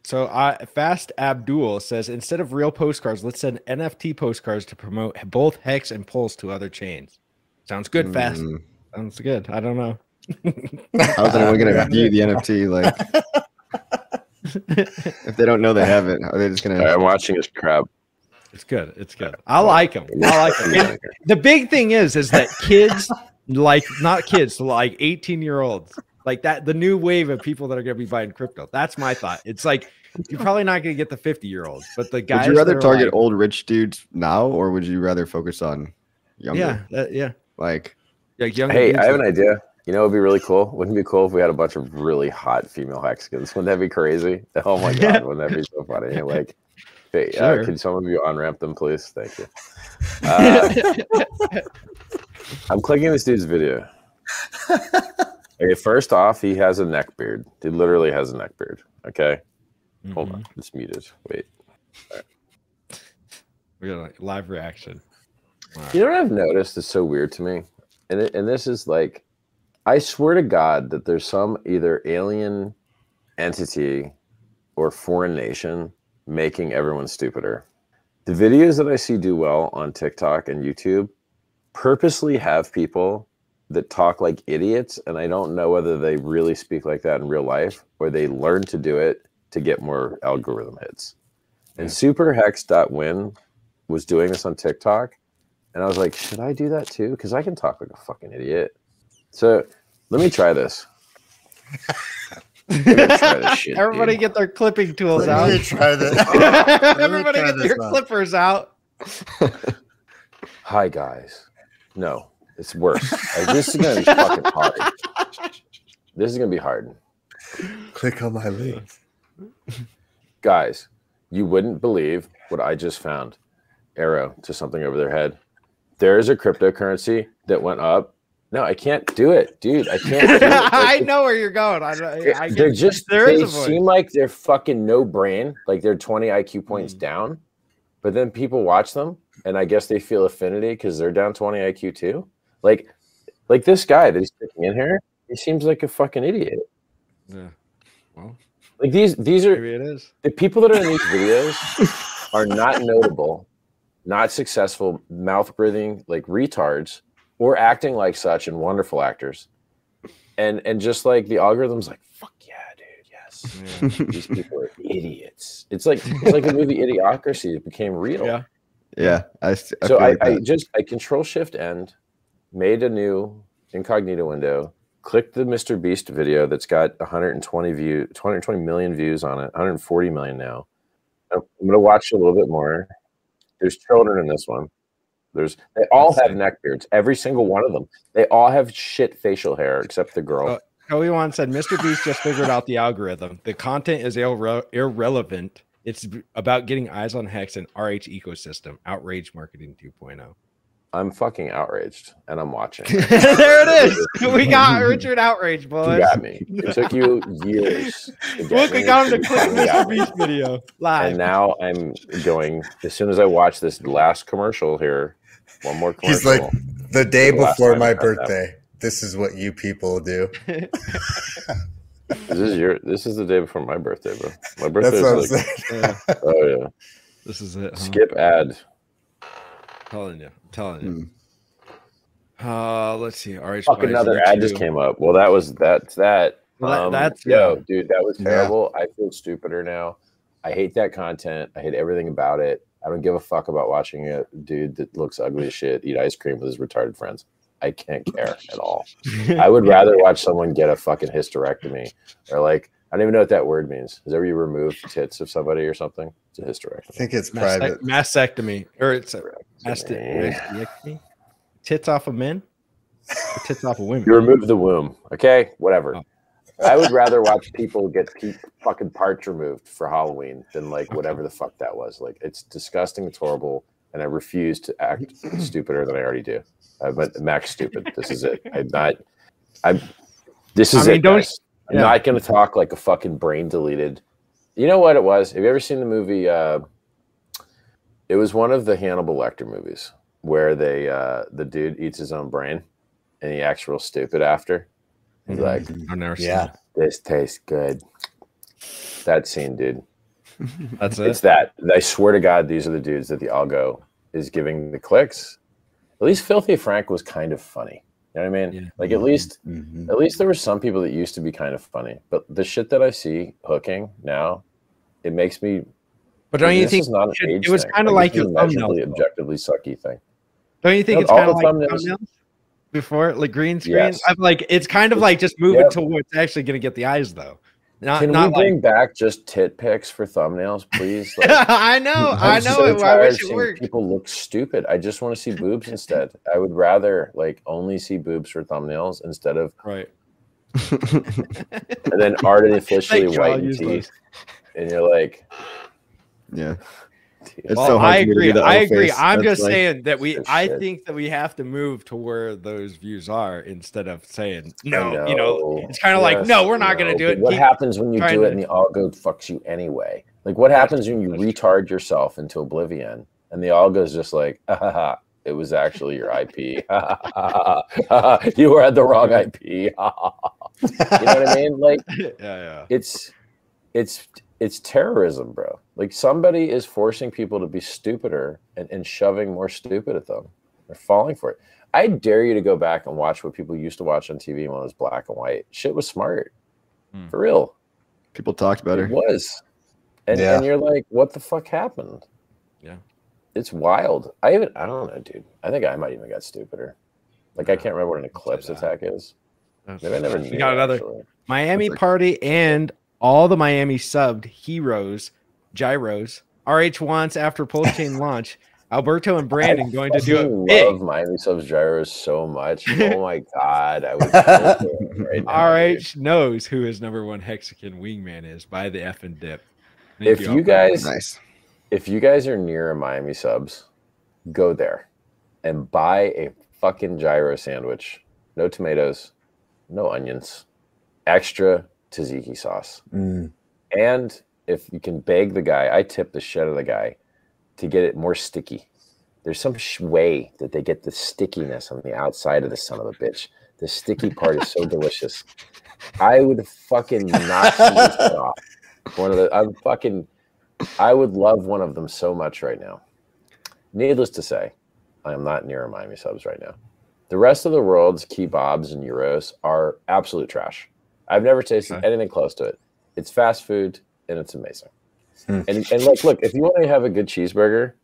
So I, Fast Abdul says, instead of real postcards, let's send N F T postcards to promote both Hex and Pulse to other chains. Sounds good, mm. Fast. Sounds good. I don't know. I was anyone going to view the N F T? Like, if they don't know they have it, are they just going to? I'm watching this crap. It's good. It's good. I like them. I like them. The big thing is, is that kids, like not kids, like eighteen year olds, like that, the new wave of people that are going to be buying crypto. That's my thought. It's like, you're probably not going to get the fifty year olds, but the guys. Would you rather target like, old rich dudes now, or would you rather focus on younger? Yeah. Uh, yeah. Like, like younger hey, I have like, an idea. You know, it'd be really cool. Wouldn't it be cool if we had a bunch of really hot female hexagons? Wouldn't that be crazy? Oh my god, wouldn't that be so funny? Like, hey, sure. uh, can some of you on-ramp them, please? Thank you. Uh, I'm clicking this dude's video. Okay, first off, he has a neck beard. He literally has a neck beard. Okay, mm-hmm. hold on, it's muted. Wait, all right. We got a live reaction. Wow. You know what I've noticed is so weird to me, and it, and this is like. I swear to God that there's some either alien entity or foreign nation making everyone stupider. The videos that I see do well on TikTok and YouTube purposely have people that talk like idiots, and I don't know whether they really speak like that in real life or they learn to do it to get more algorithm hits. And superhex dot win was doing this on TikTok, and I was like, should I do that too? Because I can talk like a fucking idiot. So let me try this. Let me try this shit, Everybody dude. get their clipping tools let out. Let me try this. Everybody try get this their out. clippers out. Hi, guys. No, it's worse. Like, this is going to be fucking hard. This is going to be hard. Click on my link. Guys, you wouldn't believe what I just found. Arrow to something over their head. There is a cryptocurrency that went up. No, I can't do it, dude. I can't. Do it. Like, I know where you're going. I, I they're just, there they seem like they're fucking no brain. Like they're twenty I Q points mm. down, but then people watch them and I guess they feel affinity because they're down twenty I Q too. Like, like this guy that he's sitting in here, he seems like a fucking idiot. Yeah. Well, like these, these are maybe it is. the people that are in these videos are not notable, not successful, mouth breathing, like retards. Or acting like such and wonderful actors. And and just like the algorithm's like, fuck yeah, dude, yes. Yeah. These people are idiots. It's like it's like the movie Idiocracy. It became real. Yeah. Yeah. I, I so I, I just I control shift end, made a new incognito window, clicked the Mister Beast video that's got one hundred twenty view, one hundred twenty million views on it, one hundred forty million now. I'm gonna watch a little bit more. There's children in this one. There's, they all have neck beards. Every single one of them. They all have shit facial hair except the girl. Kobe Wan said, Mister Beast just figured out the algorithm. The content is irre irrelevant. It's about getting eyes on Hex and R H ecosystem. Outrage marketing two point oh. I'm fucking outraged, and I'm watching. There it is. We got Richard outraged, boys. You got me. It took you years. To get Look, we got him to click Mister Beast video live. And now I'm going, as soon as I watch this last commercial here, one more commercial. He's like, the day the before my birthday, this is what you people do. This is your. This is the day before my birthday, bro. My birthday That's is what like, I'm saying. Oh, yeah. This is it. Huh? Skip ad. Telling you, telling you. Hmm. Uh, let's see. All right, fuck, another ad just came up. Well, that was that's that. Well, that um, that's yo, yeah. dude. That was terrible. Yeah. I feel stupider now. I hate that content. I hate everything about it. I don't give a fuck about watching a dude that looks ugly as shit eat ice cream with his retarded friends. I can't care at all. I would rather watch someone get a fucking hysterectomy or like. I don't even know what that word means. Is that where you remove tits of somebody or something? It's a hysterectomy. I think it's private. Mastectomy. Or it's a mastectomy. Tits off of men? Or tits off of women? You remove the womb. Okay? Whatever. Oh. I would rather watch people get pe- fucking parts removed for Halloween than like whatever the fuck that was. Like, it's disgusting. It's horrible. And I refuse to act stupider than I already do. I went max stupid. This is it. I'm not. I'm, this is I mean, it. Don't, I'm yeah. not going to talk like a fucking brain deleted. You know what it was? Have you ever seen the movie? Uh, it was one of the Hannibal Lecter movies where they uh, the dude eats his own brain and he acts real stupid after. He's like, I've never seen yeah, it. This tastes good. That scene, dude. That's it? It's that. I swear to God, these are the dudes that the algo is giving the clicks. At least Filthy Frank was kind of funny. You know what I mean? Yeah. Like, at least mm-hmm. at least there were some people that used to be kind of funny. But the shit that I see hooking now, it makes me... But don't I mean, you think is not should, it was kind of like, like your thumbnail? Objectively sucky thing. Don't you think you know, it's kind of like thumbnails, thumbnails before? Like green screen? Yes. I'm like, it's kind of like just moving yep. to where it's actually going to get the eyes, though. Not, Can not we bring like, back just tit pics for thumbnails, please? Like, I know, I'm I know. So it, I wish it worked. People look stupid. I just want to see boobs instead. I would rather like only see boobs for thumbnails instead of right. And then artificially whiten teeth, and you're like, yeah. It's well, so hard I agree. To I agree. Face. I'm That's just like, saying that we. I shit. think that we have to move to where those views are instead of saying no. Know, you know, it's kind of yes, like no, we're not going to do it. What Keep happens when you do it to... and the algo fucks you anyway? Like what happens when you retard yourself into oblivion and the algo is just like, ah, ha, ha, it was actually your I P. Ah, ha, ha, ha, you were at the wrong I P. Ah, ha, ha. You know what I mean? Like, yeah, yeah. It's, it's. It's terrorism, bro. Like somebody is forcing people to be stupider and, and shoving more stupid at them. They're falling for it. I dare you to go back and watch what people used to watch on T V when it was black and white. Shit was smart. Mm. For real. People talked better. It was. And, yeah. and you're like, what the fuck happened? Yeah. It's wild. I even, I don't know, dude. I think I might even got stupider. Like, yeah. I can't remember what an eclipse attack is. Maybe I never knew. We got another actually. Miami like, party and... all the Miami subbed heroes, gyros, R H wants after PulseChain launch, Alberto and Brandon I going to do it big. I love Miami Subs gyros so much. Oh my God. I would right now, R H dude. Knows who his number one Hexican wingman is by the F and dip. Thank if you, you guys, nice. If you guys are near a Miami Subs, go there and buy a fucking gyro sandwich. No tomatoes, no onions, extra tzatziki sauce. Mm. And if you can beg the guy, I tip the shit out of the guy to get it more sticky. There's some sh way that they get the stickiness on the outside of the son of a bitch. The sticky part is so delicious. I would fucking knock this off. One of the, I'm fucking, I would love one of them so much right now. Needless to say, I am not near Miami Subs right now. The rest of the world's kebabs and gyros are absolute trash. I've never tasted okay. anything close to it. It's fast food and it's amazing. Hmm. And and like, look, if you want to have a good cheeseburger,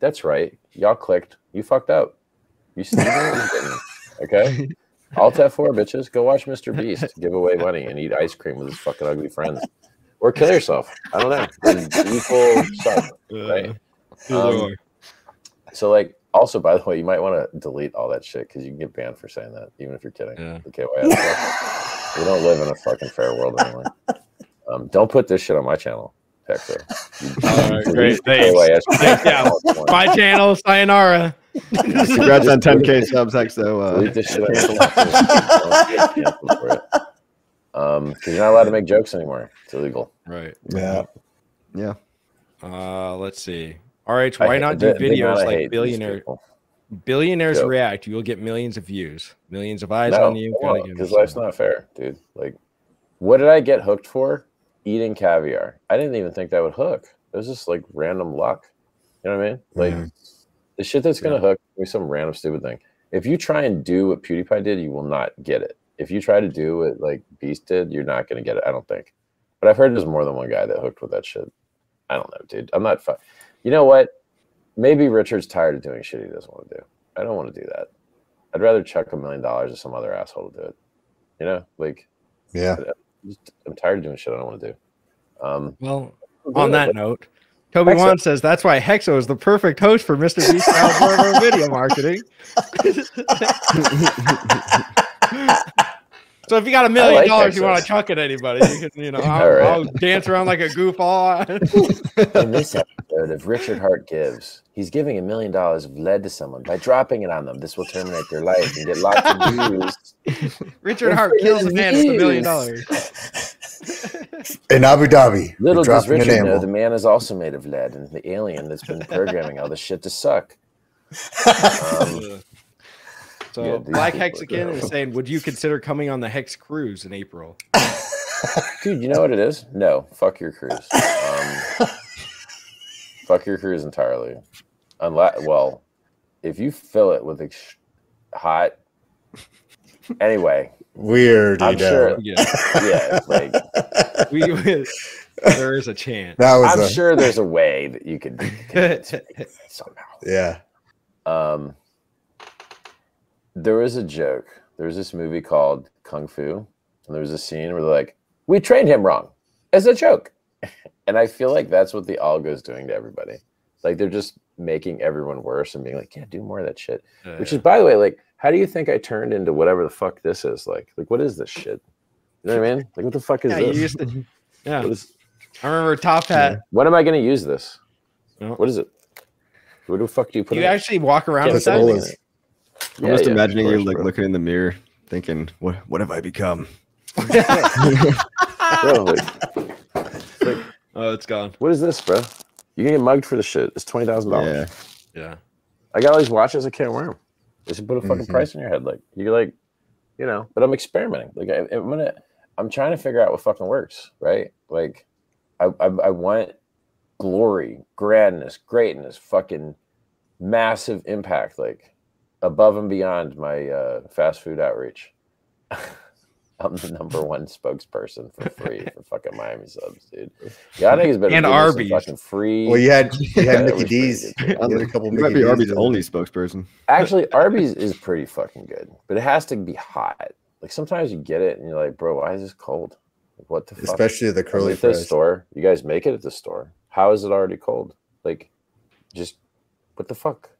that's right. Y'all clicked. You fucked up. You still didn't. Okay. Alt F four bitches. Go watch Mister Beast give away money and eat ice cream with his fucking ugly friends, or kill yourself. I don't know. Equal stuff, right? Um, so like. Also, by the way, you might want to delete all that shit because you can get banned for saying that, even if you're kidding. Yeah. Okay, well, yeah, we don't live in a fucking fair world anymore. Um, don't put this shit on my channel, Hector. All right, great. Thanks. Yeah, my channel, sayonara. Congrats on ten K subs, Hex. So, uh, delete this shit. Um, because you're not allowed to make jokes anymore. It's illegal. Right. Yeah. Yeah. Uh, let's see. R H, why I, not do the, videos the like billionaire, billionaires Joke. react? You'll get millions of views, millions of eyes no, on you. Because life's not fair, dude. Like, what did I get hooked for? Eating caviar. I didn't even think that would hook. It was just like random luck. You know what I mean? Like, mm-hmm. the shit that's going to yeah. hook is some random stupid thing. If you try and do what PewDiePie did, you will not get it. If you try to do what like Beast did, you're not going to get it, I don't think. But I've heard there's more than one guy that hooked with that shit. I don't know, dude. I'm not fun. You know what? Maybe Richard's tired of doing shit he doesn't want to do. I don't want to do that. I'd rather chuck a million dollars to some other asshole to do it. You know? Like, yeah. I'm, just, I'm tired of doing shit I don't want to do. Um, well, on that like, note, Toby Wan says, that's why Hexo is the perfect host for Mister Beast Alabama video marketing. So if you got a million like dollars, Hexos. you want to chuck at anybody, you can, you know, I'll, right. I'll dance around like a goofball. In this episode of Richard Hart Gives, he's giving a million dollars of lead to someone by dropping it on them. This will terminate their life and get lots of views. Richard Hart kills a man with a million dollars. In Abu Dhabi. Little does Richard know, the man is also made of lead, and the alien that's been programming all this shit to suck. Um, So yeah, Black Hex again is saying, would you consider coming on the Hex cruise in April? Dude, you know what it is? No, fuck your cruise. Um, fuck your cruise entirely. Unless, well, if you fill it with ex hot, anyway. Weird, I'm sure. Yeah, yeah, like we, we, there is a chance. That was I'm a... sure there's a way that you could somehow. Yeah. Um. There was a joke. There was this movie called Kung Fu, and there was a scene where they're like, we trained him wrong as a joke. And I feel like that's what the algo is doing to everybody. Like, they're just making everyone worse and being like, yeah, do more of that shit. Uh, Which is, by the way, like, how do you think I turned into whatever the fuck this is? Like, like what is this shit? You know what I mean? Like, what the fuck is yeah, this? You used to, yeah. Is, I remember Top Hat. When am I going to use this? No. What is it? Where the fuck do you put you it? You actually walk around yeah, with that. I'm yeah, just yeah, imagining you like looking in the mirror, thinking, "What? What have I become?" Bro, like, like, oh, it's gone. What is this, bro? You can get mugged for the shit. It's twenty thousand dollars. Yeah, yeah. I got all these watches. I can't wear them. They should put a fucking mm-hmm. price in your head. Like you're like, you know. But I'm experimenting. Like I, I'm gonna, I'm trying to figure out what fucking works, right? Like, I, I, I want glory, grandness, greatness, fucking massive impact, like. Above and beyond my uh, fast food outreach. I'm the number one spokesperson for free for fucking Miami Subs, dude. Yeah, I think it's better. And Arby's fucking free. Well, you had you had Mickey D's. Good, you had a couple. You might be Arby's only spokesperson. Actually, Arby's is pretty fucking good, but it has to be hot. Like sometimes you get it and you're like, bro, why is this cold? Like, what the fuck? Especially the curly fries. At the store, you guys make it at the store. How is it already cold? Like, just what the fuck?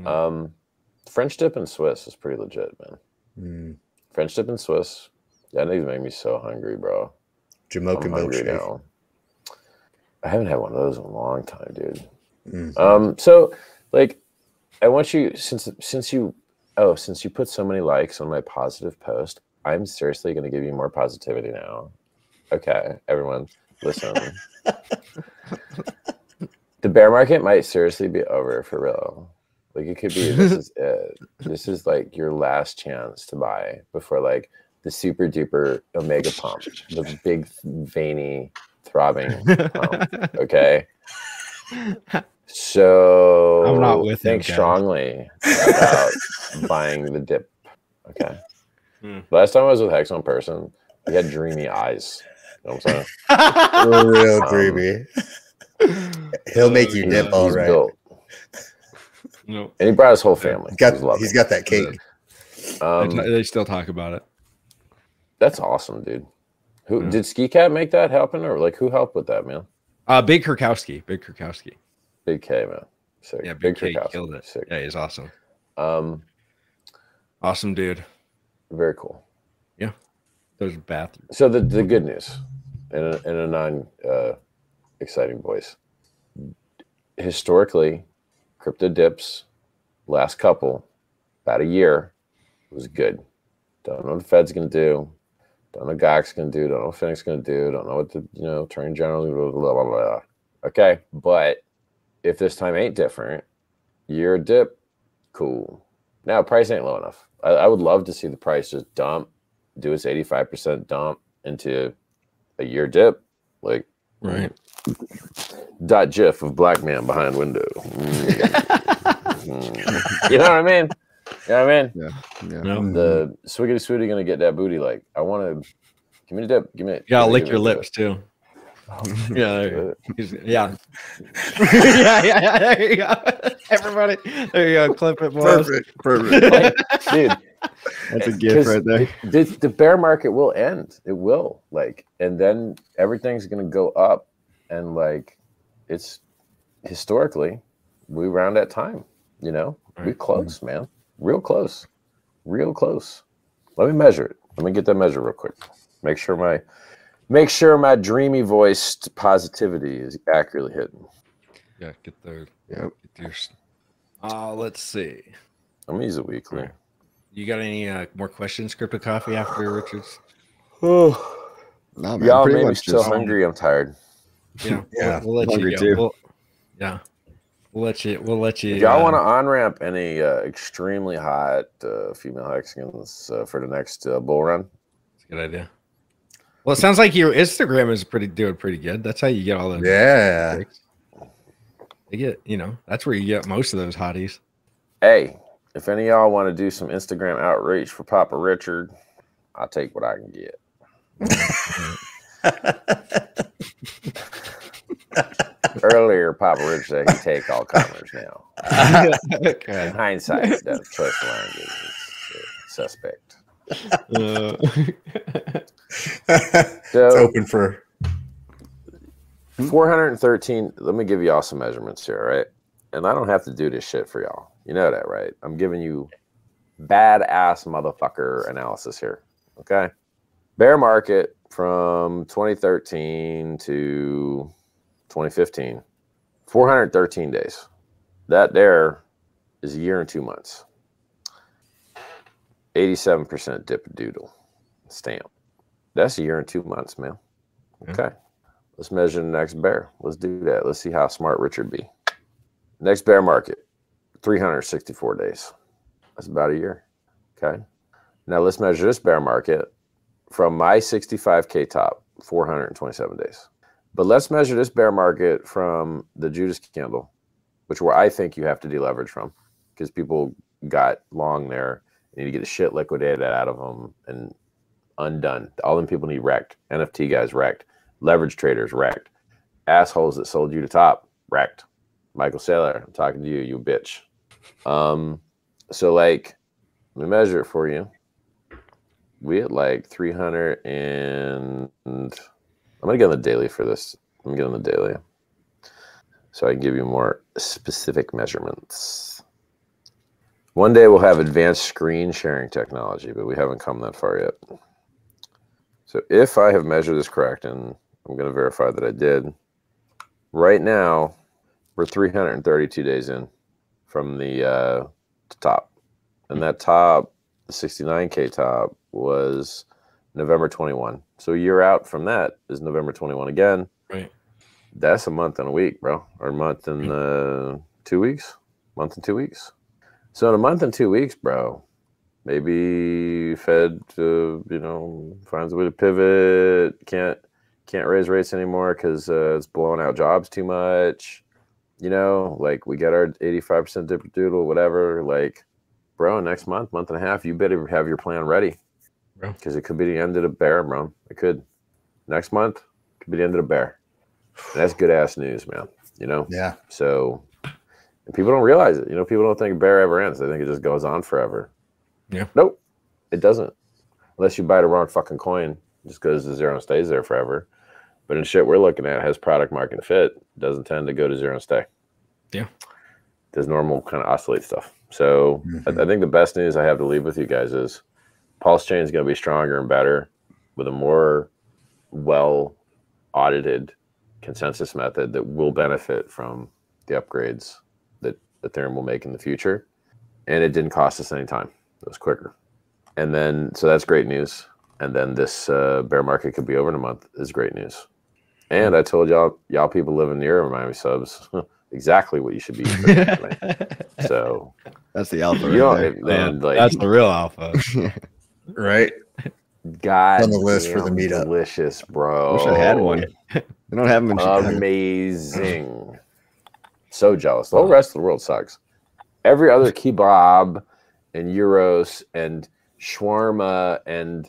Mm. Um. French dip and Swiss is pretty legit, man. Mm. French dip and Swiss. Yeah, that made me so hungry, bro. Jamaican milkshake. I haven't had one of those in a long time, dude. Mm-hmm. Um, so, like, I want you since since you oh since you put so many likes on my positive post, I'm seriously going to give you more positivity now. Okay, everyone, listen. The bear market might seriously be over for real. Like it could be this is it. This is like your last chance to buy before like the super duper omega pump, the big veiny throbbing pump. Okay. So I'm not with think him, strongly about buying the dip. Okay. Hmm. Last time I was with Hex in person, we had dreamy eyes. You know what I'm saying? Real um, dreamy. He'll make you dip all right. Built. Nope. And he brought his whole family. He's got, he's got that cake. Um, they still talk about it. That's awesome, dude. Who yeah. did Ski Cat make that happen, or like who helped with that, man? Uh, Big Kurkowski. Big Kurkowski. Big K, man. Sick. Yeah, Big, Big K Kurkowski. Killed it. Sick. Yeah, he's awesome. Um, awesome dude. Very cool. Yeah. There's a bathroom. So the the good news, in a, in a non uh, exciting voice, historically. Crypto dips last couple, about a year, it was good. Don't know what the Fed's going to do. Don't know what Gox going to do. Don't know what Phoenix going to do. Don't know what the, you know, Attorney General, blah, blah, blah, blah. Okay, but if this time ain't different, year dip, cool. Now, price ain't low enough. I, I would love to see the price just dump, do its eighty-five percent dump into a year dip. Like, right. Dot gif of black man behind window. Mm. You know what I mean? You know what I mean? Yeah. yeah. No. The swiggity swooty going to get that booty. Like, I want to, give me the dip. Give me it. You got to lick your lips, too. Yeah, yeah, yeah, yeah. There you go, everybody. There you go, clip it, boys. Perfect, perfect, like, dude. That's a gift right there. The, the bear market will end. It will, like, and then everything's gonna go up, and like, it's historically we round that time. You know, right. we close, mm-hmm. man, real close, real close. Let me measure it. Let me get that measure real quick. Make sure my. Make sure my dreamy voiced positivity is accurately hidden. Yeah, get there. Yeah, get your. Uh, let's see. I'm use a weekly. Right. You got any uh, more questions, Crypto Coffee, after Richard's? Oh, nah, man, y'all made me so hungry. I'm tired. Yeah, yeah. We'll, we'll let hungry you go. Too. We'll, yeah, we'll let you. We'll let you. If y'all uh, want to on ramp any uh, extremely hot uh, female hexagons uh, for the next uh, bull run? That's a good idea. Well, it sounds like your Instagram is pretty doing pretty good. That's how you get all those. Yeah, tricks. You get, you know, that's where you get most of those hotties. Hey, if any of y'all want to do some Instagram outreach for Papa Richard, I'll take what I can get. Earlier, Papa Richard said he'd take all comers now. Okay. In hindsight, that choice language is suspect. Uh, so, it's open for four hundred thirteen. Let me give y'all some measurements here, right? And I don't have to do this shit for y'all. You know that, right? I'm giving you badass motherfucker analysis here. Okay. Bear market from twenty thirteen to twenty fifteen, four hundred thirteen days. That there is a year and two months. eighty-seven percent dip doodle stamp. That's a year and two months, man. Okay. Yeah. Let's measure the next bear. Let's do that. Let's see how smart Richard be. Next bear market, three hundred sixty-four days. That's about a year. Okay. Now let's measure this bear market from my sixty-five K top, four hundred twenty-seven days. But let's measure this bear market from the Judas candle, which where I think you have to deleverage from because people got long there. Need to get the shit liquidated out of them and undone. All them people need wrecked. N F T guys wrecked. Leverage traders wrecked. Assholes that sold you to top wrecked. Michael Saylor, I'm talking to you, you bitch. Um, so like, let me measure it for you. We had like three hundred and I'm gonna get on the daily for this. Let me get on the daily so I can give you more specific measurements. One day we'll have advanced screen sharing technology, but we haven't come that far yet. So if I have measured this correct, and I'm going to verify that I did, right now we're three hundred thirty-two days in from the uh, top. And that top, the sixty-nine K top, was November twenty-first. So a year out from that is November twenty-first again. Right. That's a month and a week, bro. Or a month and uh, two weeks? Month and two weeks? So in a month and two weeks, bro, maybe Fed, uh, you know, finds a way to pivot. Can't can't raise rates anymore because uh, it's blowing out jobs too much. You know, like we get our eighty-five percent dip doodle, whatever. Like, bro, next month, month and a half, you better have your plan ready because it could be the end of the bear, bro. It could. Next month could be the end of the bear. And that's good ass news, man. You know. Yeah. So. People don't realize it. You know, people don't think bear ever ends. They think it just goes on forever. Yeah. Nope. It doesn't. Unless you buy the wrong fucking coin, it just goes to zero and stays there forever. But in shit we're looking at, it has product market fit, doesn't tend to go to zero and stay. Yeah. Does normal kind of oscillate stuff. So mm-hmm. I, I think the best news I have to leave with you guys is PulseChain is going to be stronger and better with a more well audited consensus method that will benefit from the upgrades Ethereum will make in the future. and it didn't cost us any time. It was quicker. And then, so that's great news. And then this uh, bear market could be over in a month is great news. And I told y'all, y'all people living near Miami Subs, exactly what you should be. So that's the alpha. You right know, there. Man, oh, like, that's the real alpha, right? God, on the list for the meetup. Delicious, bro. Wish I had one. They don't have them in Chicago. Amazing. So jealous. The whole rest of the world sucks. Every other kebab and euros and shawarma and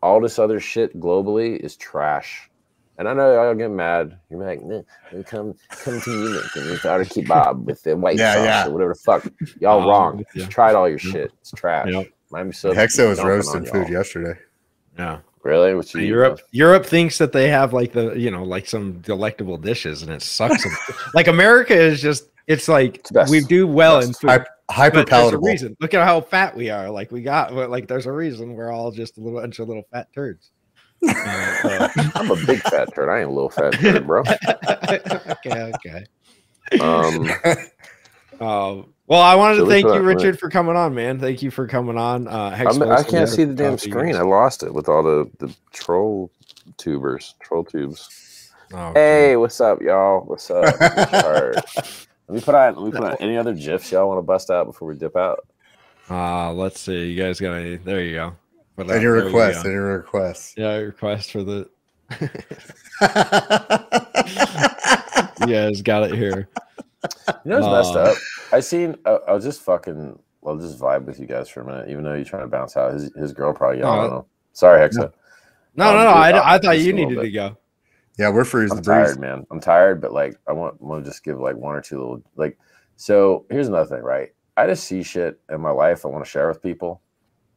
all this other shit globally is trash. And I know y'all get mad. You're like, nah, come, come to Munich and you order kebab with the white yeah, sauce yeah. or whatever the fuck. Y'all oh, wrong. Yeah. Tried all your shit. It's trash. Yep. So Hexo was roasting food yesterday. Yeah, really. What's you Europe? About? Europe thinks that they have like the you know like some delectable dishes, and it sucks. Like America is just it's like it's best. We do well best. in food. Hi hyper palatable. There's a reason. Look at how fat we are. Like we got like there's a reason we're all just a little bunch of little fat turds. Uh, I'm a big fat turd. I ain't a little fat turd, bro. Okay, okay. Um. um Well, I wanted so to thank you, Richard, right. for coming on, man. Thank you for coming on. Uh, Hex I can't see the damn screen. I lost it with all the, the troll tubers, troll tubes. Oh, hey, God. What's up, y'all? What's up? Let me put on. Let me put on any other gifs y'all want to bust out before we dip out. Uh let's see. You guys got any? There you go. Put any requests? Any requests? Yeah, request for the. You guys got it here. You know what's messed up? I seen. Uh, I was just fucking. I'll just vibe with you guys for a minute, even though you're trying to bounce out. His his girl probably. Yelled, uh, I don't know. Sorry, Hexa. No, no, um, no. no I, I thought you needed to go. Yeah, we're free as the breeze. I'm tired, man. I'm tired, but like, I want want to just give like one or two little like. So here's another thing, right? I just see shit in my life I want to share with people,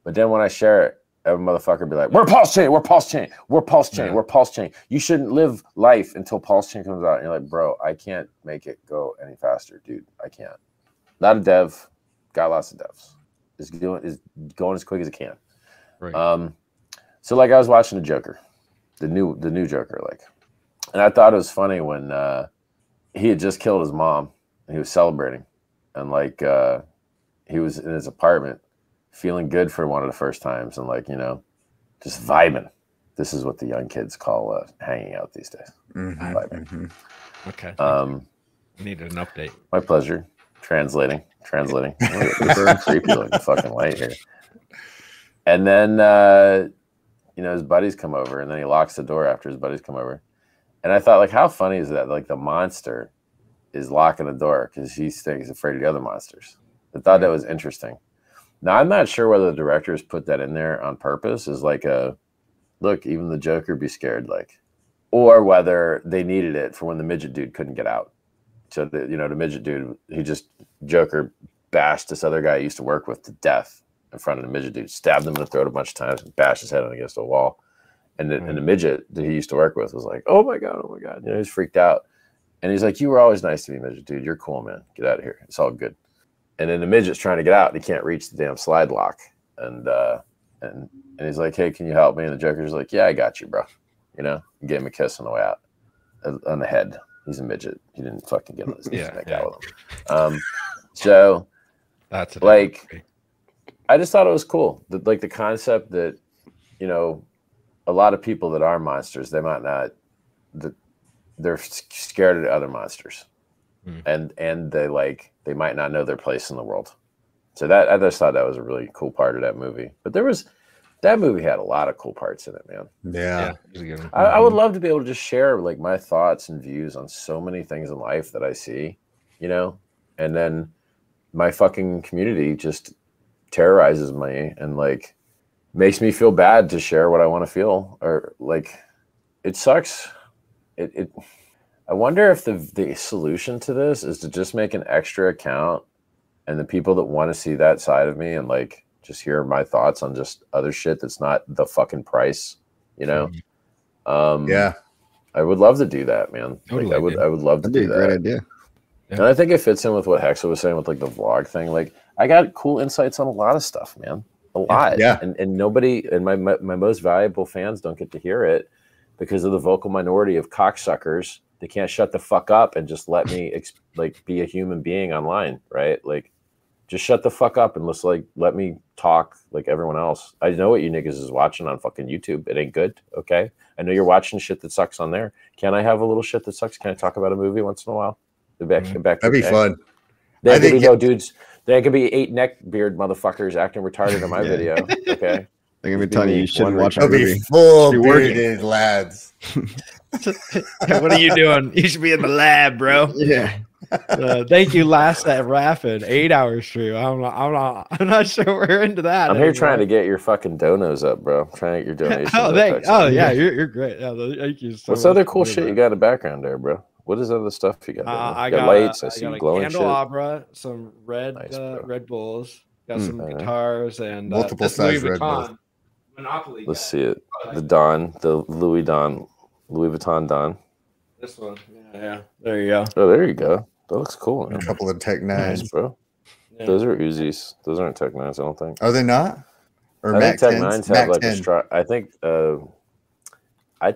but then when I share it, every motherfucker be like, "We're PulseChain. We're PulseChain. We're PulseChain. Yeah. We're PulseChain. You shouldn't live life until PulseChain comes out." And you're like, "Bro, I can't make it go any faster, dude. I can't." Not a dev, got lots of devs. Is doing is going as quick as it can. Right. Um, so like I was watching the Joker, the new the new Joker, like, and I thought it was funny when uh, he had just killed his mom and he was celebrating, and like uh, he was in his apartment feeling good for one of the first times and like you know, just vibing. This is what the young kids call uh, hanging out these days. Mm-hmm, vibing. Mm-hmm. Okay. Um, I needed an update. My pleasure. Translating, translating. We're creepy looking fucking light here. And then, uh, you know, his buddies come over, and then he locks the door after his buddies come over. And I thought, like, how funny is that? Like, the monster is locking the door because he thinks he's afraid of the other monsters. I thought that was interesting. Now, I'm not sure whether the directors put that in there on purpose. Is like a look, even the Joker be scared, like, or whether they needed it for when the midget dude couldn't get out. So, the, you know, the midget dude, he just, Joker bashed this other guy he used to work with to death in front of the midget dude, stabbed him in the throat a bunch of times, and bashed his head against a wall. And the, mm-hmm. and the midget that he used to work with was like, oh, my God, oh, my God. You know, he's freaked out. And he's like, you were always nice to me, midget dude. You're cool, man. Get out of here. It's all good. And then the midget's trying to get out, and he can't reach the damn slide lock. And, uh, and, and he's like, hey, can you help me? And the Joker's like, yeah, I got you, bro. You know, he gave him a kiss on the way out, on the head. He's a midget. He didn't fucking get on his knees yeah, neck yeah. out with him. Um, so, that's like, movie. I just thought it was cool. The, like the concept that, you know, a lot of people that are monsters, they might not, the, they're scared of the other monsters, mm. and and they like they might not know their place in the world. So that I just thought that was a really cool part of that movie. But there was. That movie had a lot of cool parts in it, man. Yeah. yeah. I, I would love to be able to just share like my thoughts and views on so many things in life that I see, you know, and then my fucking community just terrorizes me and like makes me feel bad to share what I want to feel, or like it sucks. It, it, I wonder if the, the solution to this is to just make an extra account, and the people that want to see that side of me and like, just hear my thoughts on just other shit that's not the fucking price, you know? Um, yeah. I would love to do that, man. Totally like, I would, I would love to That'd do be a that. Great idea. Yeah. And I think it fits in with what Hexa was saying with like the vlog thing. Like I got cool insights on a lot of stuff, man, a lot. Yeah. And, and nobody, and my, my, my most valuable fans don't get to hear it because of the vocal minority of cocksuckers. They can't shut the fuck up and just let me like be a human being online. Right. Like, Just shut the fuck up and let's like let me talk like everyone else. I know what you niggas is watching on fucking YouTube. It ain't good, okay? I know you're watching shit that sucks on there. Can I have a little shit that sucks? Can I talk about a movie once in a while? Back, mm-hmm. back That'd be day. fun. There I could think, be no dudes. There could be eight neck beard motherfuckers acting retarded in my yeah. video. Okay, they're gonna be telling you you shouldn't watch a movie. Be full bearded lads. Yeah, what are you doing? You should be in the lab, bro. Yeah. Uh, thank you, last at Rapid eight hour stream. I'm not, I'm not, I'm not sure we're into that. I'm anymore. Here trying to get your fucking donos up, bro. I'm trying to get your donations. oh, thank, oh yeah, you're, you're great. Yeah, thank you so What's much other cool shit that. you got in the background there, bro? What is other stuff you got? Uh, I got, got lights. A, I see I glowing candelabra, shit. Some red nice, uh, Red Bulls. Got mm, some right. guitars and multiple uh, size Louis Red Bulls. Monopoly. Let's guy. see it. The Don, the Louis Don, Louis Vuitton Don. This one, yeah, yeah. There you go. Oh, there you go. That looks cool. Man. A couple of Tech Nines, nice, bro. Yeah. Those are Uzis. Those aren't Tech Nines, I don't think. Are they not? Or I Mac think Tech Nines have like ten. a strap. I think. Uh, I.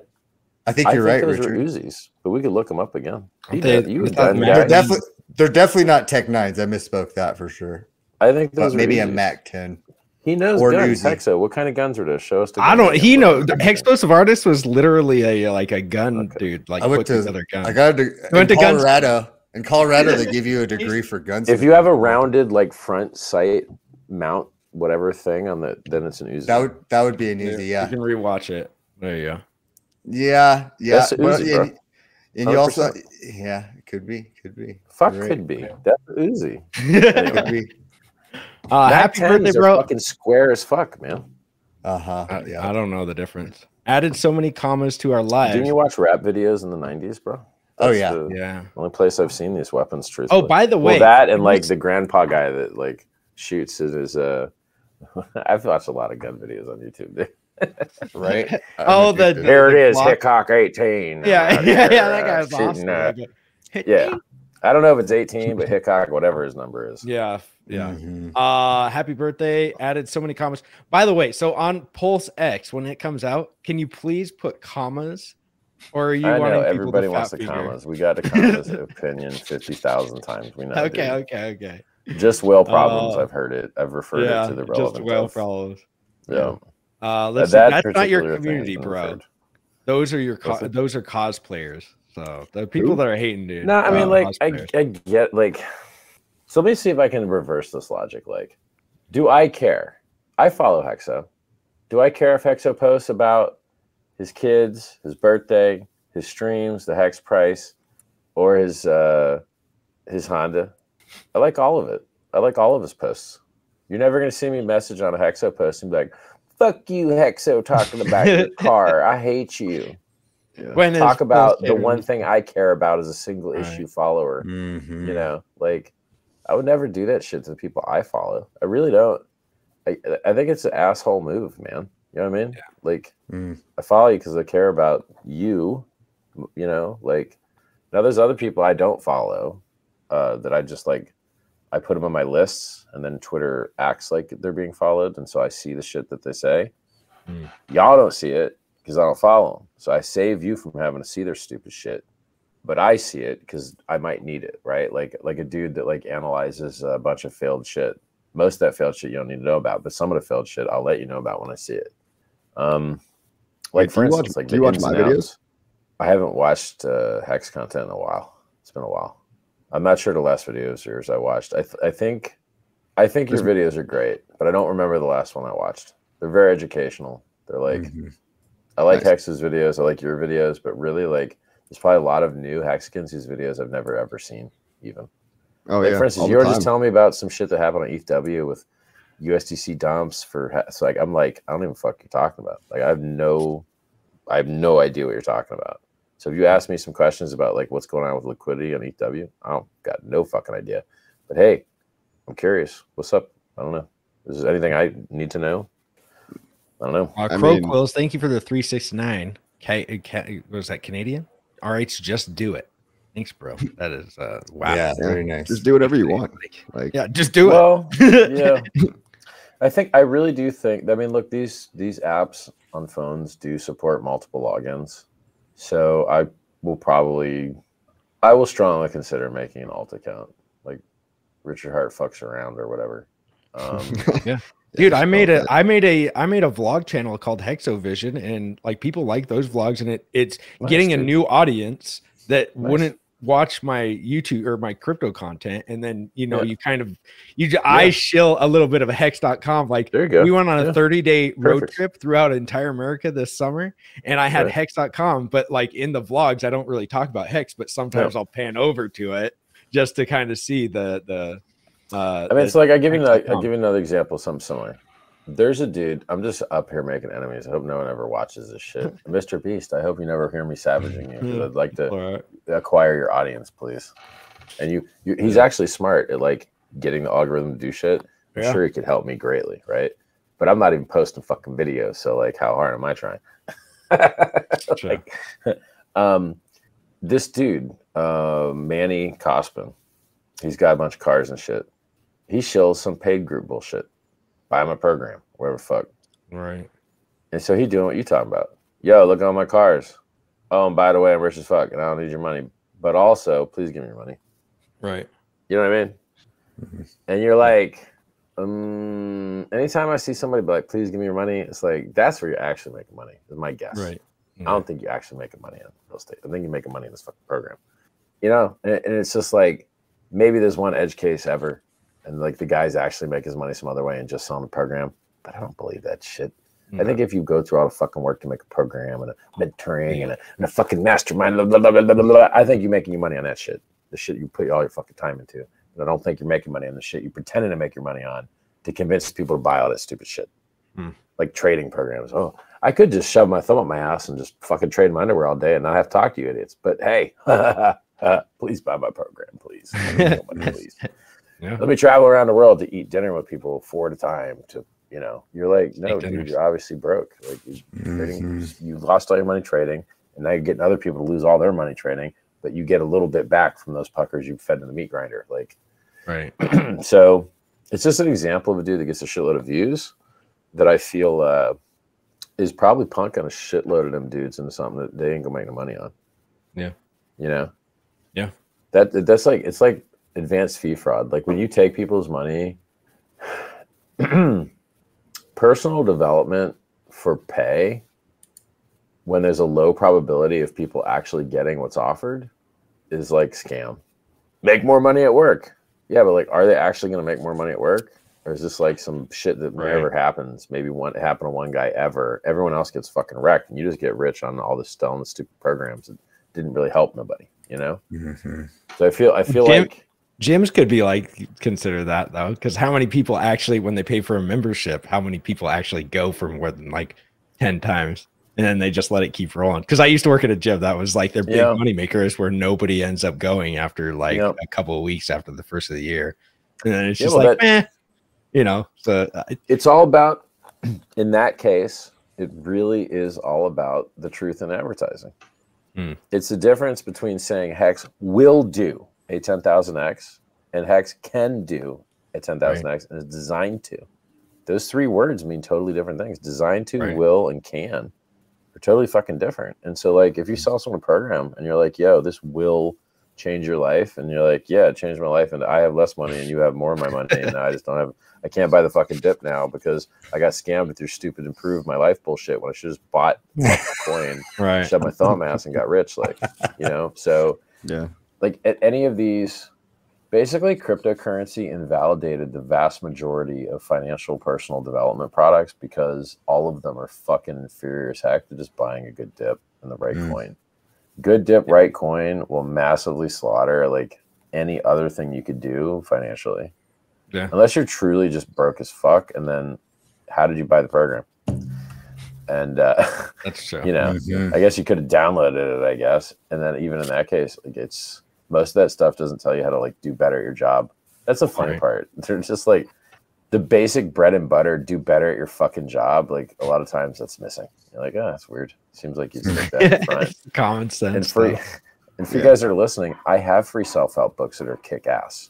I think you're I think right, those Richard. Are Uzis, but we could look them up again. He they, did, you were done, they're, defi they're definitely not Tech Nines. I misspoke that for sure. I think those but are maybe Uzis. A Mac ten. He knows or guns. Hexo, what kind of guns are those? Show us. The I don't. He knows. Explosive Artist was literally a like a gun okay. dude. Like I went to other guns. I got a I went in to Colorado. Guns. In Colorado, they give you a degree for guns. If you have a rounded like front sight mount, whatever thing on the, then it's an Uzi. That would that would be an Uzi. Yeah, you can rewatch it. There you go. Yeah, yeah. That's an Uzi, well, bro. And, and you also, yeah, it could be, could be. Fuck, right. could be. That's Uzi. Anyway. Could be. Uh, happy birthday, bro! Fucking square as fuck, man. Uh huh. I, yeah. I don't know the difference. Added so many commas to our lives. Didn't you watch rap videos in the nineties, bro? That's oh yeah, the yeah. Only place I've seen these weapons. Truthfully. Oh, by the way, well, that and like the grandpa guy that like shoots it is. Uh, I've watched a lot of gun videos on YouTube, dude. Right? Oh, the, the there the it is, block. Hickok eighteen. Yeah, yeah, yeah. That guy's uh, awesome. Uh, yeah, I don't know if it's eighteen, but Hickok, whatever his number is. Yeah. Yeah. Mm-hmm. Uh, happy birthday. Added so many commas. By the way, so on Pulse X, when it comes out, can you please put commas? Or are you I know everybody wants the commas. We got the commas opinion fifty thousand times. We know. Okay, dude. okay, okay. Just whale problems. Uh, I've heard it. I've referred yeah, it to the relevant. Just whale problems. Yeah. Uh, listen, that that's not your community, bro. Those are your co those are cosplayers. So the people Ooh. that are hating, dude. No, I mean, uh, like, I, I get like. So let me see if I can reverse this logic. Like, do I care? I follow Hexo. Do I care if Hexo posts about his kids, his birthday, his streams, the Hex price, or his uh, his Honda? I like all of it. I like all of his posts. You're never going to see me message on a Hexo post and be like, fuck you, Hexo, talking about your car. I hate you. Yeah. When Talk about the one thing I care about as a single right. issue follower. Mm-hmm. You know, like. I would never do that shit to the people I follow. I really don't. I, I think it's an asshole move, man. You know what I mean? Yeah. Like, mm. I follow you because I care about you, you know? Like, now there's other people I don't follow uh, that I just, like, I put them on my lists, and then Twitter acts like they're being followed, and so I see the shit that they say. Mm. Y'all don't see it because I don't follow them. So I save you from having to see their stupid shit. But I see it because I might need it, right? Like like a dude that like analyzes a bunch of failed shit. Most of that failed shit you don't need to know about, but some of the failed shit I'll let you know about when I see it. Um, like Wait, for instance, watch, like do you watch my videos? I haven't watched uh, Hex content in a while. It's been a while. I'm not sure the last video of yours I watched. I th I think I think your videos are great, but I don't remember the last one I watched. They're very educational. They're like mm-hmm. I like nice. Hex's videos. I like your videos, but really like. There's probably a lot of new Hexkins whose videos I've never ever seen, even. Oh, like, yeah. For instance, you were time. just telling me about some shit that happened on E T H W with U S D C dumps for Hex. So, like, I'm like, I don't even fuck you're talking about. Like, I have no, I have no idea what you're talking about. So, if you ask me some questions about like what's going on with liquidity on E T H W, I don't got no fucking idea. But hey, I'm curious. What's up? I don't know. Is there anything I need to know? I don't know. Uh, Crow Quills, thank you for the three six nine. Was that Canadian? All right, so just do it. Thanks, bro. That is uh, wow. Yeah, very nice. Just do whatever you want. Like, yeah, just do well, it. Yeah, I think I really do think. I mean, look, these these apps on phones do support multiple logins, so I will probably, I will strongly consider making an alt account. Like, Richard Hart fucks around or whatever. Um, yeah. Dude, I made a, I made a, I made a vlog channel called Hexovision, and like people like those vlogs, and it, it's nice, getting dude. a new audience that nice. wouldn't watch my YouTube or my crypto content. And then, you know, yeah. you kind of, you, yeah. I shill a little bit of hex dot com. Like there you go. We went on a yeah. thirty day road Perfect. trip throughout entire America this summer, and I had right. hex dot com, but like in the vlogs, I don't really talk about Hex, but sometimes yeah. I'll pan over to it just to kind of see the, the, Uh, I mean, it's like I give you like, I give you another example, something similar. There's a dude. I'm just up here making enemies. I hope no one ever watches this shit. Mister Beast, I hope you never hear me savaging you, because I'd like to right. acquire your audience, please. And you, you he's actually smart at like getting the algorithm to do shit. I'm yeah. sure he could help me greatly, right? But I'm not even posting fucking videos, so like, how hard am I trying? Sure. Like, um, this dude, uh, Manny Cospin, he's got a bunch of cars and shit. He shills some paid group bullshit. Buy him a program, whatever the fuck. Right. And so he doing what you talking about. Yo, look at all my cars. Oh, and by the way, I'm rich as fuck, and I don't need your money. But also, please give me your money. Right. You know what I mean? Mm-hmm. And you're like, um, anytime I see somebody be like, please give me your money, it's like, that's where you're actually making money, is my guess. Right. Mm-hmm. I don't think you're actually making money in real estate. I think you're making money in this fucking program. You know? And, and it's just like, maybe there's one edge case ever, and like the guys actually make his money some other way and just sell him a program. But I don't believe that shit. No. I think if you go through all the fucking work to make a program and a mentoring and a, and a fucking mastermind, blah, blah, blah, blah, blah, blah, I think you're making your money on that shit. The shit you put all your fucking time into. And I don't think you're making money on the shit you're pretending to make your money on to convince people to buy all that stupid shit. Hmm. Like trading programs. Oh, I could just shove my thumb up my ass and just fucking trade my underwear all day and not have to talk to you idiots. But hey, uh, please buy my program, please. Money, please. Yeah. Let me travel around the world to eat dinner with people four at a time. To you know, you're like, no, dude, you're obviously broke. Like you're mm-hmm. trading, you lost all your money trading, and now you're getting other people to lose all their money trading, but you get a little bit back from those puckers you fed to the meat grinder. Like, right. So it's just an example of a dude that gets a shitload of views that I feel uh, is probably punking a shitload of them dudes into something that they ain't gonna make no money on. Yeah. You know. Yeah. That that's like it's like. advanced fee fraud. Like when you take people's money, personal development for pay, when there's a low probability of people actually getting what's offered, is like scam. Make more money at work. Yeah, but like, are they actually going to make more money at work? Or is this like some shit that right. never happens? Maybe one happened to one guy ever. Everyone else gets fucking wrecked, and you just get rich on all this stuff and stupid programs that didn't really help nobody, you know? Mm-hmm. So I feel, I feel Jim like... gyms could be like consider that though, because how many people actually, when they pay for a membership, how many people actually go for more than like ten times, and then they just let it keep rolling? Because I used to work at a gym that was like their big yeah. money maker, is where nobody ends up going after like yep. a couple of weeks after the first of the year, and then it's just yeah, well, like, that, eh, you know. So I, it's all about, in that case, it really is all about the truth in advertising. Hmm. It's the difference between saying Hex will do a ten thousand X, and Hex can do a ten thousand X, right. and is designed to. Those three words mean totally different things. Designed to, right. will, and can are totally fucking different. And so, like, if you sell someone a program and you're like, yo, this will change your life, and you're like, yeah, it changed my life, and I have less money, and you have more of my money, and I just don't have, I can't buy the fucking dip now because I got scammed with your stupid improve my life bullshit when I should have just bought a coin, right. shut my thumb ass, and got rich. Like, you know, so. Yeah. Like at any of these, basically cryptocurrency invalidated the vast majority of financial personal development products because all of them are fucking inferior as heck to just buying a good dip and the right mm. coin. Good dip, right coin will massively slaughter like any other thing you could do financially. Yeah. Unless you're truly just broke as fuck, and then how did you buy the program? And uh that's true. You know, yeah. I guess you could have downloaded it, I guess. And then even in that case, like it's most of that stuff doesn't tell you how to like do better at your job. That's the funny right. part. They're just like the basic bread and butter, do better at your fucking job. Like a lot of times that's missing. You're like, oh, that's weird. Seems like you just make that in front. Common sense. And for, and for yeah. you guys that are listening, I have free self-help books that are kick ass.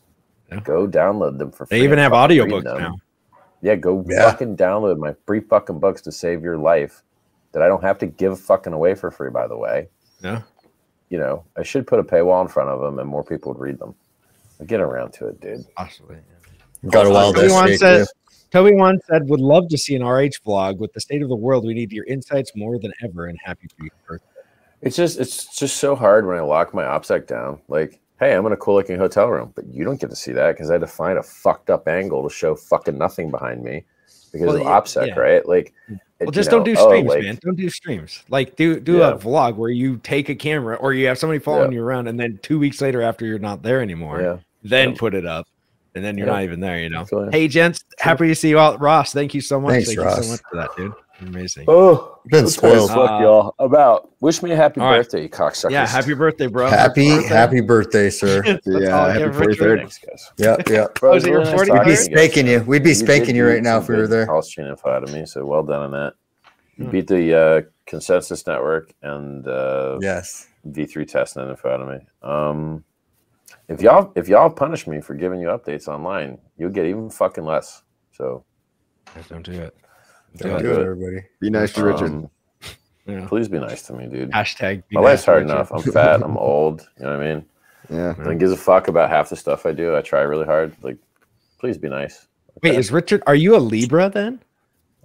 Yeah. Go download them for free. They even have audiobooks now. Yeah, go yeah. fucking download my free fucking books to save your life that I don't have to give fucking away for free, by the way. Yeah. You know, I should put a paywall in front of them and more people would read them. I'll get around to it, dude. Possibly. Yeah. Got a wild estate. Toby Wan said, would love to see an R H vlog with the state of the world. We need your insights more than ever, and happy for your birthday. It's just, it's just so hard when I lock my OPSEC down. Like, hey, I'm in a cool looking hotel room, but you don't get to see that because I had to find a fucked up angle to show fucking nothing behind me because well, of OPSEC, yeah. right? Like, well, it, just you know, don't do streams, oh, like, man. Don't do streams. Like, do do yeah. a vlog where you take a camera or you have somebody following yeah. you around, and then two weeks later, after you're not there anymore, yeah. then yeah. put it up. And then you're yeah. not even there, you know. Absolutely. Hey, gents, happy to see you all. Ross, thank you so much. Thanks, thank Ross. you so much for that, dude. Amazing. Oh, been spoiled. Fuck uh, y'all. About wish me a happy right. birthday, you cocksuckers. Yeah, happy birthday, bro. Happy, happy birthday, happy birthday sir. yeah, happy forty-third. Thanks, guys. Yeah, yeah. Bro, was it your forty-third? We'd be spanking you. We'd be spanking you right now if we were there. PulseChain info out of me, so well done on that. You beat the uh, consensus network and uh, yes, V three testnet info out of me. Um, If y'all if y'all punish me for giving you updates online, you'll get even fucking less. So don't do it. Don't, don't do it, it, everybody. Be nice to Richard. Um, yeah. Please be nice to me, dude. Hashtag be My nice life's hard Richard. enough. I'm fat. I'm old. You know what I mean? Yeah. And it gives a fuck about half the stuff I do. I try really hard. Like, please be nice. Okay. Wait, is Richard? Are you a Libra then?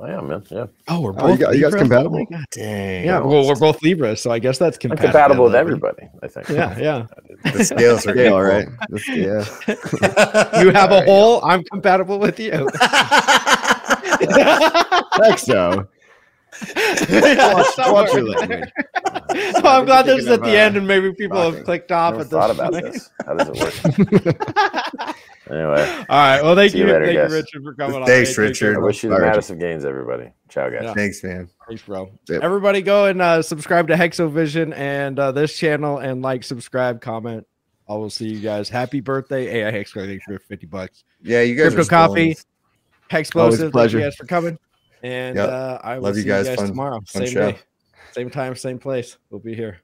I am, man. Yeah. Oh, we're both. Oh, you, got, you guys compatible? Oh, dang. Yeah. Well, we're both Libras, so I guess that's compatible. I'm compatible with everybody, I think. Yeah. Yeah. The scales are all right. Yeah. You have a hole. I'm compatible with you. Thanks, so. Watch, watch your language. So I'm glad this is at the end, and maybe people talking. have clicked off at this thought about point. This. How does it work? Anyway. All right. Well, thank you, you later, thank guys. you, Richard, for coming. Thanks, on. Richard. I wish you the All maddest right. of gains, everybody. Ciao, guys. Yeah. Thanks, man. Thanks, bro. Yep. Everybody, go and uh, subscribe to Hexovision and uh, this channel, and like, subscribe, comment. I will see you guys. Happy birthday, A I Hexcard. Thanks for fifty bucks. Yeah, you guys. Crypto coffee, Hexplosive. Thank you guys for coming. And yep. uh, I will Love see you guys, you guys fun, tomorrow. Fun same show. day, same time, same place. We'll be here.